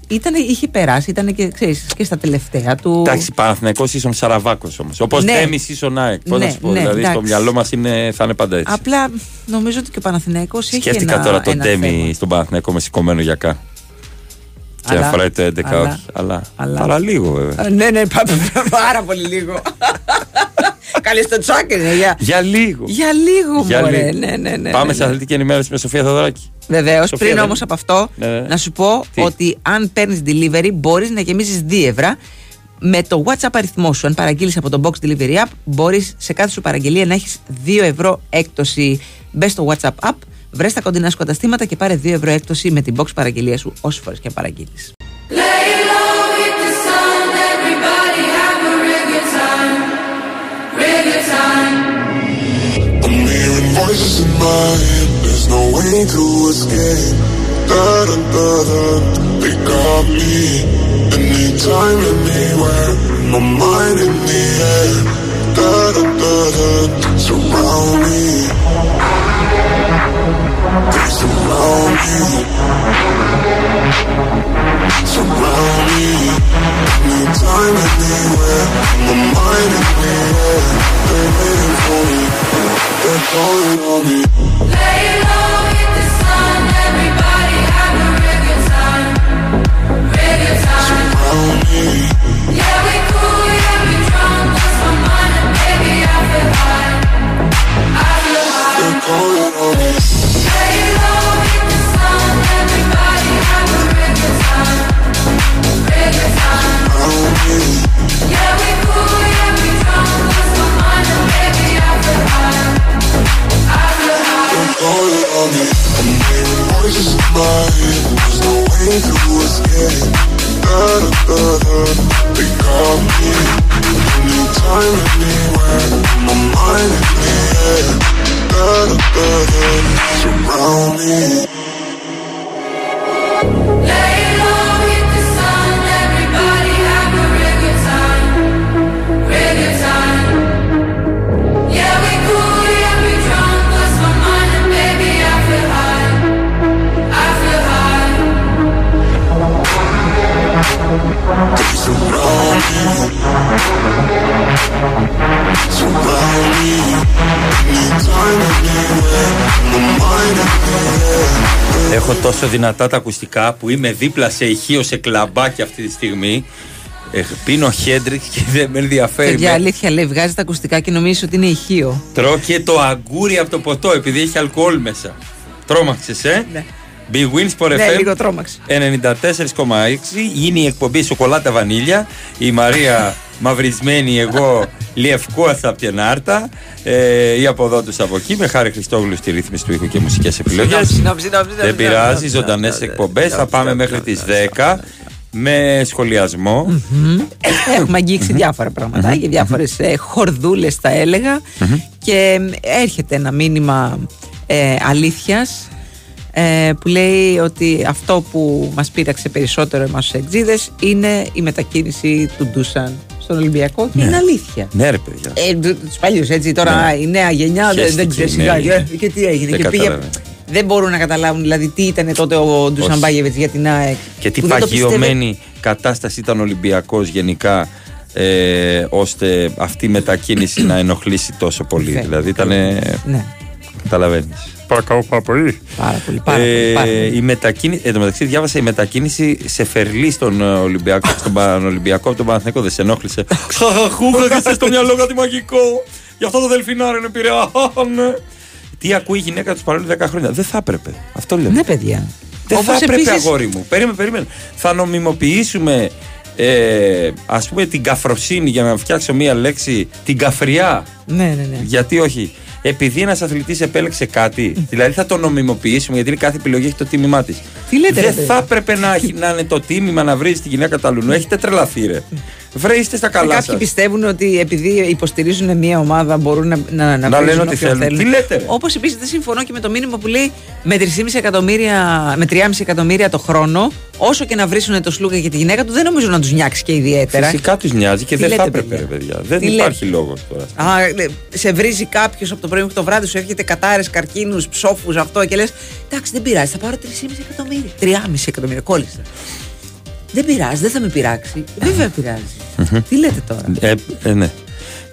Ήτανε, είχε περάσει, ήταν και, και στα τελευταία του. Εντάξει, Παναθηναϊκός ίσον Σαραβάκος όμως. Όπως ναι. Τέμις ίσον ΑΕΚ. Πώς ναι, να σου πω, ναι, δηλαδή εντάξει. Στο μυαλό μας είναι, θα είναι πάντα έτσι. Απλά νομίζω ότι και ο Παναθηναϊκός έχει ένα. Σκέφτηκα τώρα τον Τέμι στον Παναθηναϊκό με σηκωμένο γιακά. Και αν φοράει το έντεκα, αλλά, όχι. Αλλά, αλλά. Παρά λίγο βέβαια. Α, ναι, ναι, πάρα πολύ λίγο. Καλή στο τσάκερ, για... για λίγο. Για λίγο, για μωρέ. Λίγο. Ναι, ναι, ναι, Πάμε ναι, ναι. σε αθλητική ενημέρωση με Σοφία Θεοδωράκη. Βεβαίως. Πριν δεν... όμως από αυτό, ναι, ναι. να σου πω Τι? ότι αν παίρνεις delivery, μπορείς να γεμίζεις δίευρα με το WhatsApp αριθμό σου. Αν παραγγείλεις από το Box Delivery App, μπορείς σε κάθε σου παραγγελία να έχεις δύο ευρώ έκπτωση. Μπες στο WhatsApp App, βρες τα κοντινά σου καταστήματα και πάρε δύο ευρώ έκπτωση με την box παραγγελία σου, όσες φορές και παραγγείλεις. They surround me, surround me. Anytime, anywhere, my mind is clear. They're waiting for me, they're calling on me. Lay low, hit the sun, everybody have a real good time, real good time. Surround me, yeah we cool, yeah we drunk, lost my mind and baby I feel high, I feel high. They're calling on me. Anytime, anywhere, my mind is clear. Da da da da, Έχω τόσο δυνατά τα ακουστικά που είμαι δίπλα σε ηχείο, σε κλαμπάκι αυτή τη στιγμή. Ε, πίνω Χέντριξ και δεν με ενδιαφέρει. Παιδιά, αλήθεια λέει, βγάζει τα ακουστικά και νομίζει ότι είναι ηχείο. Τρώω και το αγκούρι από το ποτό επειδή έχει αλκοόλ μέσα. Τρόμαξες, ε? Ναι. bwin ναι, λίγο τρόμαξε. ενενήντα τέσσερα κόμμα έξι είναι η εκπομπή Σοκολάτα Βανίλια. Η Μαρία μαυρισμένη, εγώ λευκός από την Άρτα. Ε, η αποδότους από εκεί με Χάρη Χριστόγλου στη ρύθμιση του ήχου και μουσικές επιλογές. Δεν πειράζει, ζωντανές εκπομπές. Θα πάμε μέχρι τις δέκα με σχολιασμό. Έχουμε αγγίξει διάφορα πράγματα και διάφορες χορδούλες, θα έλεγα. Και έρχεται ένα μήνυμα αλήθειας. Που λέει ότι αυτό που μας πείραξε περισσότερο εμάς στους εξήδες είναι η μετακίνηση του Ντούσαν στον Ολυμπιακό. Και ναι, είναι αλήθεια. Ναι, ρε παιδιά. Ε, τους παλιούς, έτσι. Τώρα ναι, η νέα γενιά δεν, δεν ξέρει σιγά και τι έγινε. Και πήγε, δεν μπορούν να καταλάβουν δηλαδή τι ήταν τότε ο Ντούσαν Μπάγεβιτς για την ΑΕΚ. Και τι παγιωμένη κατάσταση ήταν ο Ολυμπιακός γενικά. Ε, ώστε αυτή η μετακίνηση να ενοχλήσει τόσο πολύ. Δηλαδή ήταν. Ναι. Καταλαβαίνεις. Παρακαλώ πάρα πολύ. Πάρα πολύ, πάρα πολύ, πάρα πολύ. Ε, η μετακίνηση, εν τω μεταξύ, διάβασα η μετακίνηση σε φερλί στον Ολυμπιακό, στον Πανολυμπιακό, από τον Παναθηναϊκό. Δεν σε ενόχλησε? Χαχαχούχα, στο μυαλό κάτι μαγικό. Γι' αυτό το δελφινάριο είναι πειραιά. Τι ακούει η γυναίκα τους παρόλου δέκα χρόνια? Δεν θα έπρεπε. Αυτό λέμε. Ναι, παιδιά. Δεν θα έπρεπε, αγόρι μου. Περίμενε, περίμενε. Θα νομιμοποιήσουμε, ε, ας πούμε, την καφροσύνη, για να φτιάξω μία λέξη, την καφριά. Ναι, ναι, ναι. Γιατί όχι? Επειδή ένας αθλητής επέλεξε κάτι, δηλαδή θα το νομιμοποιήσουμε, γιατί κάθε επιλογή έχει το τίμημά της. Τι λέτε? Δεν θα έπρεπε να, να είναι το τίμημα να βρεις τη γυναίκα ταλουνού. Έχετε τρελαθεί, ρε. Βρε, είστε στα καλά. Κάποιοι σας πιστεύουν ότι επειδή υποστηρίζουν μια ομάδα μπορούν να, να, να, να λένε ό,τι θέλουν. θέλουν. Τι λέτε? Όπως επίσης δεν συμφωνώ και με το μήνυμα που λέει με τρία κόμμα πέντε εκατομμύρια το χρόνο, όσο και να βρίσουν το Σλούκα και τη γυναίκα του, δεν νομίζω να τους νιάξει και ιδιαίτερα. Φυσικά τους νοιάζει και τι δεν λέτε, θα έπρεπε, παιδιά. παιδιά. Δεν τι υπάρχει λόγος τώρα. Α, σε βρίζει κάποιος από το πρωί μέχρι το βράδυ, σου έρχεται κατάρες, καρκίνους, ψόφους, αυτό και λες εντάξει, δεν πειράζει, θα πάρω τρία κόμμα πέντε εκατομμύρια. τρία κόμμα πέντε εκατομμύρια, κόλλησα. Δεν πειράζει, δεν θα με πειράξει. Βέβαια πειράζει. Τι λέτε τώρα? Ε, ε, ναι.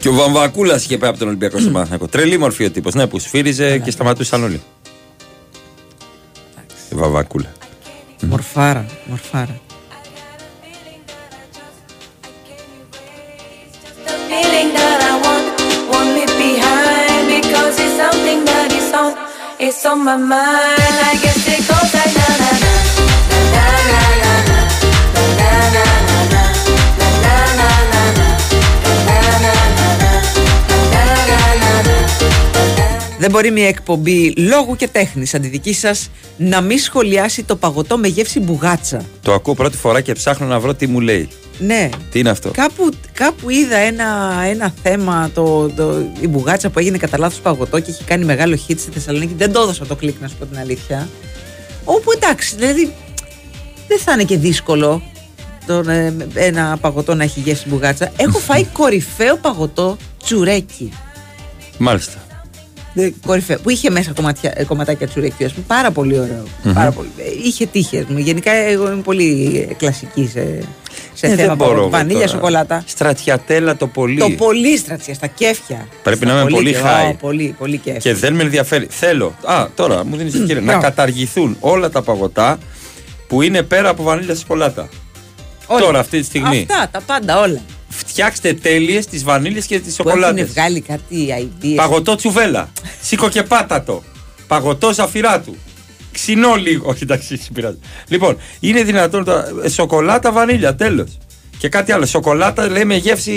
Και ο Βαμβακούλας είχε πάει από τον Ολυμπιακό στον Παναθηναϊκό. Τρελή μορφή ο τύπος. Ναι, που σφύριζε και σταματούσαν όλοι. Η Βαμβακούλα. Μορφάρα, μορφάρα. Δεν μπορεί μια εκπομπή λόγου και τέχνης σαν τη δική σας να μην σχολιάσει το παγωτό με γεύση μπουγάτσα. Το ακούω πρώτη φορά και ψάχνω να βρω τι μου λέει. Ναι. Τι είναι αυτό? Κάπου, κάπου είδα ένα, ένα θέμα, το, το, η μπουγάτσα που έγινε κατά λάθος παγωτό και έχει κάνει μεγάλο hit στη Θεσσαλονίκη. Δεν το έδωσα το κλικ, να σου πω την αλήθεια. Όπου εντάξει, δηλαδή δεν θα είναι και δύσκολο τον, ε, ένα παγωτό να έχει γεύση μπουγάτσα. Έχω φάει κορυφαίο παγωτό τσουρέκι. Μάλιστα. Κορυφαίο, που είχε μέσα κομματιά, κομματάκια τσουρέκιου, πάρα πολύ ωραίο. Mm-hmm. Πάρα πολύ. Είχε τύχες μου. Γενικά, εγώ είμαι πολύ κλασική σε, σε ε, θέμα παγωτό. Βανίλια, σοκολάτα. Στρατιατέλα το πολύ. Το πολύ στρατιά, στα κέφια. Πρέπει στα να είμαι πολύ high. Oh, πολύ, πολύ κέφια. Και δεν με ενδιαφέρει. Θέλω. Α, τώρα μου δίνει ευκαιρία να καταργηθούν όλα τα παγωτά που είναι πέρα από βανίλια σοκολάτα. Όλοι. Τώρα, αυτή τη στιγμή. Αυτά, τα πάντα όλα. Φτιάξτε τέλειες τις βανίλιες και τις σοκολάτες. Έχουν βγάλει κάτι ideas. Παγωτό Τσουβέλα. Σήκω και πάτατο. Παγωτό Ζαφειράτου. Ξινό λίγο. Όχι, εντάξει, συμπειράζει. Λοιπόν, είναι δυνατόν τα σοκολάτα βανίλια, τέλος. Και κάτι άλλο. Σοκολάτα λέει με γεύση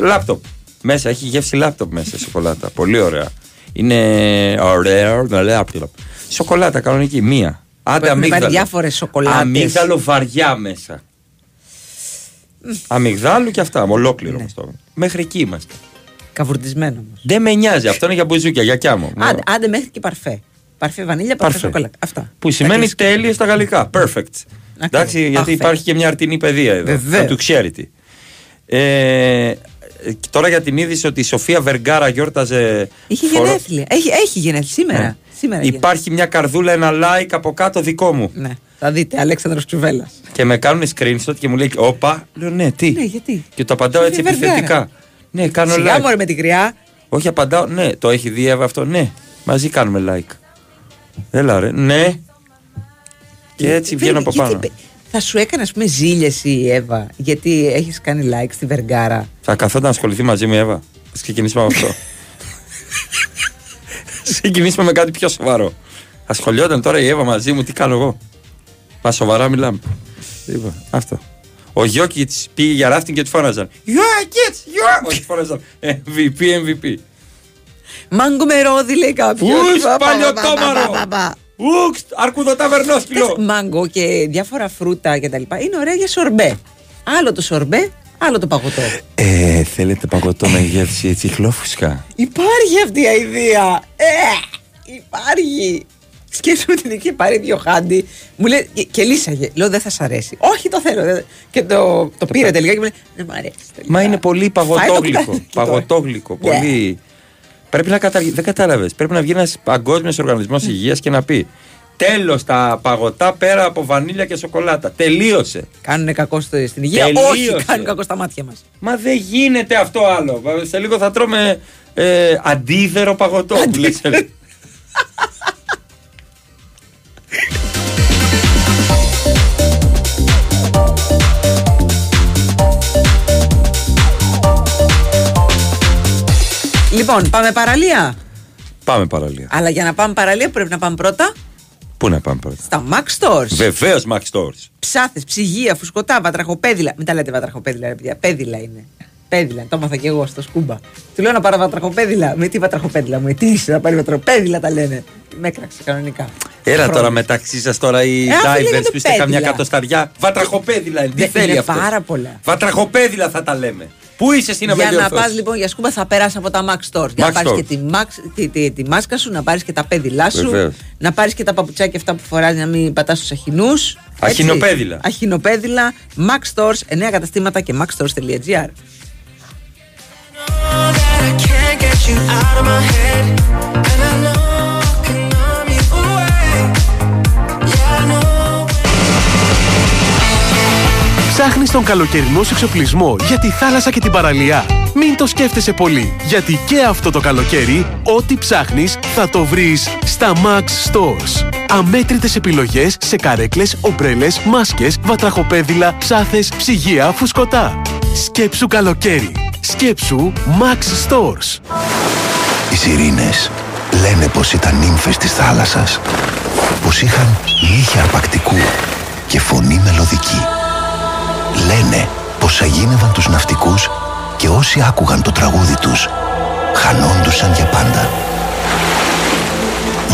λάπτοπ. Μέσα, έχει γεύση λάπτοπ μέσα σοκολάτα. Πολύ ωραία. Είναι ωραίο να λέει λάπτοπ. Σοκολάτα κανονική, μία. Άντε αμύγδαλο. Αμύγδαλο βαριά μέσα. Αμυγδάλου και αυτά, ολόκληρο. Ναι. Μέχρι εκεί είμαστε. Καβουρτισμένο όμως. Δεν με νοιάζει, αυτό είναι για μπουζούκια, για κιάμο. Άντε, άντε μέχρι και παρφέ. Παρφέ βανίλια, παρφέ σοκολάτα. Αυτά. Που σημαίνει τέλειο στα γαλλικά. Perfect. Εντάξει, γιατί Αχφέ. Υπάρχει και μια αρτινή παιδεία εδώ. Βεβαίως. Θα του ξέρει τι. Ε, τώρα για την είδηση ότι η Σοφία Βεργάρα γιόρταζε. Είχε φορο... γενέθλια. Έχει, έχει γενέθλια σήμερα. Ναι. Σήμερα υπάρχει γενέθλια. Μια καρδούλα, ένα like από κάτω δικό μου. Ναι. Θα δείτε, Αλέξανδρος Τσουβέλας. Και με κάνουν screenshot και μου λέει: όπα. Λέω: ναι, τι. Ναι, γιατί. Και το απαντάω Σοφία έτσι Βεργάρα. Επιθετικά. Ναι, κάνω Σιγά, like. Μωρέ, με την κρυά. Όχι, απαντάω. Ναι, το έχει δει αυτό. Ναι, μαζί κάνουμε like. Έλα, ρε. Ναι. Και έτσι βγαίνω από πάνω. Γιατί, θα σου έκανε, ας πούμε, ζήλες η Εύα, γιατί έχεις κάνει like στη Βεργάρα. Θα καθόταν να ασχοληθεί μαζί μου η Εύα. Ας ξεκινήσουμε από αυτό. Ξεκινήσουμε με κάτι πιο σοβαρό. Ασχολιόταν τώρα η Εύα μαζί μου, τι κάνω εγώ. Μα σοβαρά μιλάμε. Λοιπόν, αυτό. Ο Γιόκιτς πήγε για ράφτινγκ και του φώναζαν. Γιόκιτς, Γιόκιτς. Όχι, φώναζαν. εμ βι πι, εμ βι πι. Μάγκο μερόδι, λέει κάποιος. Ούς, παλιωτόμαρο. Ούξ, αρκουδοταβερνόσπιλο. Μάγκο και διάφορα φρούτα κτλ. Είναι ωραία για σορμπέ. Άλλο το σορμπέ, άλλο το παγωτό. Ε, θέλετε παγωτό με γεύση έτσι χλόφουσκα. Υπάρχει αυτή η ιδέα. Ε, υπάρχει. Σκέφτομαι ότι είχε πάρει δύο χάντι. Μου λέει και, και λύσαγε. Λέω δεν θα σ' αρέσει. Όχι, το θέλω. Δε, και το, το, το πήρε πέρα. Τελικά και μου λέει δεν μ' αρέσει. Τελικά. Μα είναι πολύ παγωτόγλυκο. Παγωτόγλυκο, πολύ. Πρέπει να κατα... Δεν κατάλαβες. Πρέπει να βγει ένας παγκόσμιος οργανισμός υγείας και να πει τέλος τα παγωτά πέρα από βανίλια και σοκολάτα. Τελείωσε. Κάνουνε κακό στην υγεία. Τελείωσε. Όχι, κάνουν κακό στα μάτια μας. Μα δεν γίνεται αυτό άλλο. Σε λίγο θα τρώμε ε, αντίδερο παγωτό. Λοιπόν, πάμε παραλία. Πάμε παραλία. Αλλά για να πάμε παραλία πρέπει να πάμε πρώτα. Πού να πάμε πρώτα? Στα Max Stores. Βεβαίως Max Stores. Ψάθες, ψυγεία, φουσκωτά, βατραχοπέδιλα. Μην τα λέτε βατραχοπέδιλα, ρε παιδιά. Πέδιλα είναι. Πέδιλα. Το έμαθα και εγώ στο σκούμπα. Του λέω να πάρω βατραχοπέδιλα. Με τι βατραχοπέδιλα μου, τι είσαι να πάρει βατραχοπέδιλα τα λένε. Με έκραξε κανονικά. Έλα τώρα μεταξύ σας τώρα οι divers που είστε καμιά κατοσταριά. Βατραχοπέδιλα είναι. Τι θέλει αυτό? Πάρα πολλά. Βατραχοπέδιλα θα τα λέμε. Πού είσαι στην Αμερική? Για να πας λοιπόν για σκούπα θα περάσεις από τα Max Stores. Για να πάρεις και τη, Max, τη, τη, τη μάσκα σου, να πάρεις και τα πέδιλά σου, βεβαίως. Να πάρεις και τα παπουτσάκια αυτά που φοράς για να μην πατάς τους αχινούς. Αχινοπέδιλα. Αχινοπέδιλα, Max Stores, εννέα καταστήματα και max stores τελεία τζι άρ. Ψάχνεις τον καλοκαιρινό σου εξοπλισμό για τη θάλασσα και την παραλία. Μην το σκέφτεσαι πολύ, γιατί και αυτό το καλοκαίρι, ό,τι ψάχνεις θα το βρεις στα Max Stores. Αμέτρητες επιλογές σε καρέκλες, ομπρέλες, μάσκες, βατραχοπέδιλα, ψάθες, ψυγεία, φουσκωτά. Σκέψου καλοκαίρι. Σκέψου Max Stores. Οι σιρήνες λένε πως ήταν νύμφες της θάλασσας, πως είχαν νύχια αρπακτικού και φωνή μελωδική. Λένε πως αγίνευαν τους ναυτικούς και όσοι άκουγαν το τραγούδι τους χανόντουσαν για πάντα.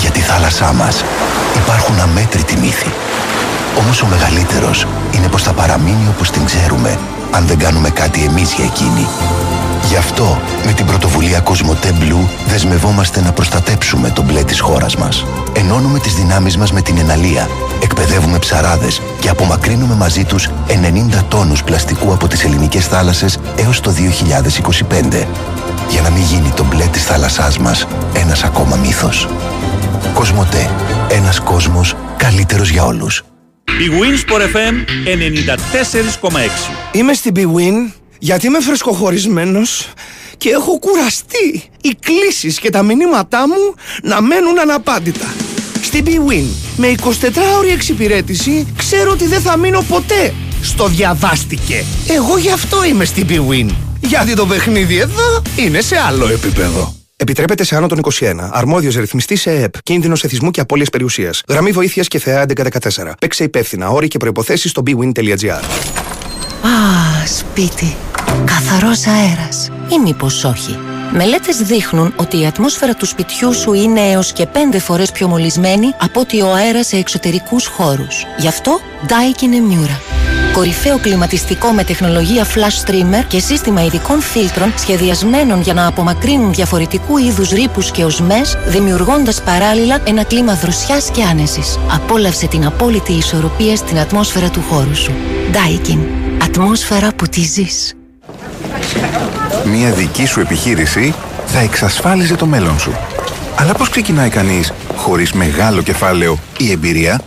Για τη θάλασσά μας υπάρχουν αμέτρητοι μύθοι. Όμως ο μεγαλύτερος είναι πως θα παραμείνει όπως την ξέρουμε αν δεν κάνουμε κάτι εμείς για εκείνη. Γι' αυτό με την πρωτοβουλία COSMOTE Blue δεσμευόμαστε να προστατέψουμε το μπλε της χώρας μας. Ενώνουμε τις δυνάμεις μας με την εναλία, εκπαιδεύουμε ψαράδες και απομακρύνουμε μαζί τους ενενήντα τόνους πλαστικού από τις ελληνικές θάλασσες έως το δύο χιλιάδες είκοσι πέντε. Για να μην γίνει το μπλε της θάλασσάς μας ένας ακόμα μύθος. COSMOTE. Ένας κόσμος καλύτερος για όλους. Η Winsport εφ εμ ενενήντα τέσσερα κόμμα έξι. Είμαι στην bwin γιατί είμαι φρεσκοχωρισμένος και έχω κουραστεί οι κλήσεις και τα μηνύματά μου να μένουν αναπάντητα. Στην bwin με εικοσιτετράωρη εξυπηρέτηση ξέρω ότι δεν θα μείνω ποτέ. Στο διαβάστηκε. Εγώ γι' αυτό είμαι στην bwin. Γιατί το παιχνίδι εδώ είναι σε άλλο επίπεδο. Επιτρέπεται σε άνω των είκοσι ένα. Αρμόδιος ρυθμιστής σε ΕΕΠ. Κίνδυνος εθισμού και απώλειας περιουσίας. Γραμμή βοήθειας και ΘΕΑ έντεκα δεκατέσσερα. Παίξε υπεύθυνα. Όροι και προϋποθέσεις στο bwin.gr. Α, σπίτι. Καθαρός αέρας. Ή μήπως όχι? Μελέτες δείχνουν ότι η ατμόσφαιρα του σπιτιού σου είναι έως και πέντε φορές πιο μολυσμένη από ότι ο αέρας σε εξωτερικούς χώρους. Γι' αυτό Daikin Miura. Κορυφαίο κλιματιστικό με τεχνολογία flash streamer και σύστημα ειδικών φίλτρων σχεδιασμένων για να απομακρύνουν διαφορετικού είδους ρύπους και οσμές, δημιουργώντας παράλληλα ένα κλίμα δροσιάς και άνεσης. Απόλαυσε την απόλυτη ισορροπία στην ατμόσφαιρα του χώρου σου. Daikin. Ατμόσφαιρα που τη ζεις. Μια δική σου επιχείρηση θα εξασφάλιζε το μέλλον σου. Αλλά πώς ξεκινάει κανείς χωρίς μεγάλο κεφάλαιο ή εμπειρία?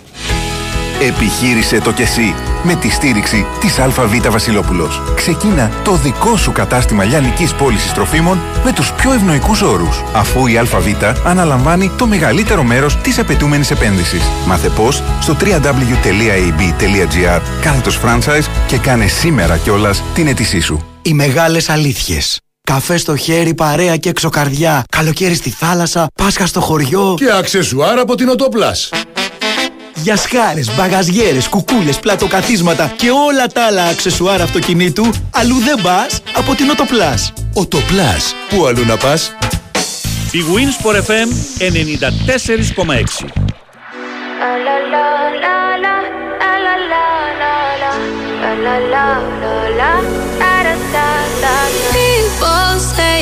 Επιχείρησε το κι εσύ με τη στήριξη της ΑΒ Βασιλόπουλος. Ξεκίνα το δικό σου κατάστημα λιανικής πώλησης τροφίμων με τους πιο ευνοϊκούς όρους, αφού η ΑΒ αναλαμβάνει το μεγαλύτερο μέρος της απαιτούμενης επένδυσης. Μάθε πώς στο www.έι μπι τελεία τζι άρ κάθετος franchise και κάνε σήμερα κιόλας την αίτησή σου. Οι μεγάλες αλήθειες. Καφέ στο χέρι, παρέα και εξωκαρδιά. Καλοκαίρι στη θάλασσα, Πάσχα στο χωριό. Και αξεσουάρ από την Oto Plus. Γιασχάρες, μπαγαζιέρες, κουκούλες, πλατοκαθίσματα και όλα τα άλλα αξεσουάρ αυτοκινήτου, αλλού δεν πας από την Oto Plus. Oto Plus. Πού αλλού να πας? Η Winsport εφ εμ ενενήντα τέσσερα κόμμα έξι. People say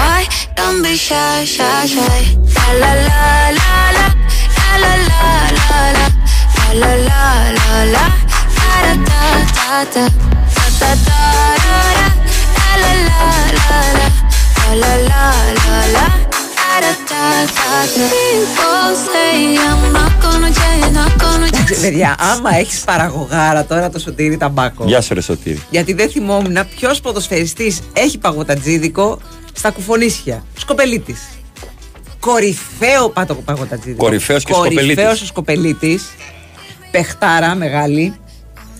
why. Don't be shy, shy, shy. La la la la, la la la la, la la la la, da da da da, da da da da, la la la la, la la la la, da da da da. People say I'm not gonna change, not gonna change. Παιδιά, άμα έχεις παραγωγάρα τώρα το Σωτήρι Ταμπάκο. Γεια σου ρε Σωτήρι. Γιατί δεν θυμόμουν ποιος ποδοσφαιριστής έχει παγωτατζίδικο. Στα Κουφονίσια, Σκοπελίτης. Κορυφαίο πάτο παγωτατζίδικο. Κορυφαίος και Σκοπελίτης. Σκοπελίτης. Παιχτάρα μεγάλη.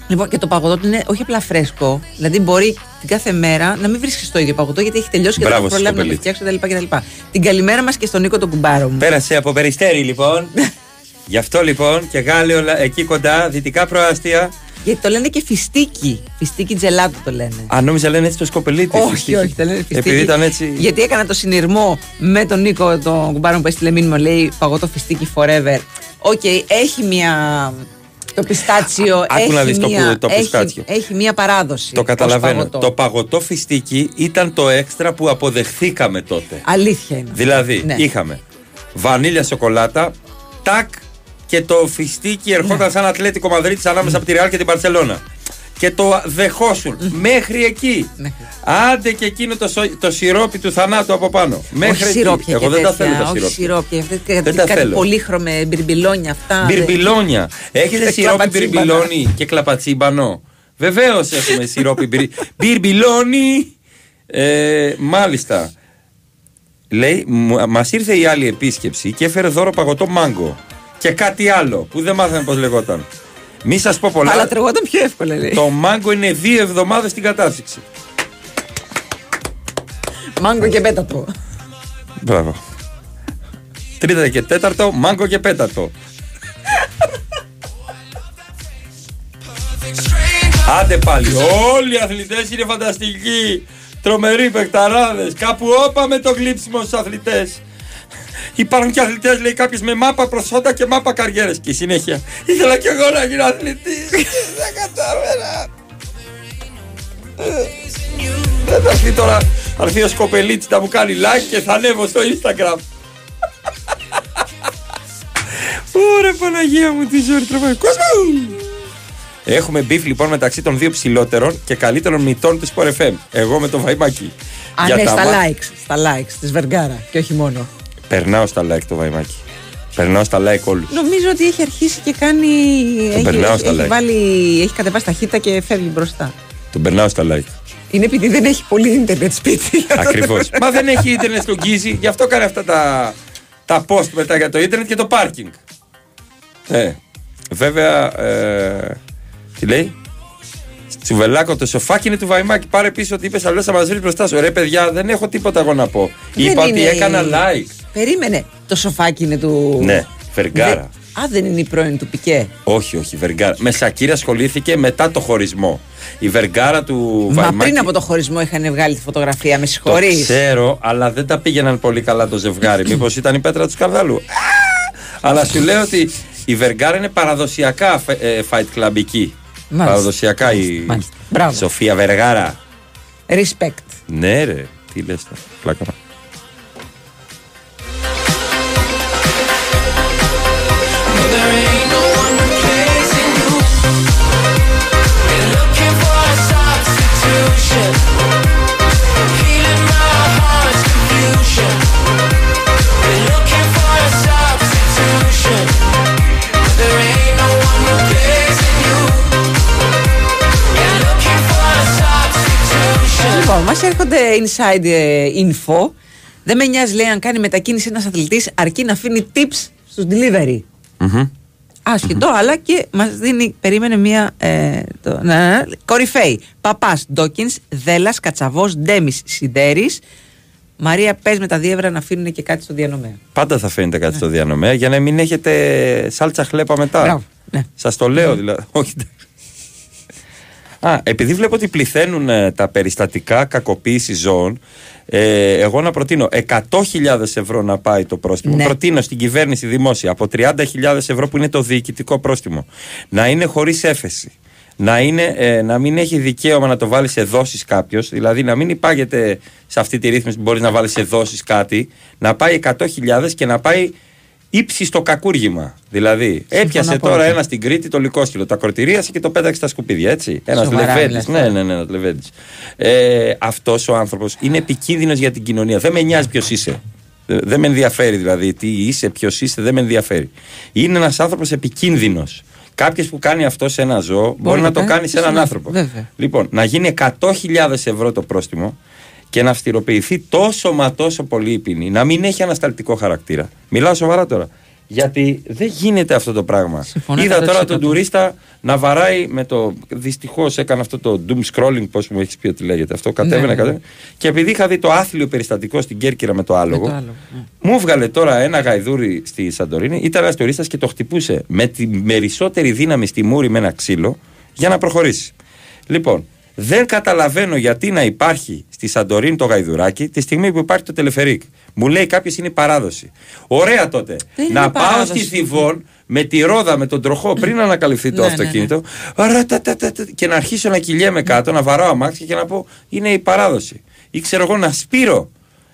Λοιπόν, και το παγωτό του είναι όχι απλά φρέσκο. Δηλαδή μπορεί την κάθε μέρα να μην βρίσκεις το ίδιο παγωτό γιατί έχει τελειώσει και δεν έχει προλάβει να το φτιάξει κτλ. Την καλημέρα μας και στον Νίκο τον κουμπάρο μου. Πέρασε από Περιστέρι λοιπόν. Γι' αυτό λοιπόν και Γάλλιο εκεί κοντά, δυτικά προάστια. Γιατί το λένε και φιστίκι. Φιστίκι τζελάτο το λένε. Αν νόμιζα λένε έτσι το Σκοπελίτη. Όχι, φιστίκι. Όχι, το λένε φιστίκι. Επειδή ήταν έτσι. Γιατί έκανα το συνειρμό με τον Νίκο, τον κουμπάρο μου που έστειλε μήνυμα, λέει παγωτό φιστίκι forever. Οκ, okay, έχει μια. Το πιστάτσιο. Άκου να δεις το, το πιστάτσιο. Έχει, έχει μια παράδοση. Το καταλαβαίνω. Παγωτό. Το παγωτό φιστίκι ήταν το έξτρα που αποδεχθήκαμε τότε. Αλήθεια είναι. Δηλαδή ναι. Είχαμε βανίλια σοκολάτα, τάκ. Και το φιστίκι ερχόταν σαν Ατλέτικο Μαδρίτης ανάμεσα από τη Ρεάλ και την Μπαρσελόνα. Και το δεχόσουν μέχρι εκεί. Άντε και εκείνο το, σο... το σιρόπι του θανάτου από πάνω. Μέχρι εκεί. Εγώ δεν τέτοια, τα θέλω τα σιρόπια. Σιρόπια. Δεν, δεν τα θέλω. Πολύχρωμη, μπιρμπιλόνια αυτά. Μπιρμπιλόνια. Έχετε σιρόπι μπιρμπιλόνι και κλαπατσίμπανο? Βεβαίως έχουμε σιρόπι μπιρμπιλόνι. Ε, μάλιστα. Λέει, μας ήρθε η άλλη επίσκεψη και έφερε δώρο παγωτό μάγκο. Και κάτι άλλο που δεν μάθαμε πώς λεγόταν. Μη σας πω πολλά. Αλλά τρεγόταν πιο εύκολα, λέει. Το μάγκο είναι δύο εβδομάδες στην κατάψυξη. Μάγκο και πέτατο. Μπράβο. Τρίτα και τέταρτο, μάγκο και πέτατο. Άντε πάλι. Όλοι οι αθλητές είναι φανταστικοί. Τρομεροί παιχταράδες. Κάπου όπα με το γλύψιμο στους αθλητές. Υπάρχουν και αθλητές, λέει κάποιος, με μάπα προσόντα και μάπα καριέρες. Και συνέχεια, ήθελα κι εγώ να γίνω αθλητής. Δεν κατάφερα. Δεν θα έρθει τώρα, θα έρθει ο Σκοπελίτης, θα μου κάνει like και θα ανέβω στο Instagram. Ωραία Παναγία μου, τι ζωή τρομερή. Έχουμε μπιφ λοιπόν μεταξύ των δύο ψηλότερων και καλύτερων μητών του Sport εφ εμ. Εγώ με τον Βαϊμάκη. Α, ναι, στα likes, στα likes της Βεργάρα και όχι μόνο. Περνάω στα like το Βαϊμάκι. Περνάω στα like όλους. Νομίζω ότι έχει αρχίσει και κάνει. Τον περνάω στα like. Βάλει... Έχει κατεβάσει ταχύτητα και φεύγει μπροστά. Τον περνάω στα like. Είναι επειδή δεν έχει πολύ ίντερνετ σπίτι. Ακριβώς. Μα δεν έχει ίντερνετ στον Κίζη, γι' αυτό κάνει αυτά τα, τα post μετά για το ίντερνετ και το πάρκινγκ. Ε, βέβαια. Ε, τι λέει. Τσουβελάκο, το σοφάκι είναι του Βαϊμάκη. Πάρε πίσω ότι είπε, αλλιώ θα μα βρει μπροστά σου. Ρε, παιδιά, δεν έχω τίποτα εγώ να πω. Δεν είπα είναι... ότι έκανα like. Περίμενε. Το σοφάκι είναι του. Ναι, Βεργάρα. Δε... Α, δεν είναι η πρώην του Πικέ. Όχι, όχι, Βεργάρα. Με Σακύρα ασχολήθηκε μετά το χωρισμό. Η Βεργάρα του Βαϊμάκη. Μα Βαϊμάκη... πριν από το χωρισμό είχαν βγάλει τη φωτογραφία, με συγχωρεί. Ξέρω, αλλά δεν τα πήγαιναν πολύ καλά το ζευγάρι. Μήπως ήταν η πέτρα του σκαρδαλού. Αλλά σου λέω ότι η Βεργάρα είναι παραδοσιακά fight club εκεί. Μάλιστα. Παραδοσιακά Μάλιστα. η Μπράβο. Σοφία Βεργάρα. Respect. Ναι, ρε. Τι λες τώρα, πλάκα. Μας έρχονται inside info. Δεν με νοιάζει, λέει, αν κάνει μετακίνηση ένας αθλητής, αρκεί να αφήνει tips στους delivery. Mm-hmm. Άσχετο, mm-hmm. αλλά και μας δίνει, περίμενε μία. Ε, το, ναι, κορυφαίοι. Παπάς, Ντόκινς, Δέλλας, Κατσαβός, Ντέμις, Σιδέρης. Μαρία, πες με τα διεύρα να αφήνουν και κάτι στο διανομέα. Πάντα θα αφήνετε κάτι ναι. στο διανομέα για να μην έχετε σάλτσα χλέπα μετά. Μπράβο, ναι. Σας το λέω δηλαδή. Όχι. Α, επειδή βλέπω ότι πληθαίνουν ε, τα περιστατικά κακοποίηση ζώων, ε, εγώ να προτείνω εκατό χιλιάδες ευρώ να πάει το πρόστιμο. Ναι. Προτείνω στην κυβέρνηση δημόσια από τριάντα χιλιάδες ευρώ που είναι το διοικητικό πρόστιμο να είναι χωρίς έφεση. Να, είναι, ε, να μην έχει δικαίωμα να το βάλει σε δόσεις κάποιος, δηλαδή να μην υπάγεται σε αυτή τη ρύθμιση που μπορείς να βάλεις σε δόσεις κάτι, να πάει εκατό χιλιάδες και να πάει ύψη στο κακούργημα. Δηλαδή, έπιασε τώρα ένα στην Κρήτη το λυκόσκυλο, τα κορτηρίασε και το πέταξε στα σκουπίδια. Έτσι. Ένας Λεβέντης. Ναι, ναι, ναι, ένας Λεβέντης. Ε, αυτός ο άνθρωπος είναι επικίνδυνος για την κοινωνία. Δεν με νοιάζει ποιος είσαι. Δεν με ενδιαφέρει δηλαδή τι είσαι, ποιος είσαι, δεν με ενδιαφέρει. Είναι ένας άνθρωπος επικίνδυνος. Κάποιος που κάνει αυτό σε ένα ζώο μπορεί, μπορεί να δε, το κάνει σε έναν άνθρωπο. Βέβαια. Λοιπόν, να γίνει εκατό χιλιάδες ευρώ το πρόστιμο. Και να αυστηροποιηθεί τόσο μα τόσο πολύ η ποινή, να μην έχει ανασταλτικό χαρακτήρα. Μιλάω σοβαρά τώρα. Γιατί δεν γίνεται αυτό το πράγμα. Συμφωνώ. Είδα το τώρα εξήντα τον τουρίστα να βαράει με το. Δυστυχώς έκανε αυτό το doom scrolling, πώς μου έχεις πει ότι λέγεται αυτό. Κατέβαινε, ναι, κατέβαινε. Ναι. Και επειδή είχα δει το άθλιο περιστατικό στην Κέρκυρα με το άλογο, με το άλογο ναι. μου βγάλε τώρα ένα γαϊδούρι στη Σαντορίνη. Ήταν ένας τουρίστας και το χτυπούσε με την περισσότερη δύναμη στη μούρη με ένα ξύλο για να προχωρήσει. Λοιπόν. Δεν καταλαβαίνω γιατί να υπάρχει στη Σαντορίνη το γαϊδουράκι τη στιγμή που υπάρχει το τελεφερίκ. Μου λέει κάποιος είναι η παράδοση. Ωραία τότε. Δεν να πάω παράδοση. Στη Θιβών με τη ρόδα, με τον τροχό πριν ανακαλυφθεί το αυτοκίνητο και να αρχίσω να κυλιέμαι κάτω, να βαράω αμάξια και να πω είναι η παράδοση. Ή ξέρω εγώ να σπείρω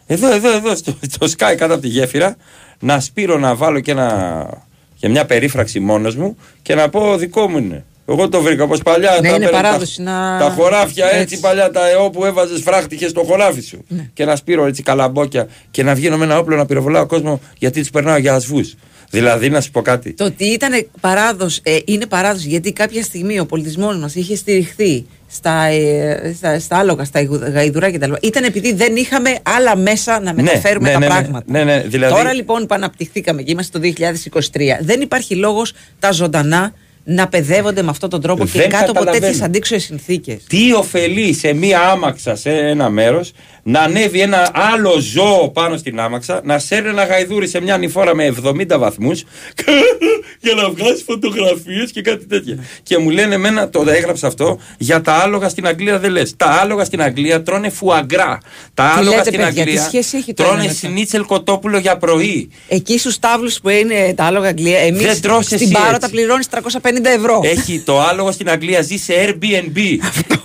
εδώ, εδώ, εδώ, στο, στο σκάι κάτω από τη γέφυρα, να σπείρω να βάλω και, ένα, και μια περίφραξη μόνος μου και να πω δικό μου είναι. Εγώ το βρήκα όπως παλιά. Ναι, τα, παράδοση, τα, να... τα χωράφια έτσι, έτσι παλιά, τα ΕΟ που έβαζες φράχτηκες στο χωράφι σου. Ναι. Και να σπείρω έτσι καλαμπόκια και να βγαίνω με ένα όπλο να πυροβολάω κόσμο γιατί τους περνάω για ασβούς. Δηλαδή, να σου πω κάτι. Το ότι ήταν παράδοση, ε, είναι παράδοση γιατί κάποια στιγμή ο πολιτισμός μας είχε στηριχθεί στα, ε, στα, στα άλογα, στα γαϊδουρά κτλ. Ήταν επειδή δεν είχαμε άλλα μέσα να μεταφέρουμε ναι, ναι, τα ναι, πράγματα. Ναι, ναι, ναι, δηλαδή... Τώρα λοιπόν που αναπτυχθήκαμε και είμαστε το δύο χιλιάδες είκοσι τρία, δεν υπάρχει λόγος τα ζωντανά να παιδεύονται με αυτόν τον τρόπο δεν και κάτω από τέτοιες αντίξωες συνθήκες. Τι ωφελεί σε μία άμαξα σε ένα μέρος να ανέβει ένα άλλο ζώο πάνω στην άμαξα, να σέρνει ένα γαϊδούρι σε μια ανηφόρα με εβδομήντα βαθμούς για να βγάζει φωτογραφίες και κάτι τέτοια. Και μου λένε εμένα, το έγραψα αυτό, για τα άλογα στην Αγγλία δεν λες. Τα άλογα στην Αγγλία τρώνε φουαγκρά. Τα άλογα λέτε, στην παιδιά, Αγγλία τρώνε σνίτσελ κοτόπουλο για πρωί. Εκεί στους τάβλους που είναι τα άλογα Αγγλία, εμείς στην Πάρο τα πληρώνεις τριακόσια πενήντα ευρώ. Έχει το άλογο στην Αγγλία, ζει σε Airbnb.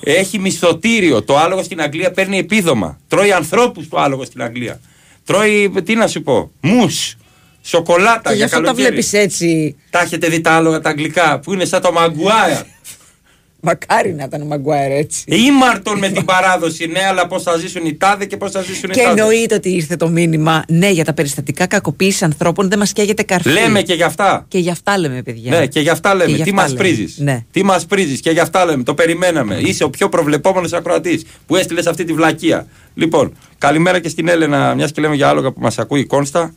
Έχει μισθωτήριο. Το άλογο στην Αγγλία παίρνει επίδομα. Τρώει ανθρώπους το άλογο στην Αγγλία. Τρώει, τι να σου πω, μους, σοκολάτα και για καλοκαίρι. Και γι' αυτό τα βλέπεις έτσι. Τα έχετε δει τα άλογα τα αγγλικά που είναι σαν το Μαγκουάιρ. Μακάρι να ήταν ο Μαγκουάιρ έτσι. Ήμαρτον με την παράδοση, ναι, αλλά πώς θα ζήσουν οι τάδε και πώς θα ζήσουν και οι τάδε. Και εννοείται ότι ήρθε το μήνυμα, ναι, για τα περιστατικά κακοποίηση ανθρώπων δεν μας καίγεται καρφί. Λέμε και γι' αυτά. Και γι' αυτά λέμε, παιδιά. Ναι, και γι' αυτά λέμε. Τι μας πρίζεις. Ναι. Τι μας πρίζεις και γι' αυτά λέμε. Το περιμέναμε. Είσαι ο πιο προβλεπόμενος ακροατής που έστειλε αυτή τη βλακεία. Λοιπόν, καλημέρα και στην Έλενα, μια και λέμε για άλογα που μας ακούει η Κόνστα.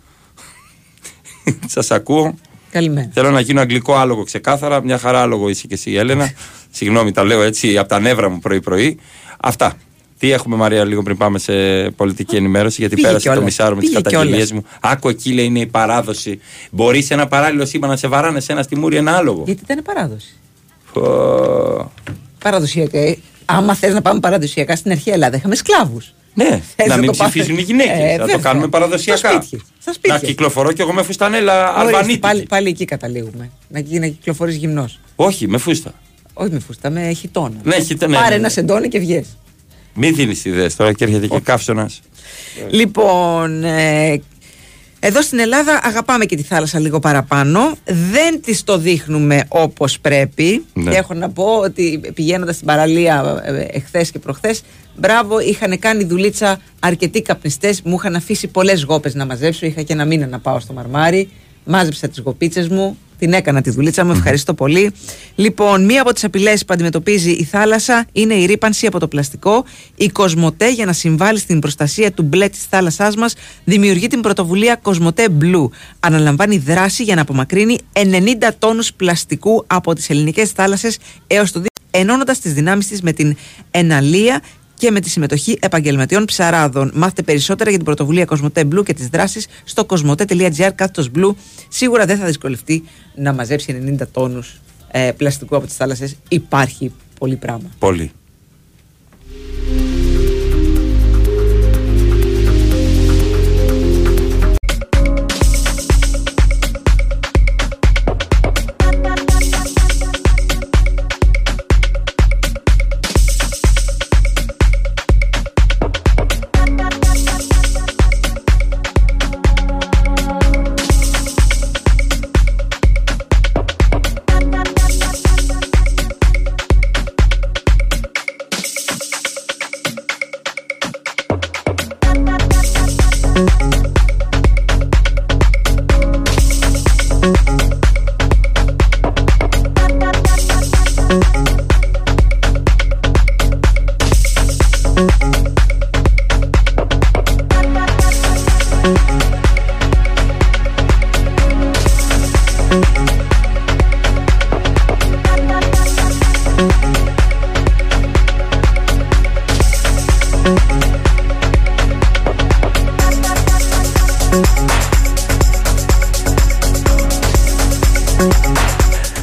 Σας ακούω. Καλημέρα. Θέλω να γίνω αγγλικό άλογο ξεκάθαρα. Μια χαρά άλογο είσαι και εσύ, Έλενα. Συγγνώμη, τα λέω έτσι από τα νεύρα μου πρωί-πρωί. Αυτά. Τι έχουμε, Μαρία, λίγο πριν πάμε σε πολιτική ενημέρωση, γιατί πήγε πέρασε το μισάρο με τις καταγγελίες μου. Άκου, εκεί λέει είναι η παράδοση. Μπορεί σε ένα παράλληλο σήμα να σε βαράνε σε ένα στη μούρη ένα άλογο. Γιατί ήταν παράδοση. Oh. Παραδοσιακά. Άμα θες να πάμε παραδοσιακά, στην αρχαία Ελλάδα είχαμε σκλάβους. Ναι, θες να μην ψηφίζουν οι γυναίκες, ε, να βέβαια. Το κάνουμε παραδοσιακά. Στα σπίτια, στα σπίτια. Να κυκλοφορώ κι εγώ με φουστανέλα αλβανίτικη. Πάλι, πάλι εκεί καταλήγουμε. Να, να κυκλοφορείς γυμνός. Όχι, με φούστα. Όχι με φούστα, με χιτόνα. Ναι, χιτόνα. Πάρε ναι, ναι, ναι. ένα σεντόνι και βγες. Μην δίνεις ιδέες τώρα και έρχεται και καύσωνας. Λοιπόν, ε, εδώ στην Ελλάδα αγαπάμε και τη θάλασσα λίγο παραπάνω. Δεν της το δείχνουμε όπως πρέπει. Ναι. Και έχω να πω ότι πηγαίνοντας στην παραλία εχθές και προχθές, μπράβο, είχαν κάνει δουλίτσα αρκετοί καπνιστές. Μου είχαν αφήσει πολλές γόπες να μαζέψω. Είχα και ένα μήνα να πάω στο Μαρμάρι. Μάζεψα τις γοπίτσες μου. Την έκανα τη δουλίτσα μου. Ευχαριστώ πολύ. Λοιπόν, μία από τις απειλές που αντιμετωπίζει η θάλασσα είναι η ρύπανση από το πλαστικό. Η COSMOTE, για να συμβάλλει στην προστασία του μπλε της θάλασσάς μας, δημιουργεί την πρωτοβουλία COSMOTE Blue. Αναλαμβάνει δράση για να απομακρύνει ενενήντα τόνους πλαστικού από τις ελληνικές θάλασσες έως το δύο χιλιάδες είκοσι, ενώνοντας τις δυνάμεις της με την εναλία και με τη συμμετοχή επαγγελματιών ψαράδων. Μάθετε περισσότερα για την πρωτοβουλία COSMOTE Blue και τις δράσεις στο κοσμοτέ τελεία τζι άρ κάθετος blue. Σίγουρα δεν θα δυσκολευτεί να μαζέψει ενενήντα τόνους ε, πλαστικού από τις θάλασσες. Υπάρχει πολύ πράγμα. Πολύ.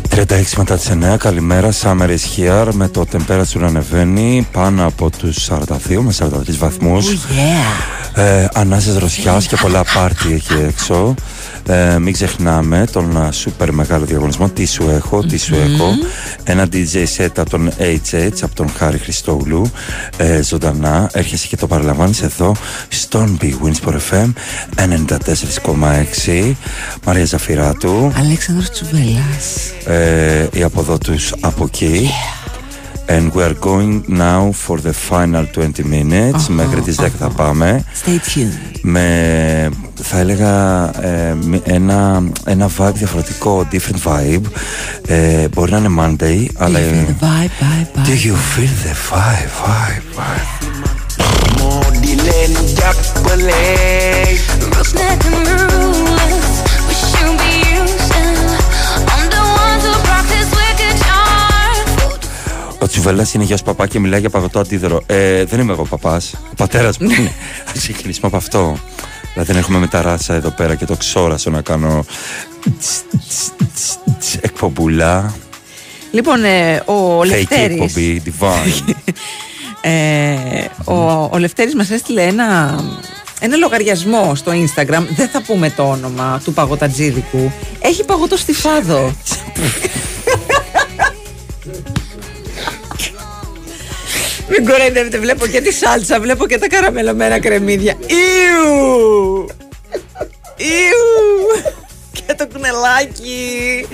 τριάντα έξι μετά τις εννιά, καλημέρα. Summer is here, με το temperature ανεβαίνει πάνω από τους σαράντα δύο με σαράντα τρεις βαθμούς. Oh yeah. ε, Ανάσες ρωσιάς και πολλά πάρτι εκεί έξω. Ε, μην ξεχνάμε τον σούπερ μεγάλο διαγωνισμό. Τι σου έχω, τι σου mm-hmm. έχω. Ένα ντι τζέι set από τον έιτς έιτς, από τον Χάρη Χριστόγλου. Ε, ζωντανά. Έρχεσαι και το παραλαμβάνεις εδώ στον Winsport εφ εμ ενενήντα τέσσερα κόμμα έξι. Μαρία Ζαφειράτου. Αλέξανδρος Τσουβέλας. Ε, οι από εδώ τους από εκεί. Yeah. And we are going now for the final είκοσι minutes. Oh, μέχρι τις δέκα oh, θα πάμε. Stay tuned. Με, θα έλεγα, ε, ένα, ένα vibe διαφορετικό, different vibe. Ε, μπορεί να είναι Monday, αλλά... Do you feel the vibe, vibe, vibe? Do you feel the vibe, vibe, vibe? Ο Τσουβέλας είναι γιος παπά και μιλάει για παγωτό αντίδωρο. Ε, δεν είμαι εγώ παπάς. Ο πατέρας μου είναι. Ας ξεκινήσουμε από αυτό. Δηλαδή δεν έχουμε μεταράσα εδώ πέρα και το ξόρασο να κάνω εκπομπούλα. Λοιπόν, ε, ο Λευτέρης... Fake εκπομπή, divine. ε, ο, ο Λευτέρης μας έστειλε ένα... Ένα λογαριασμό στο Instagram, δεν θα πούμε το όνομα του παγωτατζίδικου. Έχει παγωτό στη Φάδο. Μην κοροϊδεύετε, βλέπω και τη σάλτσα, βλέπω και τα καραμελωμένα κρεμμύδια. Ιου! Ιου! Και το κουνελάκι.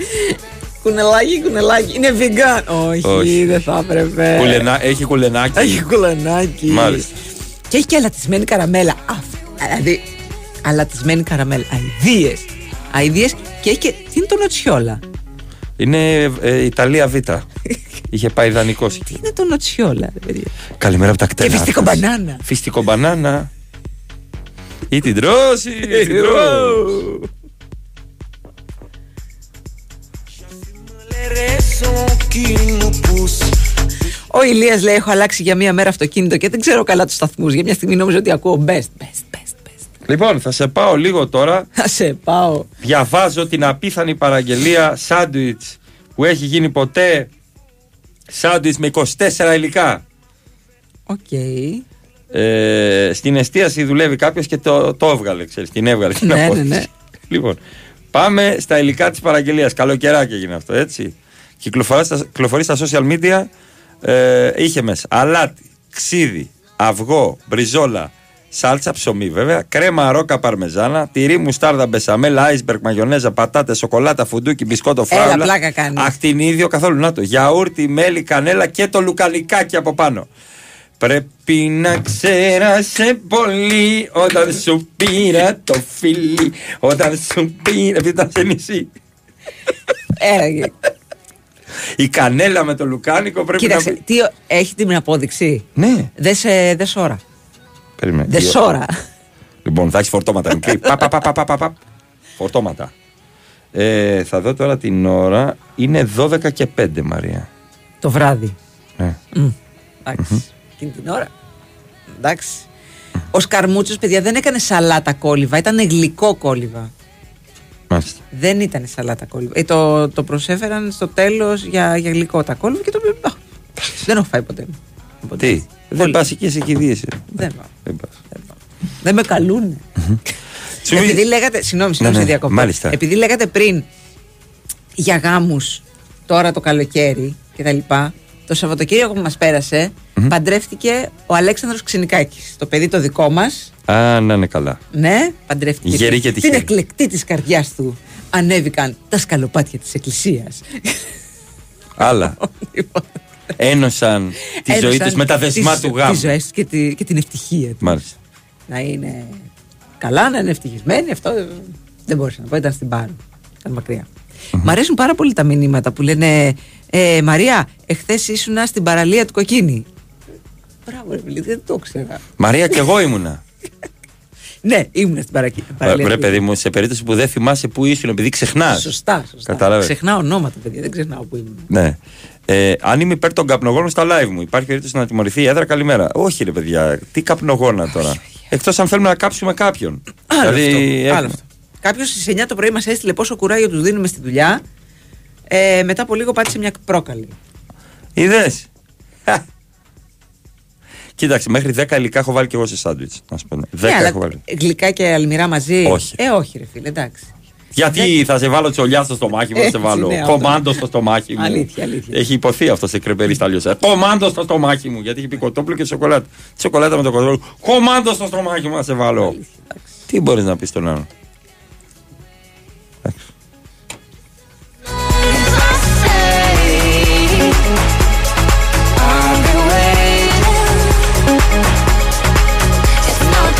Κουνελάκι, κουνελάκι. Είναι vegan. Όχι, Όχι. δεν θα έπρεπε. Κουλενά, έχει κουλενάκι. Έχει κουλενάκι. Μάλιστα. Και έχει και αλατισμένη καραμέλα. Α, δηλαδή, αλατισμένη καραμέλα. Αηδίες. Αηδίες και έχει και. Τι είναι το νοτσιόλα. Είναι ε, Ιταλία Β. Είχε πάει ιδανικό εκεί. Τι είναι το νοτσιόλα, παιδιά. Καλημέρα από τα κτέλα. Και φιστικό μπανάνα. Φιστικό μπανάνα. Ή την τρώσει. Ο Ηλίας λέει: έχω αλλάξει για μία μέρα αυτοκίνητο και δεν ξέρω καλά τους σταθμούς. Για μια στιγμή νόμιζα ότι ακούω best, best, best, best. Λοιπόν, θα σε πάω λίγο τώρα. Θα σε πάω. Διαβάζω την απίθανη παραγγελία σάντουιτς που έχει γίνει ποτέ. Σάντουιτς με είκοσι τέσσερα υλικά. Οκ. Okay. Ε, στην εστίαση δουλεύει κάποιος και το, το έβγαλε, ξέρεις. Την έβγαλε. Την ναι, ναι, ναι. Λοιπόν, πάμε στα υλικά της παραγγελίας. Καλοκαιράκι έγινε αυτό, έτσι. Κυκλοφορεί στα social media. Ε, είχε μέσα αλάτι, ξύδι, αυγό, μπριζόλα, σάλτσα, ψωμί βέβαια, κρέμα ρόκα παρμεζάνα, τυρί, μουστάρδα, μπεσαμέλα, άισμπερκ, μαγιονέζα, πατάτε, σοκολάτα, φουντούκι, μπισκότο, φράουλα, ακτινίδιο, καθόλου να το, γιαούρτι, μέλι, κανέλα και το λουκανικάκι από πάνω. Πρέπει να ξέρασε πολύ όταν σου πήρα το φίλι, όταν σου πήρα, επειδή ήταν σε νησί. Έραγε. Η κανέλα με το λουκάνικο πρέπει. Κοίταξε, να. Κοίταξε, έχει την απόδειξη. Ναι. Δε σε, δε σώρα. Περιμένει. Δε σώρα. Λοιπόν, θα έχει φορτώματα. Παπα, παπα, πα, πα, πα. Φορτώματα. Ε, θα δω τώρα την ώρα. Είναι δώδεκα και πέντε, Μαρία. Το βράδυ. Ναι. Mm. Εντάξει. Mm-hmm. Εκείνη την ώρα. Εντάξει. Mm. Ο Σκαρμούτσος, παιδιά, δεν έκανε σαλάτα κόλληβα. Ήταν γλυκό κόλληβα. Δεν ήταν σαλάτα κόλυβα. Ε, το, το προσέφεραν στο τέλος για, για γλυκό τα κόλυβα και το πει. Δεν έχω φάει ποτέ. ποτέ. Τι, δεν πας εκεί, σε κηδείσαι. Δεν πάω. Δεν, δεν, δεν με καλούνε. Επειδή λέγατε. Συγγνώμη, συγγνώμη, ναι, ναι, διακοπή. Μάλιστα. Επειδή λέγατε πριν για γάμους τώρα το καλοκαίρι κτλ. Το Σαββατοκύριακο που μας πέρασε mm-hmm. παντρεύτηκε ο Αλέξανδρος Ξινικάκης. Το παιδί το δικό μας. Α, να είναι καλά. Ναι, παντρεύτηκε. Γερή και τυχερή. Την εκλεκτή της καρδιάς του ανέβηκαν τα σκαλοπάτια της εκκλησίας. Άλλα. Ένωσαν τη ζωή τους με τα δεσμά του γάμου. Τις ζωές και, τη, και την ευτυχία του. Μάλιστα. Να είναι καλά, να είναι ευτυχισμένοι. Αυτό δεν μπορούσα να πω. Ήταν στην Πάρο. Ήταν μακριά. Mm-hmm. Μ' αρέσουν πάρα πολύ τα μηνύματα που λένε ε, Μαρία, εχθές ήσουνα στην παραλία του Κοκκίνη. Μπράβο, ρε, δεν το ξέρα. Μαρία, κι εγώ ήμουνα. Ναι, ήμουνα στην παρακή, παραλία. Ρε, παιδί μου, σε περίπτωση που δεν θυμάσαι που ήσουν, επειδή ξεχνάς. Σωστά, σωστά. Καταλάβες. Ξεχνάω ονόματα, παιδιά, δεν ξεχνάω που ήμουν. Ναι. Ε, αν είμαι υπέρ των καπνογόνων στα live μου, υπάρχει περίπτωση να τιμωρηθεί η έδρα, καλημέρα. Όχι, ρε, παιδιά, τι καπνογόνα τώρα. Εκτός αν θέλουμε να κάψουμε κάποιον. Άλλο δηλαδή, αυτό. Κάποιος στις εννιά το πρωί μας έστειλε πόσο κουράγιο τους δίνουμε στη δουλειά. Ε, μετά από λίγο πάτησε μια πρόκαλη. Είδες. Κοίταξε, μέχρι δέκα υλικά έχω βάλει και εγώ σε σάντουιτς. Να σου πω, ναι, ε, έχω βάλει. Γλυκά και αλμυρά μαζί. Όχι. Ε, όχι, ρε φίλε, εντάξει. Γιατί δέκα... θα σε βάλω τσολιά στο στομάχι μου, θα σε βάλω. Ναι, κομάντο στο στομάχι μου. Αλήθεια, αλήθεια. Έχει υποθεί αυτό σε κρεπερί στα λιώσια. Κομάντο στο στομάχι μου, γιατί έχει πει κοτόπουλο και σοκολάτα. Σοκολάτα με το κοτόπουλο. Κομάντο στο στομάχι μου, θα σε βάλω. Αλήθεια, τι μπορεί να πει στον άλλο.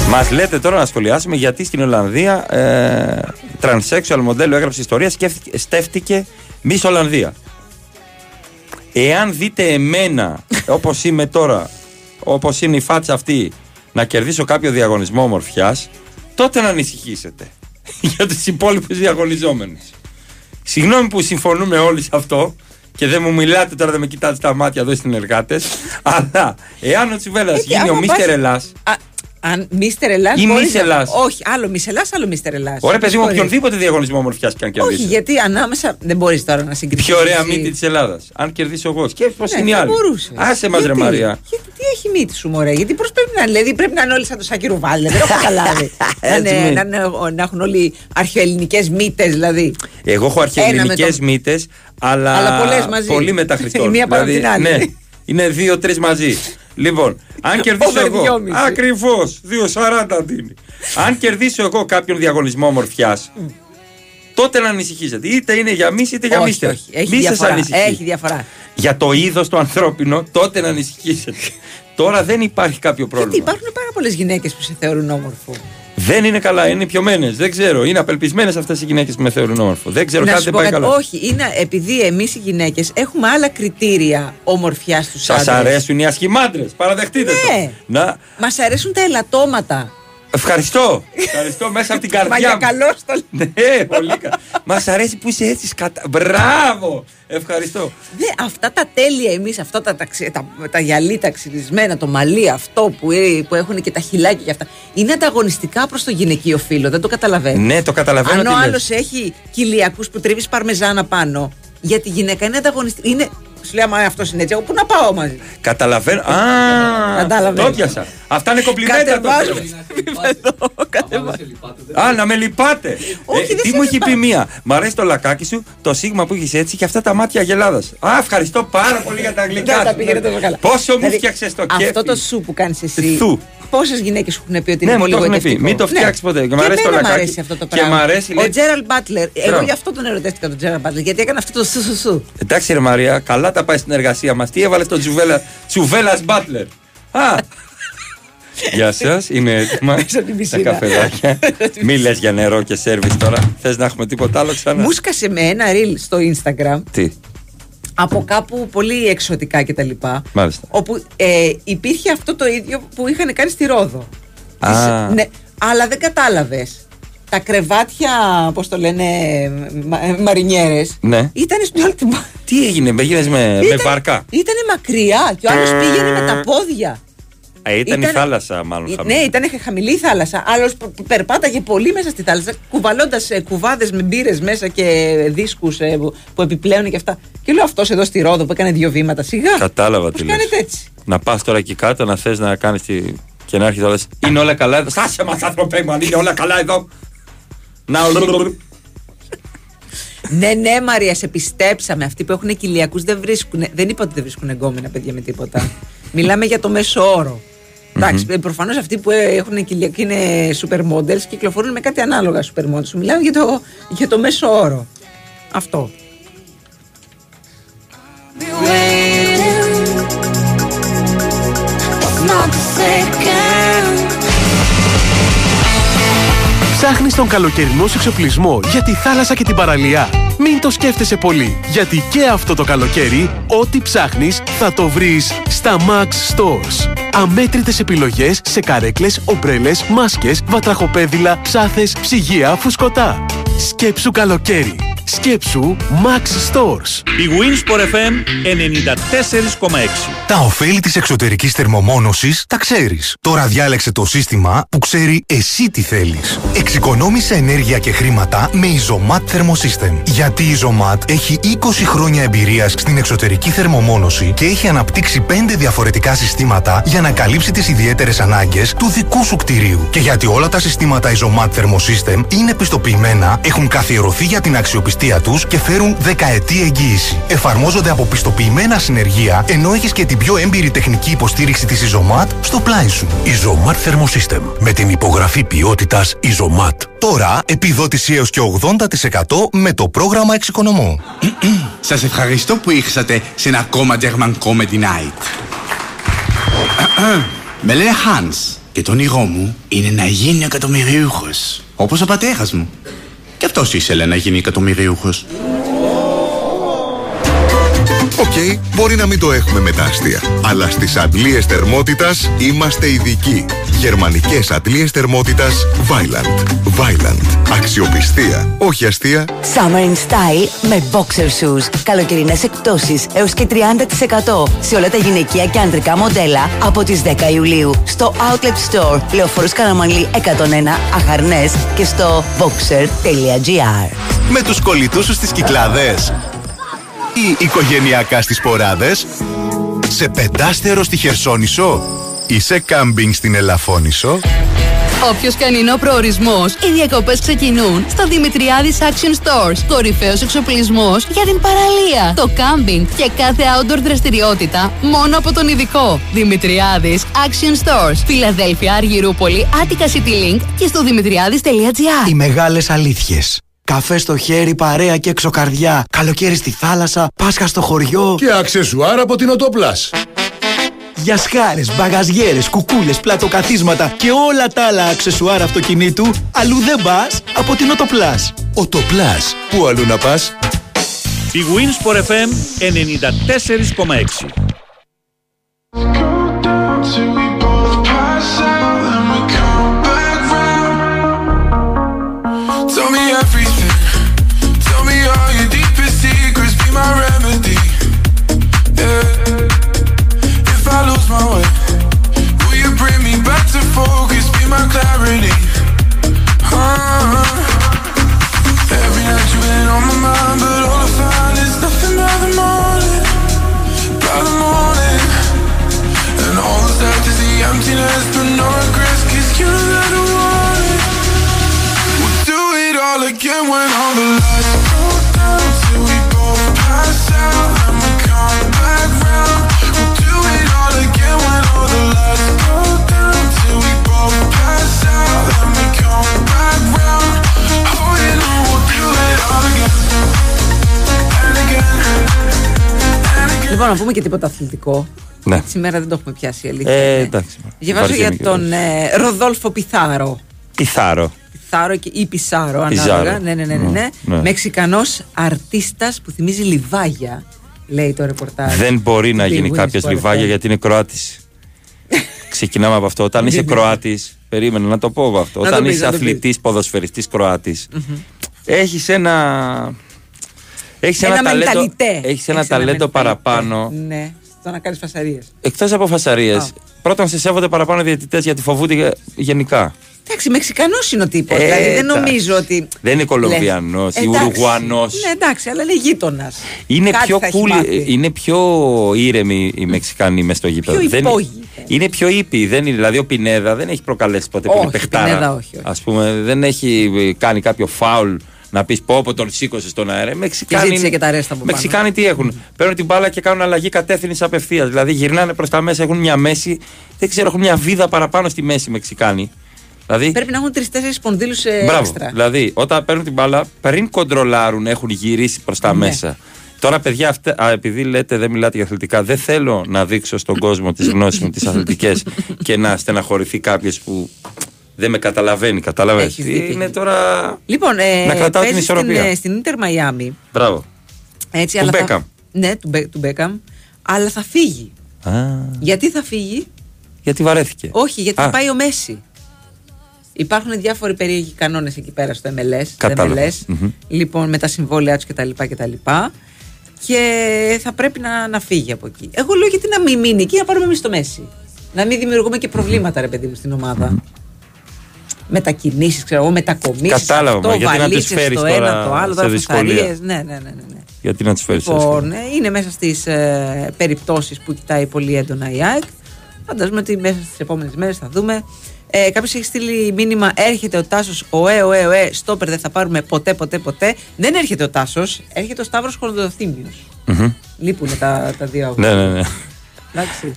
Μας λέτε τώρα να σχολιάσουμε γιατί στην Ολλανδία ε, τρανσέξουαλ μοντέλο έγραψε ιστορία, σκέφτηκε, στέφτηκε Miss Ολλανδία. Εάν δείτε εμένα όπως είμαι τώρα, όπως είναι η φάτσα αυτή, να κερδίσω κάποιο διαγωνισμό ομορφιάς, τότε να ανησυχήσετε για τους υπόλοιπους διαγωνιζόμενους. Συγγνώμη που συμφωνούμε όλοι σε αυτό και δεν μου μιλάτε τώρα, δεν με κοιτάτε στα μάτια εδώ οι συνεργάτες, αλλά εάν ο Τσουβέλας γίνει ο Μίστερ Ελλάς. Αν Μίστερ Ελλάς. Ή Μίστερ Ελλάς. Όχι, άλλο Μίστερ Ελλάς, άλλο Μίστερ Ελλάς. Ωραία, παιδί μου, οποιονδήποτε διαγωνισμό ομορφιάς και αν κερδίσει. Όχι, γιατί ανάμεσα δεν μπορείς τώρα να συγκριθεί. Πιο ωραία μύτη της Ελλάδας. Αν κερδίσω εγώ, σκέφτομαι πως είναι η άλλη. Άσε μας, ρε Μαρία. Γιατί τι έχει μύτη σου, μωρέ. Γιατί πώς πρέπει να λέει, πρέπει να είναι όλοι σαν το Σάκη Ρουβάλ. Δεν έχω καταλάβει. Να έχουν όλοι αρχαιοελληνικές μύτες, δηλαδή. Εγώ έχω αρχαιοελληνικές μύτες, αλλά πολύ μετά Χριστόν. Μία παρά την άλλη. Είναι δύο-τρεις μαζί. Λοιπόν, αν κερδίσω εγώ. Ακριβώς, δύο σαράντα δίνει. Αν κερδίσω εγώ κάποιον διαγωνισμό ομορφιάς, τότε να ανησυχήσετε. Είτε είναι για μη, είτε για μίστερ. Μη σας ανησυχεί. Έχει διαφορά. Για το είδος το ανθρώπινο, τότε να ανησυχήσετε. Τώρα δεν υπάρχει κάποιο πρόβλημα. Γιατί υπάρχουν πάρα πολλές γυναίκες που σε θεωρούν όμορφο. Δεν είναι καλά, είναι πιωμένες. Δεν ξέρω. Είναι απελπισμένες αυτές οι γυναίκες που με θεωρούν όμορφο. Δεν ξέρω, κάτι δεν πάει καλά. Όχι, είναι επειδή εμείς οι γυναίκες έχουμε άλλα κριτήρια ομορφιάς στους άντρες. Σας αρέσουν οι ασχημάντρες. Παραδεχτείτε το. Ναι. Μας αρέσουν τα ελαττώματα. Ευχαριστώ. Ευχαριστώ μέσα από την καρδιά μου. Καλώς το λέτε. Ναι, πολύ καλά. Μας αρέσει που είσαι έτσι κατά... Μπράβο. Ευχαριστώ. Δε, αυτά τα τέλεια εμείς, αυτά τα, τα, τα, τα γυαλί τα ξυρισμένα, το μαλλί αυτό που, που έχουν και τα χυλάκια και αυτά, είναι ανταγωνιστικά προς το γυναικείο φύλο. Δεν το καταλαβαίνω. Ναι, το καταλαβαίνω. Αν ο άλλος έχει κοιλιακούς που τρίβεις παρμεζάνα πάνω, για τη γυναίκα είναι ανταγωνιστική. Είναι... Σου λέει, μα αυτό είναι έτσι, πού να πάω μαζί. Καταλαβαίνω. Α, το πιάσα. Αυτά είναι κομπλιμέντα τώρα. Α, να με λυπάτε. Τι μου έχει πει μία. Μ' αρέσει το λακάκι σου, το σίγμα που έχεις έτσι και αυτά τα μάτια γελάδας. Α, ευχαριστώ πάρα πολύ για τα αγγλικά. Πόσο μου φτιάξες το κέφι. Αυτό το σου που κάνεις εσύ. Πόσες γυναίκες έχουν πει ότι είναι πολύ γοητευτικό. Μην το φτιάξεις ποτέ. Και μ' αρέσει το λακάκι. Ο Τζέραλντ Μπάτλερ. Εγώ γι' αυτό τον ερωτεύτηκα τον Τζέραλντ Μπάτλερ. Γιατί έκανε αυτό το σου σου. Εντάξει, Μαρία, καλά τα πάει στην εργασία μας. Τι έβαλε τον Τσουβέλα, Τσουβέλας Μπάτλερ. Α! Γεια σας, είμαι έτοιμα. Τα καφεδάκια. Μη λες για νερό και σέρβις τώρα. Θες να έχουμε τίποτα άλλο ξανά. Μούσκασε με ένα ρίλ στο Instagram. Τι. Από κάπου πολύ εξωτικά κτλ. Μάλιστα. Όπου ε, υπήρχε αυτό το ίδιο που είχαν κάνει στη Ρόδο. Α. Τις, ναι, αλλά δεν κατάλαβες. Τα κρεβάτια, πώς το λένε, μα, μαρινιέρες. Ναι. Ήτανε στην άλλη την μπάρκα. Τι έγινε, με γίνες με, με βάρκα. Ήτανε μακριά και ο άλλος πήγαινε με τα πόδια. Ε, ήταν, ήταν η θάλασσα, μάλλον. Χαμηλή. Ναι, ήταν χαμηλή η θάλασσα. Άλλος περπάταγε πολύ μέσα στη θάλασσα, κουβαλώντας ε, κουβάδες με μπύρες μέσα και δίσκους ε, που, που επιπλέουν και αυτά. Και λέω αυτός εδώ στη Ρόδο που έκανε δύο βήματα, σιγά. Κατάλαβα πώς τι λες. Έτσι. Να πας τώρα εκεί κάτω, να θες να κάνεις τη... και να έρχεται όλα. Είναι όλα καλά εδώ. Στάσε μας, άνθρωπέ μου, αν είναι όλα καλά εδώ. Να ναι, ναι, Μαρία, σε πιστέψαμε. Αυτοί που έχουν κοιλιακούς δεν βρίσκουν. Δεν είπα ότι δεν βρίσκουν εγκόμενα, παιδιά, με τίποτα. Μιλάμε για το μέσο όρο. Εντάξει, mm-hmm. προφανώς αυτοί που έχουν κοιλιακή είναι supermodels, κυκλοφορούν με κάτι ανάλογα supermodels. Μιλάμε για το, για το μέσο όρο. Αυτό. Ψάχνεις τον καλοκαιρινό σου εξοπλισμό για τη θάλασσα και την παραλία. Μην το σκέφτεσαι πολύ, γιατί και αυτό το καλοκαίρι, ό,τι ψάχνεις θα το βρεις στα Max Stores. Αμέτρητες επιλογές σε καρέκλες, ομπρέλες, μάσκες, βατραχοπέδιλα, ψάθες, ψυγεία, φουσκωτά. Σκέψου καλοκαίρι. Σκέψου Max Stores. Η Winsport εφ εμ ενενήντα τέσσερα κόμμα έξι. Τα ωφέλη της εξωτερικής θερμομόνωσης τα ξέρεις. Τώρα διάλεξε το σύστημα που ξέρει εσύ τι θέλεις. Εξοικονόμησε ενέργεια και χρήματα με Izomat Thermosystem. Γιατί η Izomat έχει είκοσι χρόνια εμπειρίας στην εξωτερική θερμομόνωση και έχει αναπτύξει πέντε διαφορετικά συστήματα για να καλύψει τις ιδιαίτερες ανάγκες του δικού σου κτηρίου. Και γιατί όλα τα συστήματα Izomat Thermosystem είναι πιστοποιημένα, έχουν καθιερωθεί για την αξιοπιστία τους και φέρουν δεκαετή εγγύηση. Εφαρμόζονται από πιστοποιημένα συνεργεία, ενώ έχεις και την πιο έμπειρη τεχνική υποστήριξη της Izomat στο πλάι σου. Izomat Thermosystem. Με την υπογραφή ποιότητας Izomat. Τώρα επιδότηση έως και ογδόντα τοις εκατό με το πρόγραμμα εξοικονομώ. Σας ευχαριστώ που ήρθατε σε ένα ακόμα German Comedy Night. Με λένε Hans και το όνειρό μου είναι να γίνει εκατομμυριούχος. Όπως ο πατέρας μου. Και αυτός ήθελε να γίνει εκατομμυριούχος. Οκ, okay, μπορεί να μην το έχουμε με τα αστεία. Αλλά στις αντλίες θερμότητας είμαστε ειδικοί. Γερμανικές αντλίες θερμότητας Weiland. Weiland. Αξιοπιστία, όχι αστεία. Summer in style με boxer shoes. Καλοκαιρινές εκπτώσεις έως και τριάντα τοις εκατό σε όλα τα γυναικεία και ανδρικά μοντέλα από τις δέκα Ιουλίου. Στο Outlet Store, Λεωφόρος Καραμανλή εκατόν ένα, Αχαρνές και στο boxer τελεία τζι άρ. Με τους κολλητούς σου στις Κυκλάδες ή οικογενειακά στις Ποράδες, σε πεντάστερο στη Χερσόνησο ή σε κάμπινγκ στην Ελαφώνησο. Όποιος και αν είναι ο προορισμός, οι διακοπές ξεκινούν στο Δημητριάδης Action Stores. Κορυφαίος εξοπλισμός για την παραλία, το κάμπινγκ και κάθε outdoor δραστηριότητα μόνο από τον ειδικό. Δημητριάδης Action Stores. Φιλαδέλφια, Αργυρούπολη, Άττικα City Link και στο δημητριάδης τελεία τζι άρ. Οι μεγάλες αλήθειες. Καφέ στο χέρι, παρέα και εξοκαρδιά. Καλοκαίρι στη θάλασσα, Πάσχα στο χωριό. Και αξεσουάρ από την Oto Plus. Γιασχάρες, μπαγαζιέρες, κουκούλες, πλατοκαθίσματα και όλα τα άλλα αξεσουάρ αυτοκινήτου. Αλλού δεν πας από την Oto Plus. Oto Plus. Πού αλλού να πας. Η Winsport εφ εμ ενενήντα τέσσερα κόμμα έξι. relief. uh-huh. Every night you've been on my mind, but all I find is nothing by the morning, by the morning. And all that's left is the emptiness, but no regrets, 'cause you never want it. We'll do it all again when all the lights go down, till we both pass out and we come back round. We'll do it all again when all the lights go down, till we both pass out and we come back round. Oh, you know we'll do it all again and again and again. Λοιπόν, να πούμε και τίποτα αθλητικό. Ναι. Σήμερα δεν το έχουμε πιάσει, αλήθεια. Ε, εντάξει. Διαβάζω για τον ε, Ροδόλφο Πιθάρο. Πιθάρο. Πιθάρο και, ή Πισάρο, ανάλογα. Ναι, ναι, ναι, ναι. ναι. ναι. Μεξικανός αρτίστας που θυμίζει λιβάγια, λέει το ρεπορτάζ. Δεν μπορεί να γίνει κάποιος λιβάγια γιατί είναι Κροάτης. Ξεκινάμε από αυτό. Όταν είσαι Κροάτης, περίμενα να το πω αυτό. Να Όταν πεις, είσαι αθλητής, ποδοσφαιριστής Κροάτης, mm-hmm. έχεις ένα. Έχεις ένα, ένα ταλέντο, έχεις ένα ταλέντο παραπάνω. Ναι. Το να κάνεις φασαρίες. Εκτός από φασαρίες, oh. πρώτον σε σέβονται παραπάνω οι διαιτητές γιατί φοβούνται γενικά. Εντάξει, Μεξικανός είναι ο τύπος. Ε, δηλαδή, δεν νομίζω ότι. Δεν είναι Κολομβιανός ή Ουρουγουανός. Ναι, εντάξει, αλλά είναι γείτονας. Είναι, cool, είναι πιο ήρεμοι οι Μεξικανοί μες στο γήπεδο. Πιο δεν, είναι πιο ήπιοι. Δεν είναι, δηλαδή, ο Πινέδα δεν έχει προκαλέσει ποτέ όχι, παιχτάρα. Πινέδα, όχι, όχι. Ας πούμε, δεν έχει κάνει κάποιο φάουλ. Να πεις πω από τον σήκωσε στον αέρα. Μεξικάνοι, και και τα Μεξικάνοι τι έχουν. Mm. Παίρνουν την μπάλα και κάνουν αλλαγή κατεύθυνση απευθείας. Δηλαδή γυρνάνε προς τα μέσα, έχουν μια μέση. Δεν ξέρω, έχουν μια βίδα παραπάνω στη μέση οι Μεξικάνοι. Δηλαδή, πρέπει να έχουν τρεις-τέσσερις σπονδύλους έξτρα. Δηλαδή όταν παίρνουν την μπάλα, πριν κοντρολάρουν, έχουν γυρίσει προς τα mm. μέσα. Τώρα, παιδιά, αυτά, επειδή λέτε δεν μιλάτε για αθλητικά, δεν θέλω να δείξω στον κόσμο τις γνώσεις μου, τις αθλητικές και να στεναχωρηθεί κάποιος που. Δεν με καταλαβαίνει, καταλαβαίνεις. Είναι τώρα. Λοιπόν, ε, να κρατάω την ισορροπία. Στην Ίντερ Μαϊάμι. Μπράβο. Έτσι, του Μπέκαμ. Θα... Ναι, του Μπέκαμ. Αλλά θα φύγει. Α. Γιατί θα φύγει? Γιατί βαρέθηκε. Όχι, γιατί Α. θα πάει ο Μέση. Υπάρχουν διάφοροι περίεργοι κανόνες εκεί πέρα στο εμ ελ ες. Κατάλαβα. Mm-hmm. Λοιπόν, με τα συμβόλαιά τους κτλ. κτλ. Και θα πρέπει να, να φύγει από εκεί. Εγώ λέω γιατί να μην μείνει εκεί, να πάρουμε εμείς το Μέση. Να μην δημιουργούμε και προβλήματα, ρε παιδί μου, στην ομάδα. Mm-hmm. Μετακινήσεις, ξέρω εγώ, μετακομίσεις. Κατάλαβα, γιατί να τις φέρεις το ένα, το άλλο, σε δυσκολία. Ναι, ναι, ναι, ναι. Γιατί να τις φέρεις σε δυσκολία. Λοιπόν, είναι μέσα στις ε, περιπτώσεις που κοιτάει πολύ έντονα η ΑΕΚ. Φαντάζομαι ότι μέσα στις επόμενες μέρες θα δούμε. Ε, κάποιος έχει στείλει μήνυμα, έρχεται ο Τάσος, οέ, οέ, οέ, στόπερ, δεν θα πάρουμε ποτέ, ποτέ, ποτέ. Δεν έρχεται ο Τάσος, έρχεται ο Σταύρος Χορδοθύμιος. Mm-hmm. Λείπουνε τα, τα δύο αγώνα. Ναι, ναι, ναι.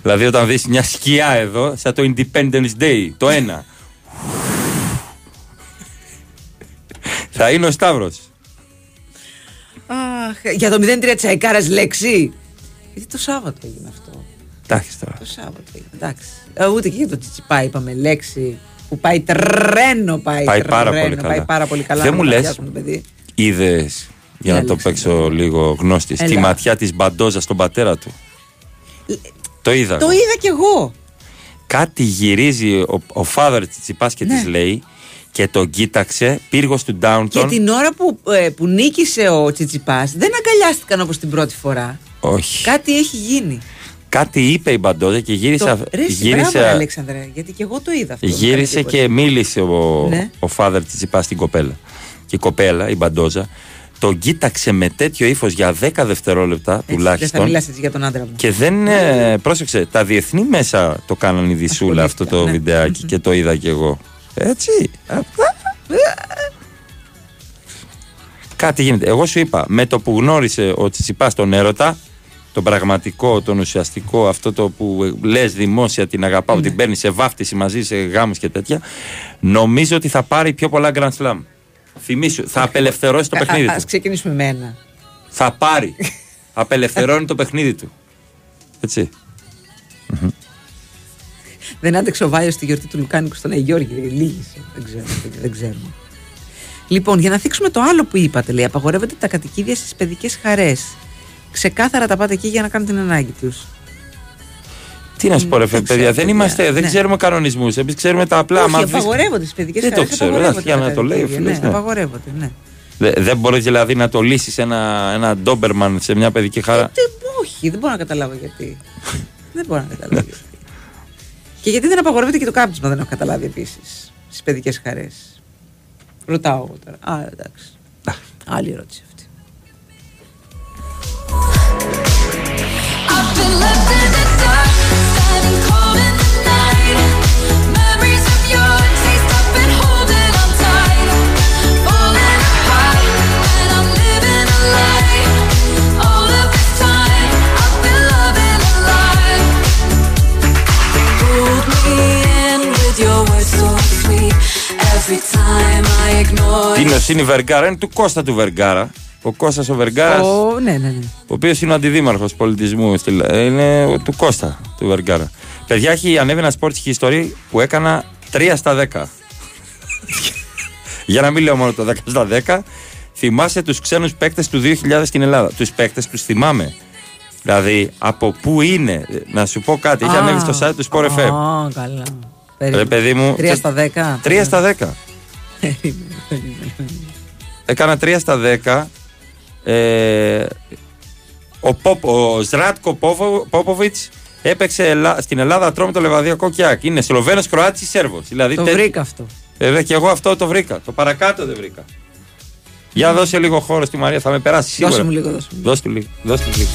Δηλαδή όταν δεις μια σκιά εδώ, σαν το Independence Day, το ένα. Θα είναι ο Σταύρος. Αχ, για το μηδέν τρία τσαϊκάρας λέξη. Γιατί το Σάββατο έγινε αυτό. Εντάξει τώρα. Το Σάββατο έγινε, εντάξει. Ούτε και για το τσιτσιπά είπαμε λέξη που πάει τρένο, πάει, πάει τρένο, πάρα πολύ πάει καλά. Πάρα πολύ καλά. Δεν μου λες, είδες, για να το παίξω λίγο γνώστη, στη ματιά της Μπαντόζα στον πατέρα του. Ε, το είδα. Το είδα κι εγώ. Κάτι γυρίζει ο, ο φάδερ Τσιτσιπάς και ναι. της λέει. Και τον κοίταξε, πύργος του Downton. Και την ώρα που, ε, που νίκησε ο Τσιτσιπάς, δεν αγκαλιάστηκαν όπως την πρώτη φορά. Όχι. Κάτι έχει γίνει. Κάτι είπε η Μπαντόζα και γύρισε. Το... Ρε, γύρισε... Μπράβο, Αλέξανδρε, γιατί και εγώ το είδα αυτό. Γύρισε και μίλησε ο, ναι. ο father Τσιτσιπάς στην κοπέλα. Και η κοπέλα, η Μπαντόζα, τον κοίταξε με τέτοιο ύφος για δέκα δευτερόλεπτα έτσι, τουλάχιστον. Δεν θα μιλάς έτσι για τον άντρα μου. Και δεν. Ναι. Ε, πρόσεξε, τα διεθνή μέσα το κάνανε η Δυσούλα αυτό το ναι. βιντεάκι mm-hmm. και το είδα κι εγώ. Έτσι. Κάτι γίνεται. Εγώ σου είπα, με το που γνώρισε ο Τσιτσιπάς τον έρωτα, τον πραγματικό, τον ουσιαστικό, αυτό το που λες δημόσια την αγαπάω, ναι. την παίρνει σε βάφτιση μαζί, σε γάμους και τέτοια, νομίζω ότι θα πάρει πιο πολλά Grand Slam. Θυμήσου, θα απελευθερώσει το παιχνίδι του. Ας ξεκινήσουμε με ένα. Θα πάρει. Απελευθερώνει το παιχνίδι του. Έτσι. Δεν άντεξε ο Βάιος στη γιορτή του Λουκάνικου στον Αγιώργη. Λύγησε. Δεν ξέρω. Δεν ξέρω. Λοιπόν, για να θίξουμε το άλλο που είπατε, λέει, απαγορεύονται τα κατοικίδια στις παιδικές χαρές. Ξεκάθαρα τα πάτε εκεί για να κάνουν την ανάγκη τους. Τι να σου πω, ρε παιδιά, δεν είμαστε, δεν ναι. ξέρουμε κανονισμούς. Εμείς ξέρουμε τα απλά. Όχι, απαγορεύονται στις παιδικές χαρές. Δεν το ξέρω. Ά, για να το λέει, φίλε. Ναι, απαγορεύονται, ναι. Δε, δεν μπορείς δηλαδή να το λύσεις ένα, ένα ντόμπερμαν σε μια παιδική χαρά. Όχι, δεν μπορώ να καταλάβω γιατί. Δεν μπορώ να καταλάβω γιατί. Και γιατί δεν απαγορεύεται και το κάμπισμα, δεν έχω καταλάβει επίσης. τις παιδικές χαρές. Ρωτάω εγώ τώρα. Α, εντάξει. Άλλη ερώτηση αυτή. Τήνος είναι η Βεργάρα, είναι του Κώστα του Βεργάρα. Ο Κώστας ο Βεργάρας, oh, ναι, ναι, ναι. ο οποίος είναι ο αντιδήμαρχος πολιτισμού, είναι του Κώστα του Βεργάρα. Παιδιά, έχει ανέβει ένα σπορτσική ιστορία που έκανα τρία στα δέκα. Για να μην λέω μόνο το δέκα στα δέκα. Θυμάσαι τους ξένους παίκτες του δύο χιλιάδες στην Ελλάδα. Τους παίκτες τους θυμάμαι. Δηλαδή, από πού είναι, να σου πω κάτι, ah, έχει ανέβει στο site του Sport εφ εμ. Oh, καλά. Ρε παιδί μου, τρία στα δέκα. τρία στα δέκα. Έκανα τρία στα δέκα. Ε, ο Ποπ, ο Ζράτκο Πόποβιτς έπαιξε ελα, στην Ελλάδα Ατρόμητο Λεβαδιακό και ΑΕΚ. Είναι Σλοβένος, Κροάτης ή Σέρβος. Δηλαδή, το τε... βρήκα αυτό. Βέβαια και εγώ αυτό το βρήκα. Το παρακάτω δεν βρήκα. Για mm. δώσε λίγο χώρο στη Μαρία, θα με περάσει σίγουρα. Δώσε μου λίγο, δώσε μου. Δώσε λίγο. Δώσε μου λίγο.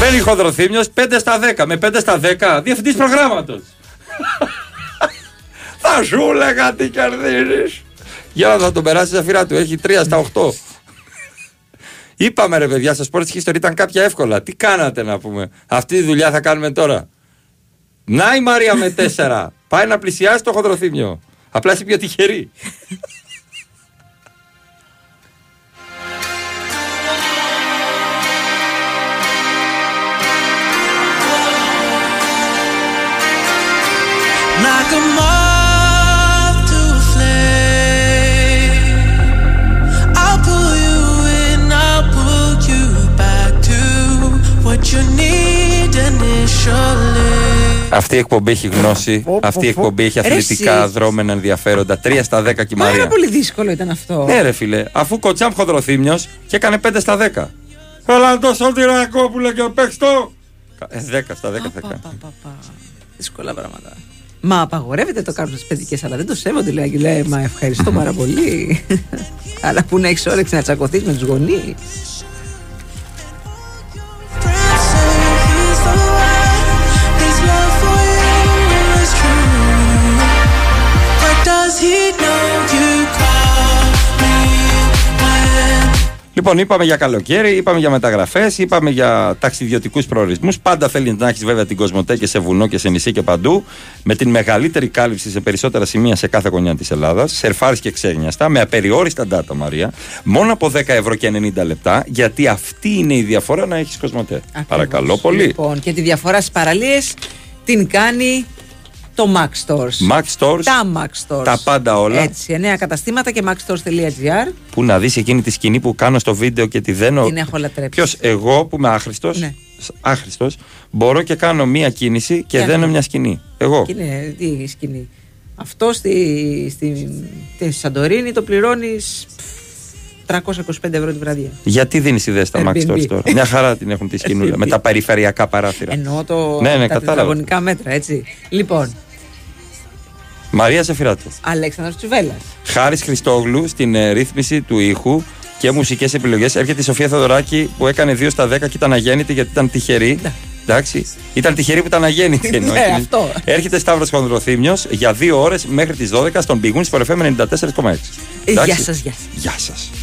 Μπαίνει Χοδροθύμιος πέντε στα δέκα. Με πέντε στα δέκα διευθυντής προγράμματος. Θα σου λέγα τι κερδίζεις. Για να θα τον περάσει η Ζαφειράτου. Έχει τρία στα οκτώ. Είπαμε ρε παιδιά, στο Sports History ήταν κάποια εύκολα. Τι κάνατε να πούμε. Αυτή τη δουλειά θα κάνουμε τώρα. Να η Μαρία με τέσσερα. Πάει να πλησιάσει το Χοδροθύμιο. Απλά είσαι πιο τυχερή. Like a moth to a flame, I'll pull you in, I'll pull you back to what you need initially. Αυτή η εκπομπή έχει γνώση, αυτή η εκπομπή έχει αθλητικά δρόμενα ενδιαφέροντα. τρία στα δέκα και Μαρία. Πάρα πολύ δύσκολο ήταν αυτό. Ναι ρε φίλε, αφού κοτσάμ Χοδροθύμιος και έκανε πέντε στα δέκα. Έλα το Σωτηράκο που λέγε παίξτο. δέκα στα δέκα θα κάνει. Δύσκολα πράγματα. Μα απαγορεύεται το κάνουν στις παιδικές, αλλά δεν το σέβονται. Λέει, λέει μα ευχαριστώ πάρα πολύ. Αλλά που να έχεις όρεξη να τσακωθείς με τους γονείς. Λοιπόν, είπαμε για καλοκαίρι, είπαμε για μεταγραφές, είπαμε για ταξιδιωτικούς προορισμούς. Πάντα θέλει να έχεις βέβαια την COSMOTE και σε βουνό και σε νησί και παντού. Με την μεγαλύτερη κάλυψη σε περισσότερα σημεία σε κάθε γωνιά της Ελλάδας. Σερφάρεις και ξένιαστα, με απεριόριστα data, Μαρία. Μόνο από δέκα ευρώ και ενενήντα λεπτά, γιατί αυτή είναι η διαφορά να έχεις COSMOTE. Παρακαλώ πολύ. Λοιπόν, και τη διαφορά στις παραλίες την κάνει το Max Stores. Max Stores. Τα Max Stores. Τα πάντα όλα. Έτσι, νέα καταστήματα και max stores τελεία τζι άρ. Που να δεις εκείνη τη σκηνή που κάνω στο βίντεο και τη δένω. Την έχω λατρέψει. Ποιος, εγώ που είμαι άχρηστος, ναι. άχρηστος, μπορώ και κάνω μία κίνηση και δένω ναι. μια σκηνή. Εγώ. Σκηνή, τι σκηνή. Αυτό στη, στη, στη Σαντορίνη το πληρώνεις τριακόσια είκοσι πέντε ευρώ τη βραδιά. Γιατί δίνεις ιδέες στα Max Stores τώρα. Μια χαρά την έχουν τη σκηνούλα. Με τα περιφερειακά παράθυρα. Εννοώ το, ναι, ναι, τα τετραγωνικά μέτρα, έτσι. Λοιπόν. Μαρία Ζαφειράτου. Αλέξανδρος Τσουβέλας. Χάρης Χριστόγλου στην ε, ρύθμιση του ήχου και μουσικές επιλογές. Έρχεται η Σοφία Θεοδωράκη που έκανε δύο στα δέκα και ήταν αγέννητη γιατί ήταν τυχερή. Εντάξει. Ήταν τυχερή που ήταν αγέννητη. Εννοώ, ναι, αυτό. Έρχεται Σταύρος Χονδροθύμιος για δύο ώρες μέχρι τις δώδεκα στον bwin Winsport εφ εμ ενενήντα τέσσερα κόμμα έξι. Γεια σας, γεια σας. Γεια σας.